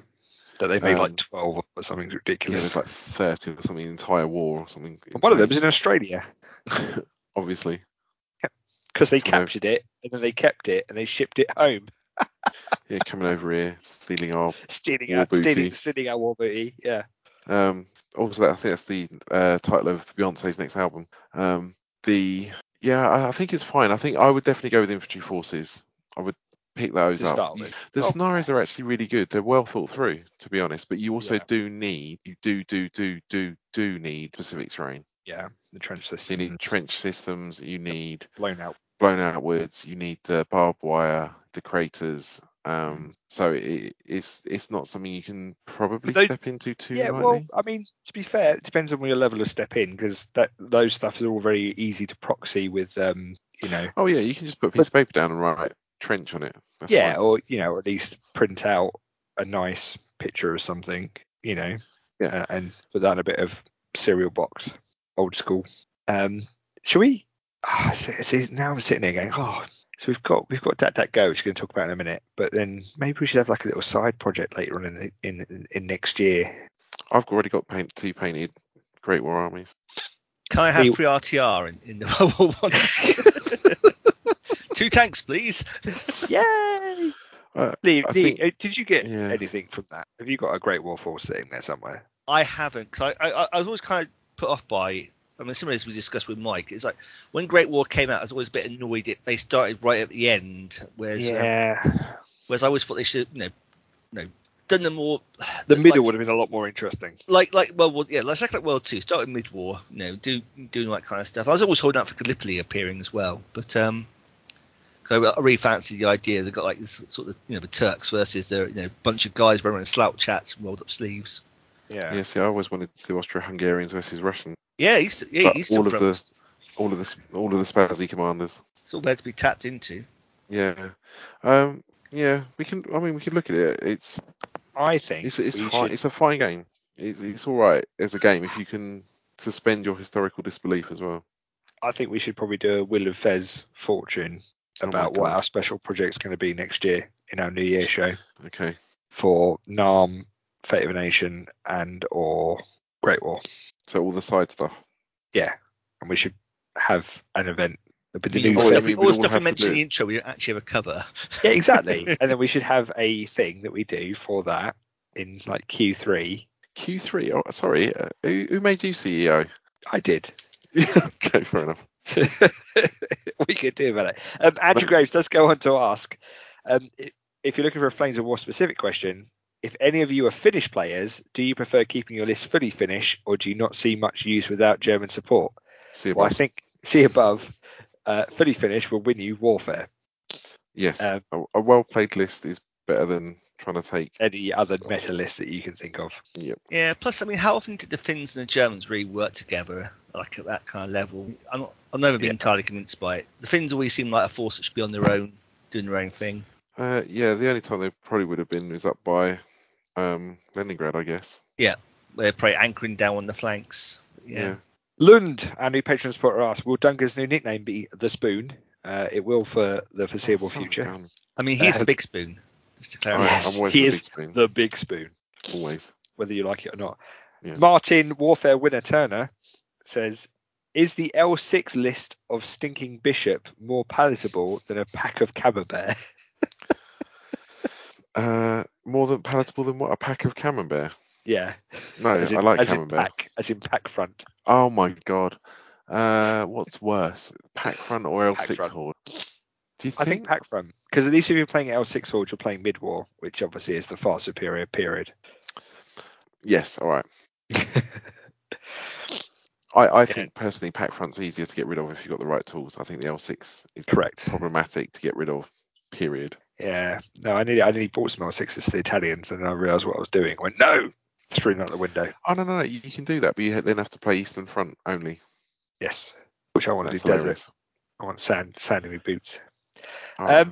that they made like 12 or something ridiculous. Yeah, there's like 30 or something, entire war or something. And one of them is in Australia, obviously, because they captured it and then they kept it and they shipped it home. Yeah, coming over here, stealing our war booty. Yeah. Also, I think that's the title of Beyonce's next album. I think it's fine. I think I would definitely go with Infantry Forces. I would pick those up. The scenarios are actually really good. They're well thought through, to be honest. But you also do need specific terrain. Yeah, the trench systems. You need trench systems. You need blown out woods. You need the barbed wire, the craters. So it's not something you can probably step into too lightly. Yeah, well, I mean, to be fair, it depends on your level of step in, because those stuff are all very easy to proxy with, Oh, yeah, you can just put a piece of paper down and write trench on it. That's fine. Or, at least print out a nice picture or something, and put down a bit of cereal box, old school. Should we? Now I'm sitting there going, so we've got DatDatGo, which we're going to talk about in a minute, but then maybe we should have like a little side project later on in next year. I've already got painted Great War armies. Can I have free RTR in the World War One? 2 tanks, please. Yay! Lee, did you get anything from that? Have you got a Great War 4 sitting there somewhere? I haven't, because I was always kind of put off by. I mean, similarly as we discussed with Mike, it's like when Great War came out, I was always a bit annoyed that they started right at the end. Whereas I always thought they should, done them more. The middle would have been a lot more interesting. Like World War II, started mid-war, doing that kind of stuff. I was always holding out for Gallipoli appearing as well, but so I really fancied the idea. They got like this sort of the Turks versus their bunch of guys wearing slouch hats and rolled up sleeves. Yeah. Yeah, see, I always wanted to do Austro-Hungarians versus Russians. Yeah, he's still all of the Spazi commanders. It's all there to be tapped into. Yeah, we can. I mean, we can look at it. It's a fine game. It's all right as a game if you can suspend your historical disbelief as well. I think we should probably do a Will of Fez fortune about what our special project's going to be next year in our New Year show. Okay. For NAM, Fate of a Nation, and or Great War. So all the side stuff. Yeah, and we should have an event. All the stuff we mentioned in the intro, we don't actually have a cover. Yeah, exactly. And then we should have a thing that we do for that in like Q3. Q3. Oh, sorry. Who made you CEO? I did. Okay, fair enough. We could do about it. Andrew Graves does go on to ask, if you're looking for a Flames of War specific question. If any of you are Finnish players, do you prefer keeping your list fully Finnish, or do you not see much use without German support? I think see above. Fully Finnish will win you warfare. Yes, a well-played list is better than trying to take any other meta list that you can think of. Yep. Yeah. Plus, I mean, how often did the Finns and the Germans really work together, like at that kind of level? I've never been entirely convinced by it. The Finns always seem like a force that should be on their own, doing their own thing. The only time they probably would have been is up by. Leningrad, I guess. Yeah, they're probably anchoring down on the flanks. Yeah. Lund, our new patron supporter, asked, will Duncan's new nickname be The Spoon? It will for the foreseeable future. Fun. I mean, he's the Big Spoon. Just to clarify. Yes, he is the Big Spoon. Always. Whether you like it or not. Yeah. Martin, Warfare Winner Turner, says, is the L6 list of Stinking Bishop more palatable than a pack of Camembert? More than palatable than what? A pack of Camembert? Yeah. No, I like Camembert. As in pack front. Oh my god. What's worse? Pack front or L6 Horde? Do you think? I think pack front. Because at least if you're playing L6 Horde, you're playing mid-war, which obviously is the far superior period. Yes, alright. I think personally pack front's easier to get rid of if you've got the right tools. I think the L6 is problematic to get rid of, period. Yeah, no, I nearly bought some L6s to the Italians, and then I realised what I was doing. I went, no! Threw them out the window. Oh, no, you can do that, but you then have to play Eastern Front only. Yes, which I want to do desert. I want sand in my boots. Oh.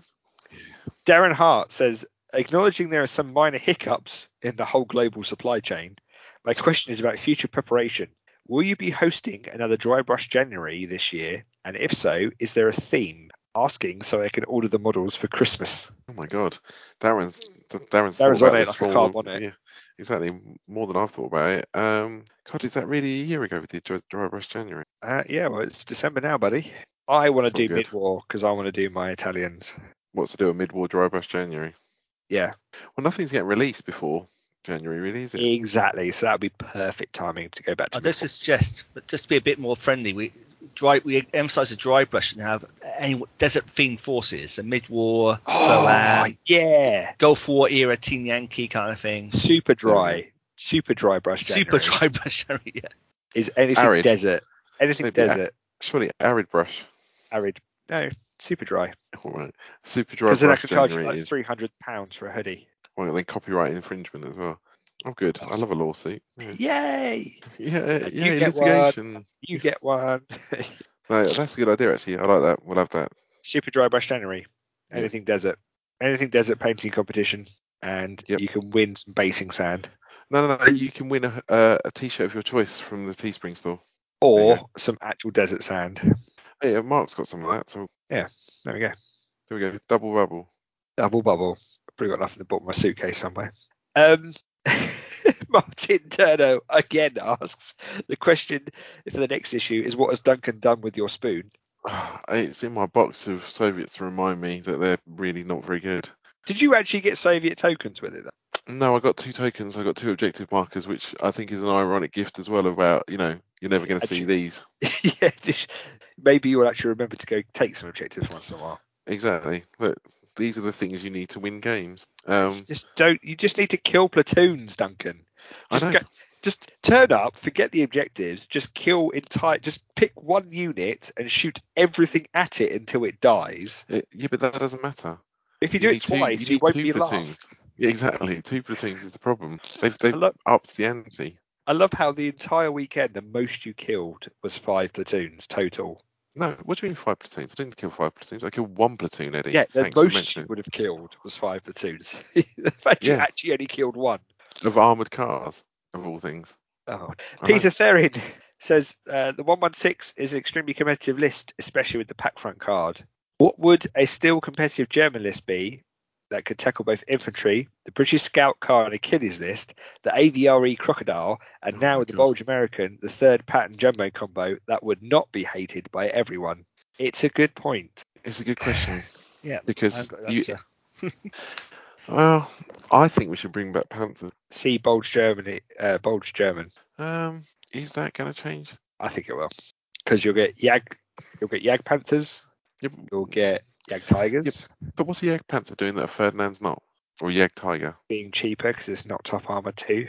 Darren Hart says, acknowledging there are some minor hiccups in the whole global supply chain, my question is about future preparation. Will you be hosting another Dry Brush January this year? And if so, is there a theme? Asking so I can order the models for Christmas. Oh my God. Darren's thought about this like for, yeah, exactly, more than I've thought about it. God, is that really a year ago we did Dry Brush January? Yeah, well, it's December now, buddy. I want to do mid-war because I want to do my Italians. What's to do a mid-war Dry Brush January? Yeah. Well, nothing's getting released before January, really, is it? Exactly. So that would be perfect timing to go back to. I'd suggest, but just to be a bit more friendly, we emphasise the dry brush and have any desert-themed forces, so mid-war, Gulf War era, Teen Yankee kind of thing. Super dry brush January, yeah. Is anything arid. Desert? Anything maybe desert? Surely arid brush. Arid? No, super dry. All right, super dry. Because then I could charge you like £300 for a hoodie. Well, then copyright infringement as well. I'm good. Awesome. I love a lawsuit. Yeah. Yay! Yeah, you get litigation. One. You get one. No, that's a good idea, actually. I like that. We'll have that. Super Dry Brush January. Anything desert. Anything desert painting competition. And you can win some basing sand. No. You can win a T-shirt of your choice from the Teespring store. Or some actual desert sand. Yeah, Mark's got some of that. So yeah, there we go. There we go. Double bubble. Double bubble. I've probably got enough in the bottom of my suitcase somewhere. Martin Turno again asks the question for the next issue is, what has Duncan done with your spoon? It's in my box of Soviets to remind me that they're really not very good. Did you actually get Soviet tokens with it then? No, I got 2 tokens. I got 2 objective markers, which I think is an ironic gift as well about, you're never going to see these. Yeah, maybe you'll actually remember to go take some objectives once in a while. Exactly. Look. These are the things you need to win games. You just need to kill platoons, Duncan. Just turn up, forget the objectives, just kill just pick one unit and shoot everything at it until it dies. Yeah, but that doesn't matter. If you do it twice, you won't be last. Yeah, exactly. 2 platoons is the problem. They've upped the ante. I love how the entire weekend the most you killed was 5 platoons total. No, what do you mean 5 platoons? I didn't kill 5 platoons. I killed 1 platoon, Eddie. Yeah, the most you would have killed was 5 platoons. The fact you actually only killed 1. Of armoured cars, of all things. Oh, Peter Therin says, the 116 is an extremely competitive list, especially with the pack front card. What would a still competitive German list be that could tackle both infantry, the British Scout car and Achilles list, the AVRE Crocodile, and now with the Bulge American, the third pattern jumbo combo that would not be hated by everyone? It's a good point. It's a good question. Yeah. Because well, I think we should bring back Panther. See Bulge German. Is that going to change? I think it will. Because you'll get Jag Panthers. Yep. You'll get Jag Tigers. Yep. But what's a Jag Panther doing that a Ferdinand's not? Or Jag Tiger? Being cheaper because it's not Top Armour 2.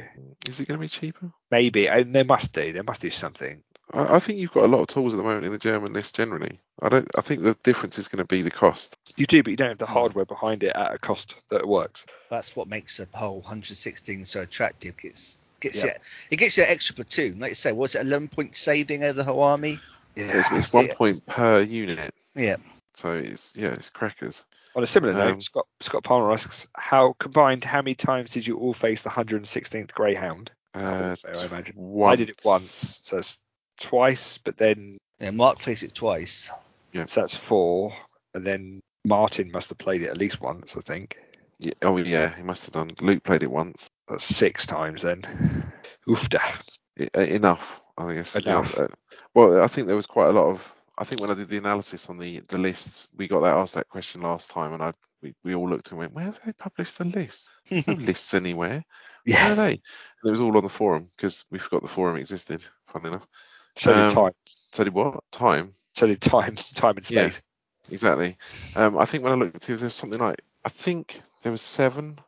Is it going to be cheaper? Maybe. And they must do. They must do something. I think you've got a lot of tools at the moment in the German list generally. I think the difference is going to be the cost. You do, but you don't have the hardware behind it at a cost that works. That's what makes a whole 116 so attractive. It gets you an extra platoon. Like you say, was it 11 point saving over the whole army? Yeah, it's 1 point per unit. Yeah. So it's crackers. On a similar note, Scott Palmer asks, how many times did you all face the 116th Greyhound? I imagine. Once. I did it once, so that's twice, but then Mark faced it twice. Yeah. So that's 4, and then Martin must have played it at least once, I think. Yeah. Oh yeah, he must have done. Luke played it once. That's 6 times then. Oofda. Enough, I think. It's enough. Well, I think there was quite a lot of. I think when I did the analysis on the lists, we got asked that question last time, and we all looked and went, where have they published the lists? There's no lists anywhere. Yeah. Where are they? And it was all on the forum, because we forgot the forum existed, funnily enough. So did time. So did what? Time? So did time. Time and space. Yeah, exactly. I think when I looked at it, there's something like, I think there was 7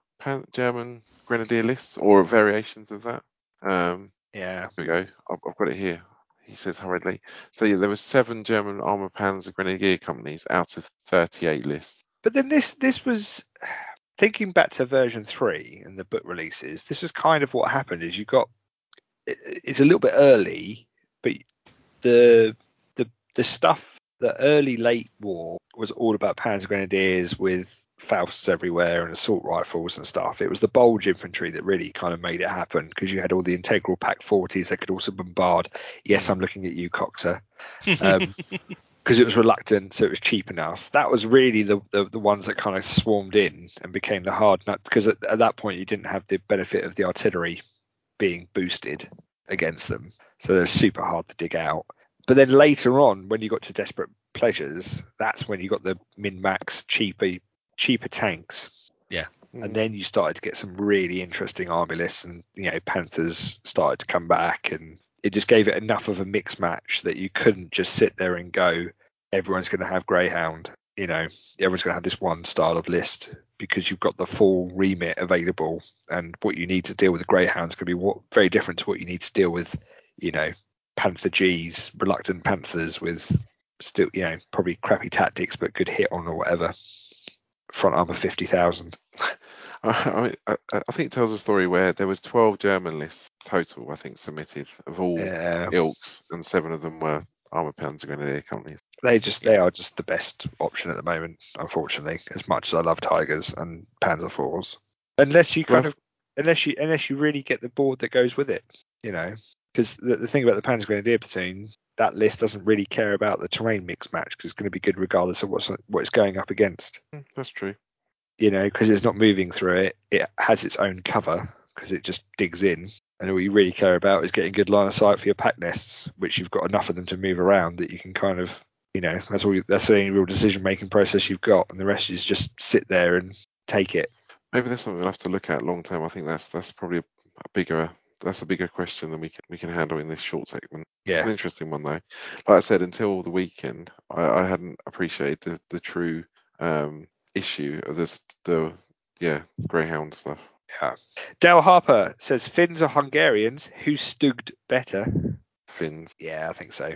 German Grenadier lists, or variations of that. Yeah. Here we go. I've got it here. He says hurriedly. So there were 7 German armoured panzer grenadier companies out of 38 lists. But then this was, thinking back to version 3 and the book releases, this was kind of what happened. Is you got, it's a little bit early, but the stuff the early late war was all about Panzer Grenadiers with Fausts everywhere and assault rifles and stuff. It was the Bulge infantry that really kind of made it happen, because you had all the integral Pack-40s that could also bombard. Yes, I'm looking at you, Coxer. Because it was reluctant, so it was cheap enough. That was really the ones that kind of swarmed in and became the hard nut, because at that point you didn't have the benefit of the artillery being boosted against them. So they're super hard to dig out. But then later on, when you got to Desperate Pleasures, that's when you got the min-max, cheaper tanks. Yeah. And then you started to get some really interesting army lists, and Panthers started to come back, and it just gave it enough of a mixed match that you couldn't just sit there and go, everyone's going to have Greyhound, everyone's going to have this one style of list, because you've got the full remit available, and what you need to deal with Greyhound's going to be very different to what you need to deal with, Panther G's, reluctant Panthers with still, probably crappy tactics but good hit on or whatever. Front armor 50,000. I think it tells a story where there was 12 German lists total, I think, submitted of all ilks, and 7 of them were armored Panzer Grenadier companies. They are just the best option at the moment, unfortunately. As much as I love Tigers and Panzer IVs, unless you really get the board that goes with it, Because the thing about the Panzer Grenadier platoon, that list doesn't really care about the terrain mix match, because it's going to be good regardless of what it's going up against. That's true. Because it's not moving through it. It has its own cover because it just digs in. And all you really care about is getting good line of sight for your pack nests, which you've got enough of them to move around that you can kind of, that's the only real decision-making process you've got. And the rest is just sit there and take it. Maybe that's something we'll have to look at long term. I think that's probably a bigger question than we can handle in this short segment. Yeah, it's an interesting one though. Like I said, until the weekend, I hadn't appreciated the true issue of the Greyhound stuff. Yeah. Dale Harper says Finns are Hungarians who stugged better. Finns. Yeah, I think so.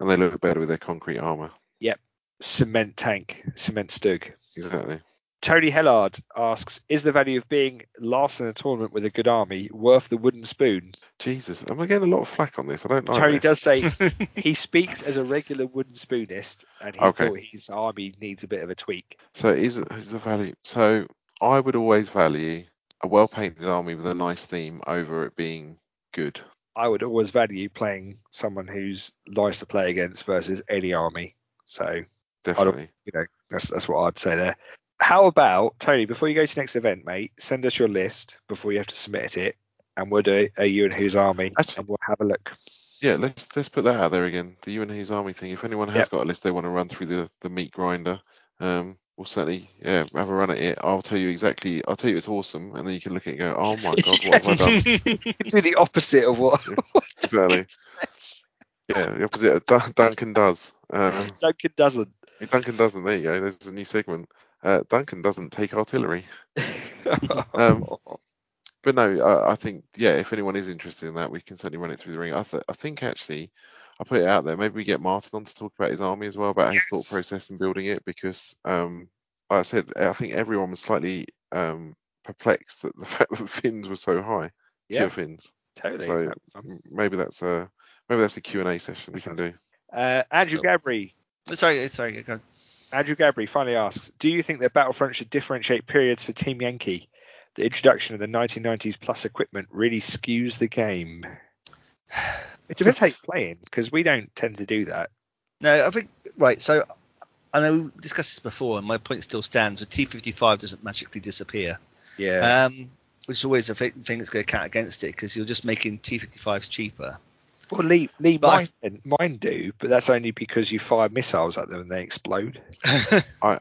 And they look better with their concrete armour. Yep. Cement tank, cement stug. Exactly. Tony Hellard asks, is the value of being last in a tournament with a good army worth the wooden spoon? Jesus, am I getting a lot of flack on this? I don't like Tony this. Does say he speaks as a regular wooden spoonist, and he thought his army needs a bit of a tweak. So is the value... So I would always value a well-painted army with a nice theme over it being good. I would always value playing someone who's nice to play against versus any army. So definitely, that's what I'd say there. How about, Tony, before you go to the next event, mate, send us your list before you have to submit it, and we'll do a You and Who's Army, and we'll have a look. Yeah, let's put that out there again, the You and Who's Army thing. If anyone has got a list they want to run through the meat grinder, we'll certainly have a run at it. I'll tell you it's awesome, and then you can look at it and go, oh my God, what have I done? You do the opposite of what... Exactly. Yeah, the opposite of Duncan does. Duncan doesn't. Duncan doesn't, there you go, there's a new segment. Duncan doesn't take artillery. But no, I think, if anyone is interested in that, we can certainly run it through the ring. I think actually, I'll put it out there, maybe we get Martin on to talk about his army as well, about his thought process in building it, because like I said, I think everyone was slightly perplexed at the fact that the Finns were so high. Yeah, pure Finns. Totally. So maybe that's a Q&A session we can do. Andrew Gabry. Sorry, go on. Andrew Gabry finally asks, do you think that Battlefront should differentiate periods for Team Yankee? The introduction of the 1990s plus equipment really skews the game. It depends how you're playing, because we don't tend to do that. No, I think, right, so I know we discussed this before, and my point still stands, the T-55 doesn't magically disappear. Yeah. Which is always a thing that's going to count against it, because you're just making T-55s cheaper. Well, Lee mine do, but that's only because you fire missiles at them and they explode. I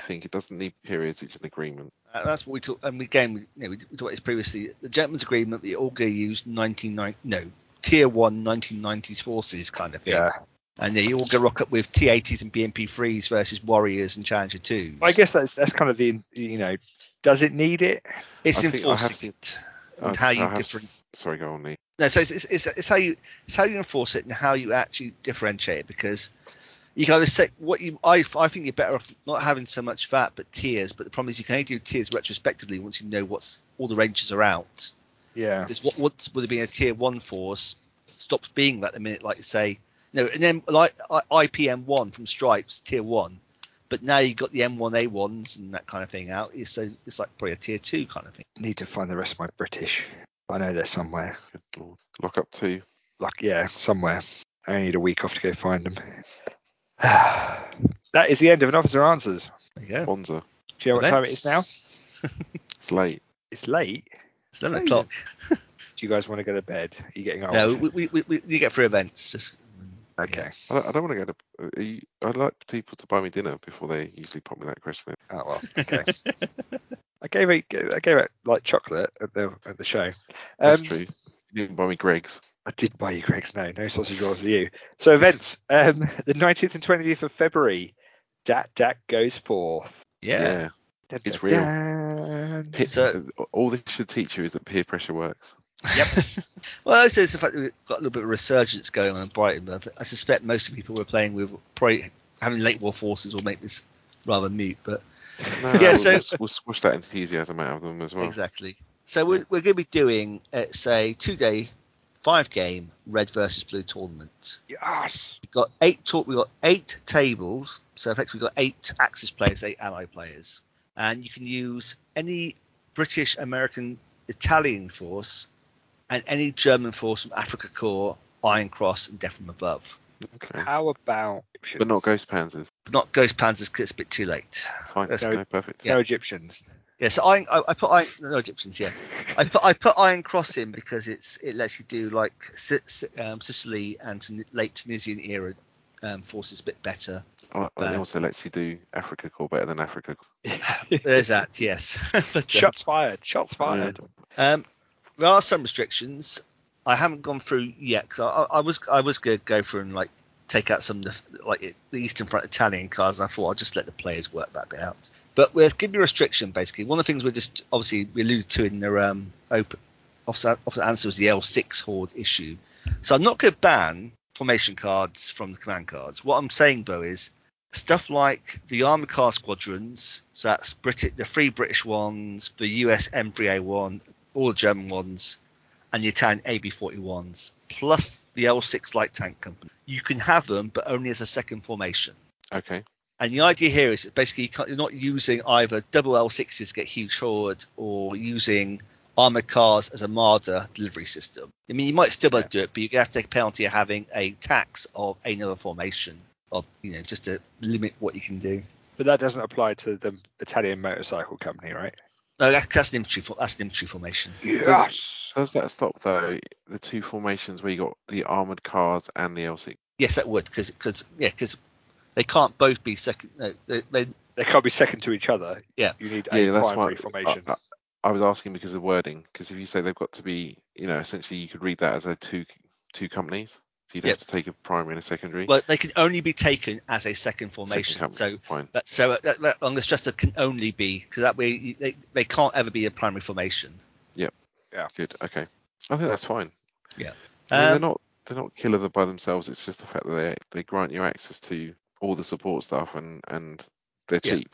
think it doesn't need periods. It's an agreement. That's what we talked. And we talked about this previously. The gentleman's agreement that you're all going to use tier 1 1990s forces kind of thing. Yeah. And you all go rock up with T-80s and BMP-3s versus Warriors and Challenger 2s. I guess that's kind of the does it need it? It's enforcing it. And how you differentiate. Sorry, go on, Lee. No, so it's how you enforce it and how you actually differentiate it, because you can either set what you. I think you're better off not having so much that, but tiers. But the problem is you can only do tiers retrospectively once you know what's all the ranges are out. Yeah. Because what would have been a tier 1 force stops being that the minute, like you say, No, and then like IPM1 from Stripes, tier one, but now you've got the M1A1s and that kind of thing out. So it's like probably a tier two kind of thing. I need to find the rest of my British. I know they're somewhere. Look up to. Like, yeah, somewhere. I need a week off to go find them. That is the end of an Officer Answers. Yeah. Bonza. Do you know what time it is now? It's late. It's late? It's 11 o'clock. Do you guys want to go to bed? Are you getting old? No, you get free events. Just... Okay. Yeah. I don't want to go to... I'd like people to buy me dinner before they usually pop me that question in. Oh, well, okay. I gave it like chocolate at the show. That's true. You didn't buy me Greg's. I did buy you Greg's. No sausage rolls for you. So events, the 19th and 20th of February, Dat goes forth. Yeah. Dun, it's real. All this should teach you is that peer pressure works. Yep. Well, also it's the fact that we've got a little bit of resurgence going on in Brighton. But I suspect most of the people we're playing with probably having late war forces will make this rather mute. But we'll squish that enthusiasm out of them as well. Exactly. So we're going to be doing, say, 2-day. 5-game red versus blue tournament. Yes, we got 8 tables, so effectively we've got 8 Axis players, 8 Ally players, and you can use any British, American, Italian force, and any German force from Africa Corps, Iron Cross, and Death from Above. Okay. How about Egyptians? But not Ghost Panzers. But not Ghost Panzers because it's a bit too late. Fine, no, perfect. Yeah. No Egyptians. Yes, yeah, so I put no Egyptians. Yeah, I put Iron Cross in because it lets you do like Sicily and late Tunisian era forces a bit better. Oh, it also lets you do Africa Corps better than Africa Corps. There's that. Yes. Shots fired. There are some restrictions. I haven't gone through yet because I was going to go through and like take out some of the Eastern Front Italian cards. And I thought I'll just let the players work that bit out. But we're going to be a restriction, basically. One of the things we alluded to in their Officer Answer was the L6 Horde issue. So I'm not going to ban formation cards from the command cards. What I'm saying, though, is stuff like the Armored Car Squadrons, so that's the 3 British ones, the US M3A1, all the German ones, and the Italian AB41s, plus the L6 Light Tank Company. You can have them, but only as a second formation. Okay. And the idea here is that basically you're not using either double L6s to get huge horde or using armoured cars as a Marder delivery system. I mean, you might still be able to do it, but you're going to have to take a penalty of having a tax of another formation of, just to limit what you can do. But that doesn't apply to the Italian motorcycle company, right? No, that's an infantry formation. Yes! Does that stop, though, the 2 formations where you got the armoured cars and the L6? Yes, that would, because they can't both be second. No, they can't be second to each other. Yeah, you need a primary formation. I was asking because of wording. Because if you say they've got to be, essentially you could read that as a two companies. So you don't have to take a primary and a secondary. Well, they can only be taken as a second formation. So on the stress, can only be because that way they can't ever be a primary formation. Yep. Yeah. Good. Okay. I think that's fine. Yeah. I mean, they're not killer by themselves. It's just the fact that they grant you access to all the support stuff and they're cheap.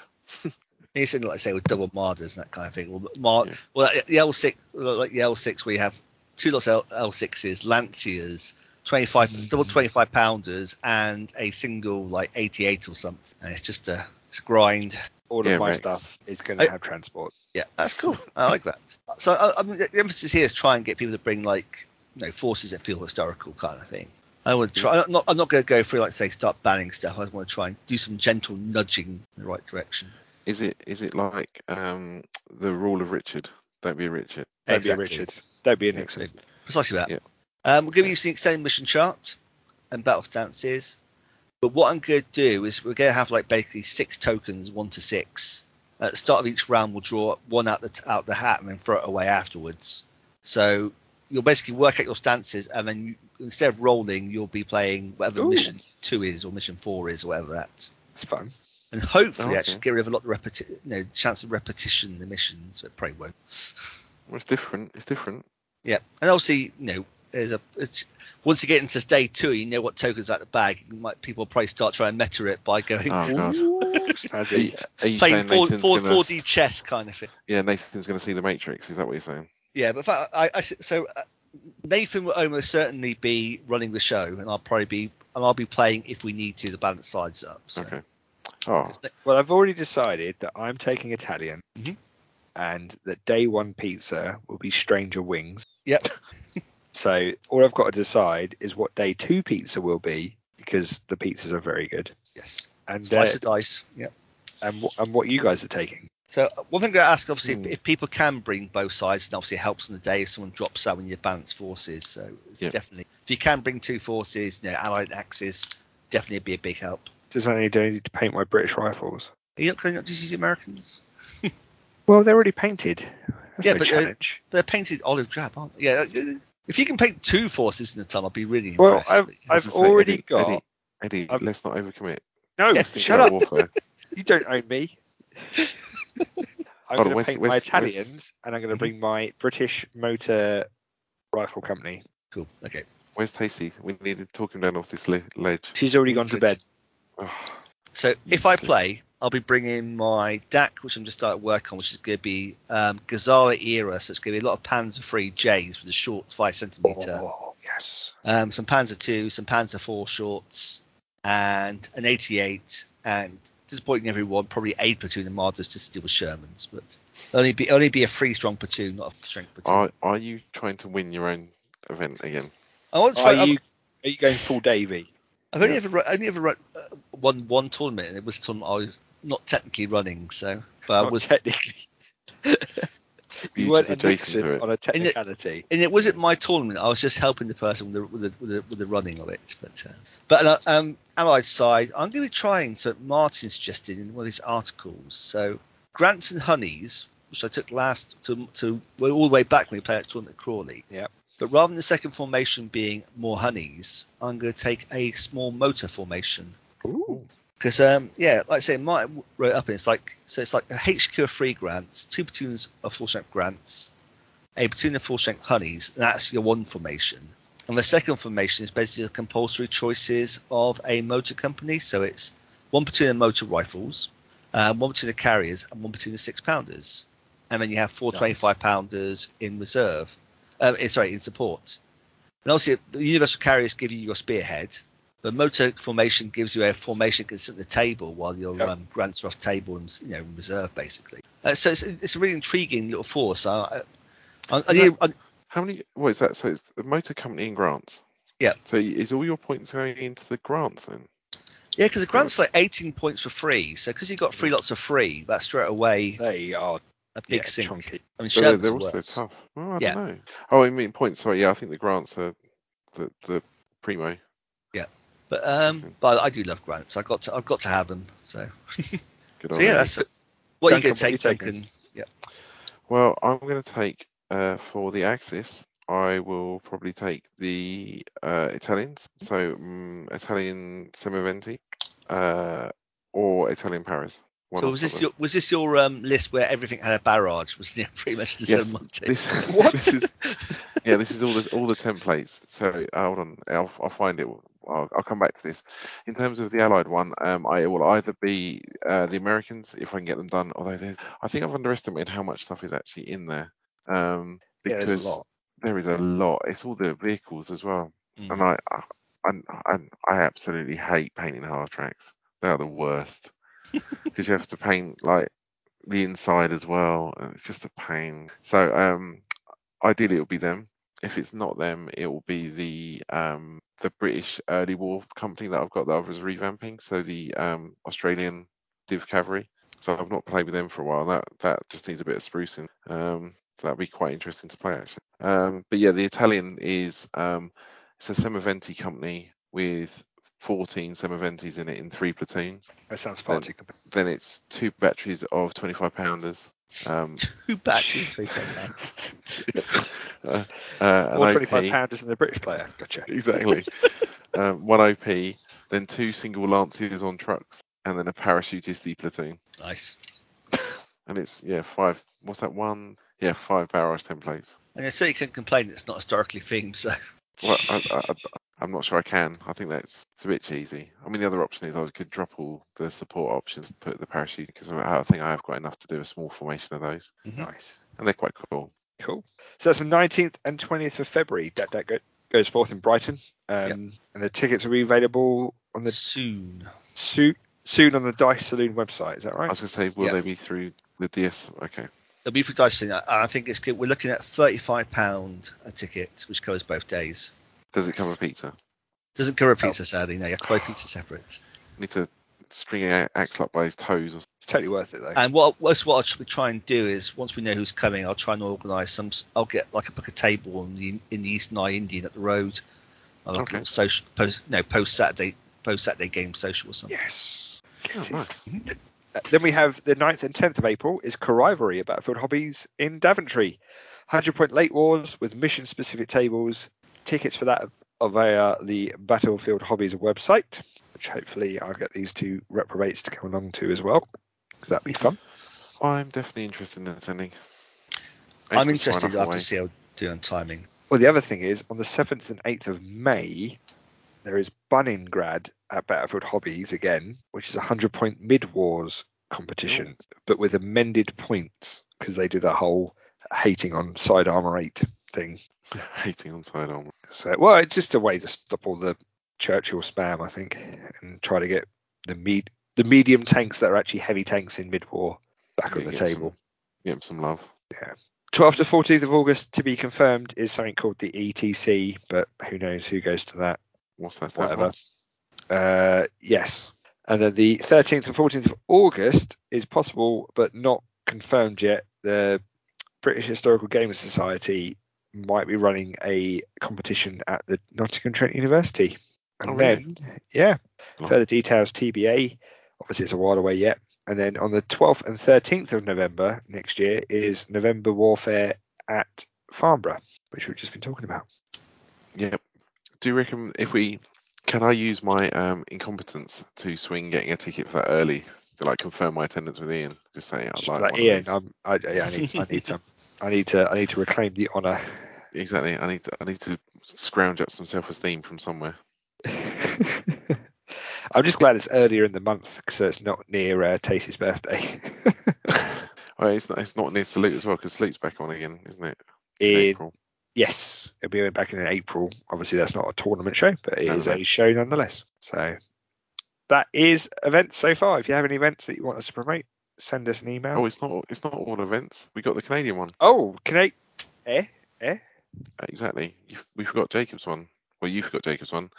You said, like I say, with double Marders and that kind of thing. Well, the L6 we have 2 lots of L6s, Lanciers, 25 pounders, and a single like 88 or something. And it's a grind. All of my stuff is going to have transport. Yeah, that's cool. I like that. So I mean, the emphasis here is try and get people to bring like forces that feel historical kind of thing. I would try. I'm not going to go through like say start banning stuff. I want to try and do some gentle nudging in the right direction. Is it like the rule of Richard? Don't be a Richard. Don't be a Richard. Don't be a Nixon. Precisely that. Yeah. We're going to use the extended mission chart and battle stances. But what I'm going to do is we're going to have like basically 6 tokens, 1 to 6. At the start of each round, we'll draw one out the hat and then throw it away afterwards. So you'll basically work out your stances, and then instead of rolling, you'll be playing whatever mission 2 is or mission 4 is, or whatever that. It's fun. And hopefully, that should get rid of a lot of chance of repetition in the missions. It probably won't. Well, it's different. It's different. Yeah, and obviously, once you get into day 2, you know what tokens are out the bag. People probably start trying to meta it by going, are you playing 4D chess kind of thing. Yeah, Nathan's going to see the Matrix. Is that what you're saying? Yeah, but in fact, I so Nathan will almost certainly be running the show, and I'll be playing if we need to. The balance sides up. So. Okay. Oh. Well, I've already decided that I'm taking Italian, and that day one pizza will be Stranger Wings. Yep. So all I've got to decide is what day two pizza will be, because the pizzas are very good. Yes. And slice of dice. Yep. And what you guys are taking. So one thing I ask, obviously, if people can bring both sides, and obviously it helps on the day if someone drops out when you balance forces. So it's definitely, if you can bring two forces, allied axes, definitely be a big help. Does I need to paint my British rifles? Are you not going to just use Americans? Well, they're already painted. That's no challenge. They're painted olive drab, aren't they? Yeah. If you can paint two forces in a ton, I'll be really impressed. Well, I've already got... Eddie, let's not overcommit. No, shut up. Warfare. You don't own me. I'm going to paint my Italians, and I'm going to bring my British Motor Rifle Company. Cool. Okay. Where's Tacy? We need to talk him down off this ledge. She's already gone to bed. Oh, so if I play, I'll be bringing my DAC, which I'm just starting work on, which is going to be Ghazala era. So it's going to be a lot of Panzer III J's with a short 5 centimeter. Oh yes. Some Panzer II, some Panzer IV shorts, and an 88 and. Disappointing everyone, probably 8 platoon of Martyrs just to deal with Shermans, but only be a 3-strong platoon, not a strength platoon. Are you trying to win your own event again? I want to try. Are you going full Davy? I've only ever won one tournament, and it was a tournament I was not technically running, so but I was technically. You weren't adjacent on a technicality, and it wasn't my tournament. I was just helping the person with the running of it. But Allied side, I'm going to be trying. So Martin suggested in one of his articles. So Grants and Honeys, which I took last to all the way back when we played at tournament at Crawley. Yeah. But rather than the second formation being more Honeys, I'm going to take a small motor formation. Ooh. Because like I say, Mike wrote up, and it's like a HQ of 3 Grants, 2 platoons of 4-strength Grants, a platoon of 4-strength Honeys. That's your one formation, and the second formation is basically the compulsory choices of a motor company. So it's 1 platoon of motor rifles, 1 platoon of carriers, and 1 platoon of 6-pounders, and then you have 4 25-pounders in reserve. In support, and obviously the universal carriers give you your spearhead. The motor formation gives you a formation that's at the table while your Grants are off table and in reserve, basically. So it's a really intriguing little force. How many? What is that? So it's the motor company and Grants. Yeah. So is all your points going into the Grants then? Yeah, because the Grants are like 18 points for free. So because you've got 3 lots of free, that's straight away. They are a big sink. Chunky. I mean, they're also tough. Oh, I don't know. Oh, I mean points. Sorry, yeah, I think the Grants are the primo. Yeah. But I do love Grants. I've got to have them. So, that's what Duncan, you going to take, Duncan? Yeah. Well, I'm going to take for the Axis. I will probably take the Italians. So Italian Semoventi or Italian Paris. So was this your list where everything had a barrage? Was it pretty much the same Monty? This is all the templates. So hold on, I'll find it. I'll come back to this. In terms of the Allied one, I will either be the Americans if I can get them done. Although I think I've underestimated how much stuff is actually in there. Because there's a lot. There is a lot. It's all the vehicles as well, and I absolutely hate painting half tracks. They are the worst because you have to paint like the inside as well, and it's just a pain. So ideally, it'll be them. If it's not them, it will be the British early war company that I've got that I was revamping. So the Australian Div Cavalry. So I've not played with them for a while. That just needs a bit of sprucing. So that'd be quite interesting to play actually. But yeah, the Italian is it's a Semoventi company with 14 Semoventis in it in 3 platoons. That sounds fun. Then it's 2 batteries of 25-pounders. 2 batteries of 25-pounders. 125 pounders in the British player. Gotcha. Exactly. 1 OP, then 2 single Lanciers on trucks, and then a parachutist D platoon. Nice. And it's 5. What's that one? Yeah, 5 barrage templates. And I say you can complain it's not historically themed. So. Well, I'm not sure I can. I think it's a bit cheesy. I mean, the other option is I could drop all the support options to put the parachute because I think I have got enough to do a small formation of those. Mm-hmm. Nice. And they're quite cool. Cool. So that's the 19th and 20th of February. That goes forth in Brighton. Yep. And the tickets are available on the soon on the Dice Saloon website. Is that right? I was going to say, will they be through the DS? Okay. They'll be through Dice Saloon. I think it's good. We're looking at £35 a ticket, which covers both days. Does it cover pizza? Doesn't cover pizza, sadly. No, you have to buy pizza separate. Need to string Axel up by his toes. It's totally worth it, though. And what I'll try and do is, once we know who's coming, I'll try and organise some. I'll get like a book a table in the Eastern Eye Indian at the road. I'll like a social post Saturday game social or something. Yes. Nice. Then we have the 9th and 10th of April is Corrivalry at Battlefield Hobbies in Daventry. 100-point late wars with mission specific tables. Tickets for that are via the Battlefield Hobbies website, which hopefully I'll get these two reprobates to come along to as well, because that'd be fun. I'm definitely interested in attending. I'm interested. I'll have to see how I do on timing. Well, the other thing is on the 7th and 8th of May, there is Buningrad at Battlefield Hobbies again, which is a 100-point mid-wars competition, but with amended points, because they did that whole hating on side armor 8 thing. Hating on side armor. So, well, it's just a way to stop all the Churchill spam, I think, and try to get the medium tanks that are actually heavy tanks in mid-war back on the table. Give them some love. Yeah. 12th to 14th of August, to be confirmed, is something called the ETC, but who knows who goes to that. What's that? Whatever. Yes. And then the 13th and 14th of August is possible, but not confirmed yet. The British Historical Gaming Society might be running a competition at the Nottingham Trent University. And further details TBA. Obviously, it's a while away yet. And then on the 12th and 13th of November next year is November Warfare at Farnborough, which we've just been talking about. Yep. Do you reckon can I use my incompetence to swing getting a ticket for that early to like confirm my attendance with Ian? Just say Ian, I need to reclaim the honour. Exactly. I need to scrounge up some self-esteem from somewhere. I'm just glad it's earlier in the month, so it's not near Tacy's birthday. Well, it's not near Salute as well, because Salute's back on again, isn't it? April. Yes, it'll be back in April. Obviously, that's not a tournament show, but it is a show nonetheless. So that is events so far. If you have any events that you want us to promote, send us an email. Oh, it's not all events. We got the Canadian one. Oh, Canadian. Exactly. We forgot Jacob's one. Well, you forgot Jacob's one.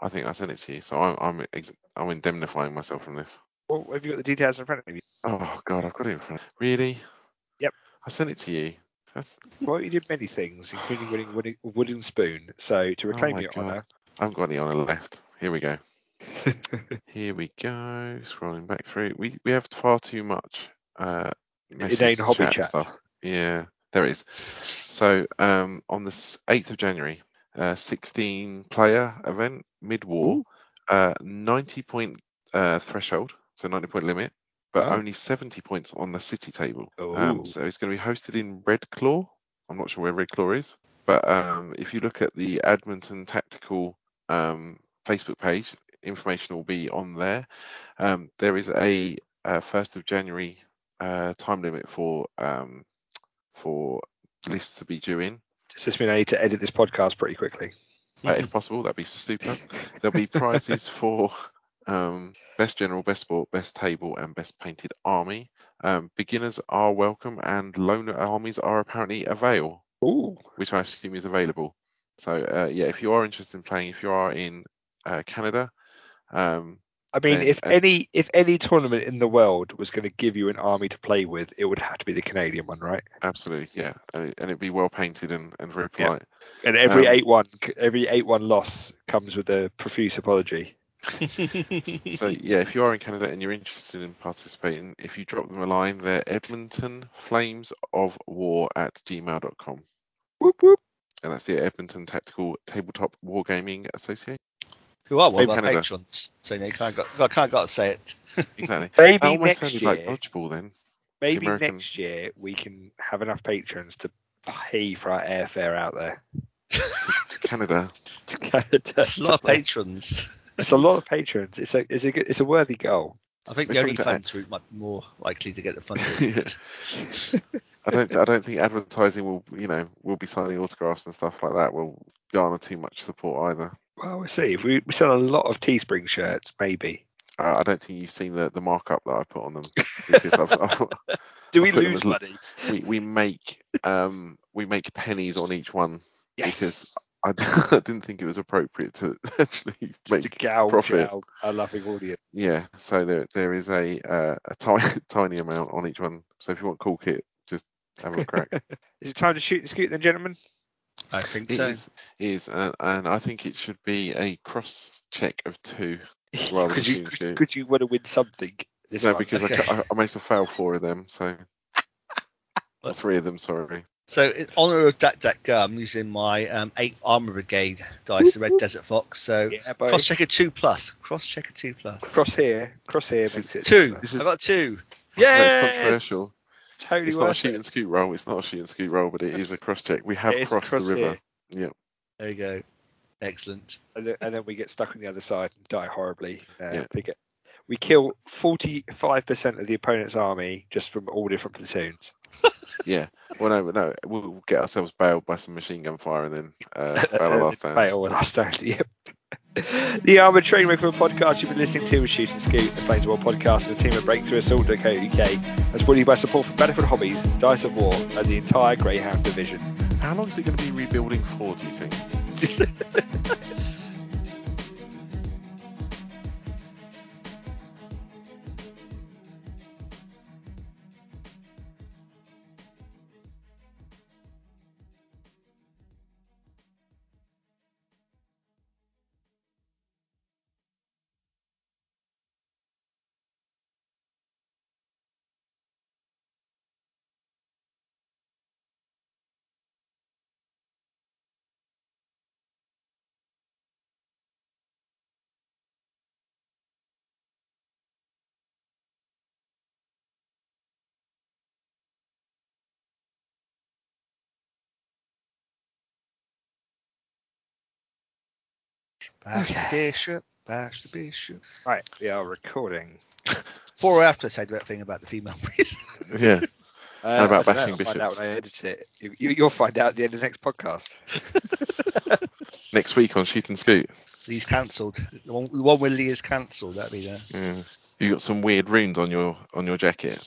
I think I sent it to you, so I'm indemnifying myself from this. Well, have you got the details in front of you? Oh God, I've got it in front of me. Really? Yep. I sent it to you. Well, you did many things, including winning a wooden spoon. So to reclaim your honour, I haven't got any honour left. Here we go. Here we go. Scrolling back through, we have far too much. It ain't hobby chat stuff. Yeah, there it is. So on the 8th of January. 16-player event, mid-war, 90-point threshold, so 90-point limit, but only 70 points on the city table. So it's going to be hosted in Red Claw. I'm not sure where Red Claw is, but if you look at the Edmonton Tactical Facebook page, information will be on there. There is a 1st of January time limit for lists to be due in. Does this mean I need to edit this podcast pretty quickly? If possible, that'd be super. There'll be prizes for best general, best sport, best table, and best painted army. Beginners are welcome, and loner armies are apparently available, which I assume is available. So, if you are interested in playing, if you are in Canada, if any tournament in the world was going to give you an army to play with, it would have to be the Canadian one, right? Absolutely, yeah, and it'd be well painted and very polite. Yeah. And every 8-1 loss comes with a profuse apology. So yeah, if you are in Canada and you're interested in participating, if you drop them a line, they're EdmontonFlamesOfWar@gmail.com. Whoop whoop, and that's the Edmonton Tactical Tabletop Wargaming Association. Who are one of our patrons? So you can't got to say it. Exactly. Maybe next year, like dodgeball, then. Maybe next year we can have enough patrons to pay for our airfare out there to Canada. To Canada, it's a lot of patrons. It's a lot of patrons. It's a worthy goal. I think the only fans route might be more likely to get the funding. I don't think advertising will be signing autographs and stuff like that will garner too much support either. Well, we'll see. If we sell a lot of Teespring shirts, maybe. I don't think you've seen the markup that I put on them. Because Do we lose money? We make pennies on each one. Yes. Because I didn't think it was appropriate to actually make profit. A loving audience. Yeah. So there is a tiny amount on each one. So if you want cool kit, just have a crack. Is it time to shoot the scoot then, gentlemen? I think it so. It is, and I think it should be a cross check of 2. Could you want to win something? No, because I managed to fail 4 of them, so 3 of them. Sorry. So in honour of Dak, I'm using my 8th Armour Brigade dice, the Red Desert Fox. So yeah, cross-checker 2+. Cross-checker 2+. Cross here. Makes it 2. I got 2. Yes. That's controversial. Totally it's not a shoot and scoot roll. It's not a shoot and scoot roll, but it is a cross check. We have crossed the river. Yeah. There you go. Excellent. And then we get stuck on the other side and die horribly. We kill 45% of the opponent's army just from all different platoons. Yeah. Well, no. We'll get ourselves bailed by some machine gun fire and then bail our last stand. Yep. The Armoured Train Recommend podcast you've been listening to is Shoot and Scoot, the Flames of War podcast, and the team at BreakthroughAssault.co.uk, and supported by support from Battlefield Hobbies, Dice of War, and the entire Greyhound division. How long is it going to be rebuilding for, do you think? Bash the bishop. Right, we are recording. 4 after I said that thing about the female priest. Yeah. And about bashing bishops. I'll find out when I edit it. You'll find out at the end of the next podcast. Next week on Shoot and Scoot. Lee's cancelled. The one where Lee is cancelled, that'd be there. Yeah. You got some weird runes on your jacket.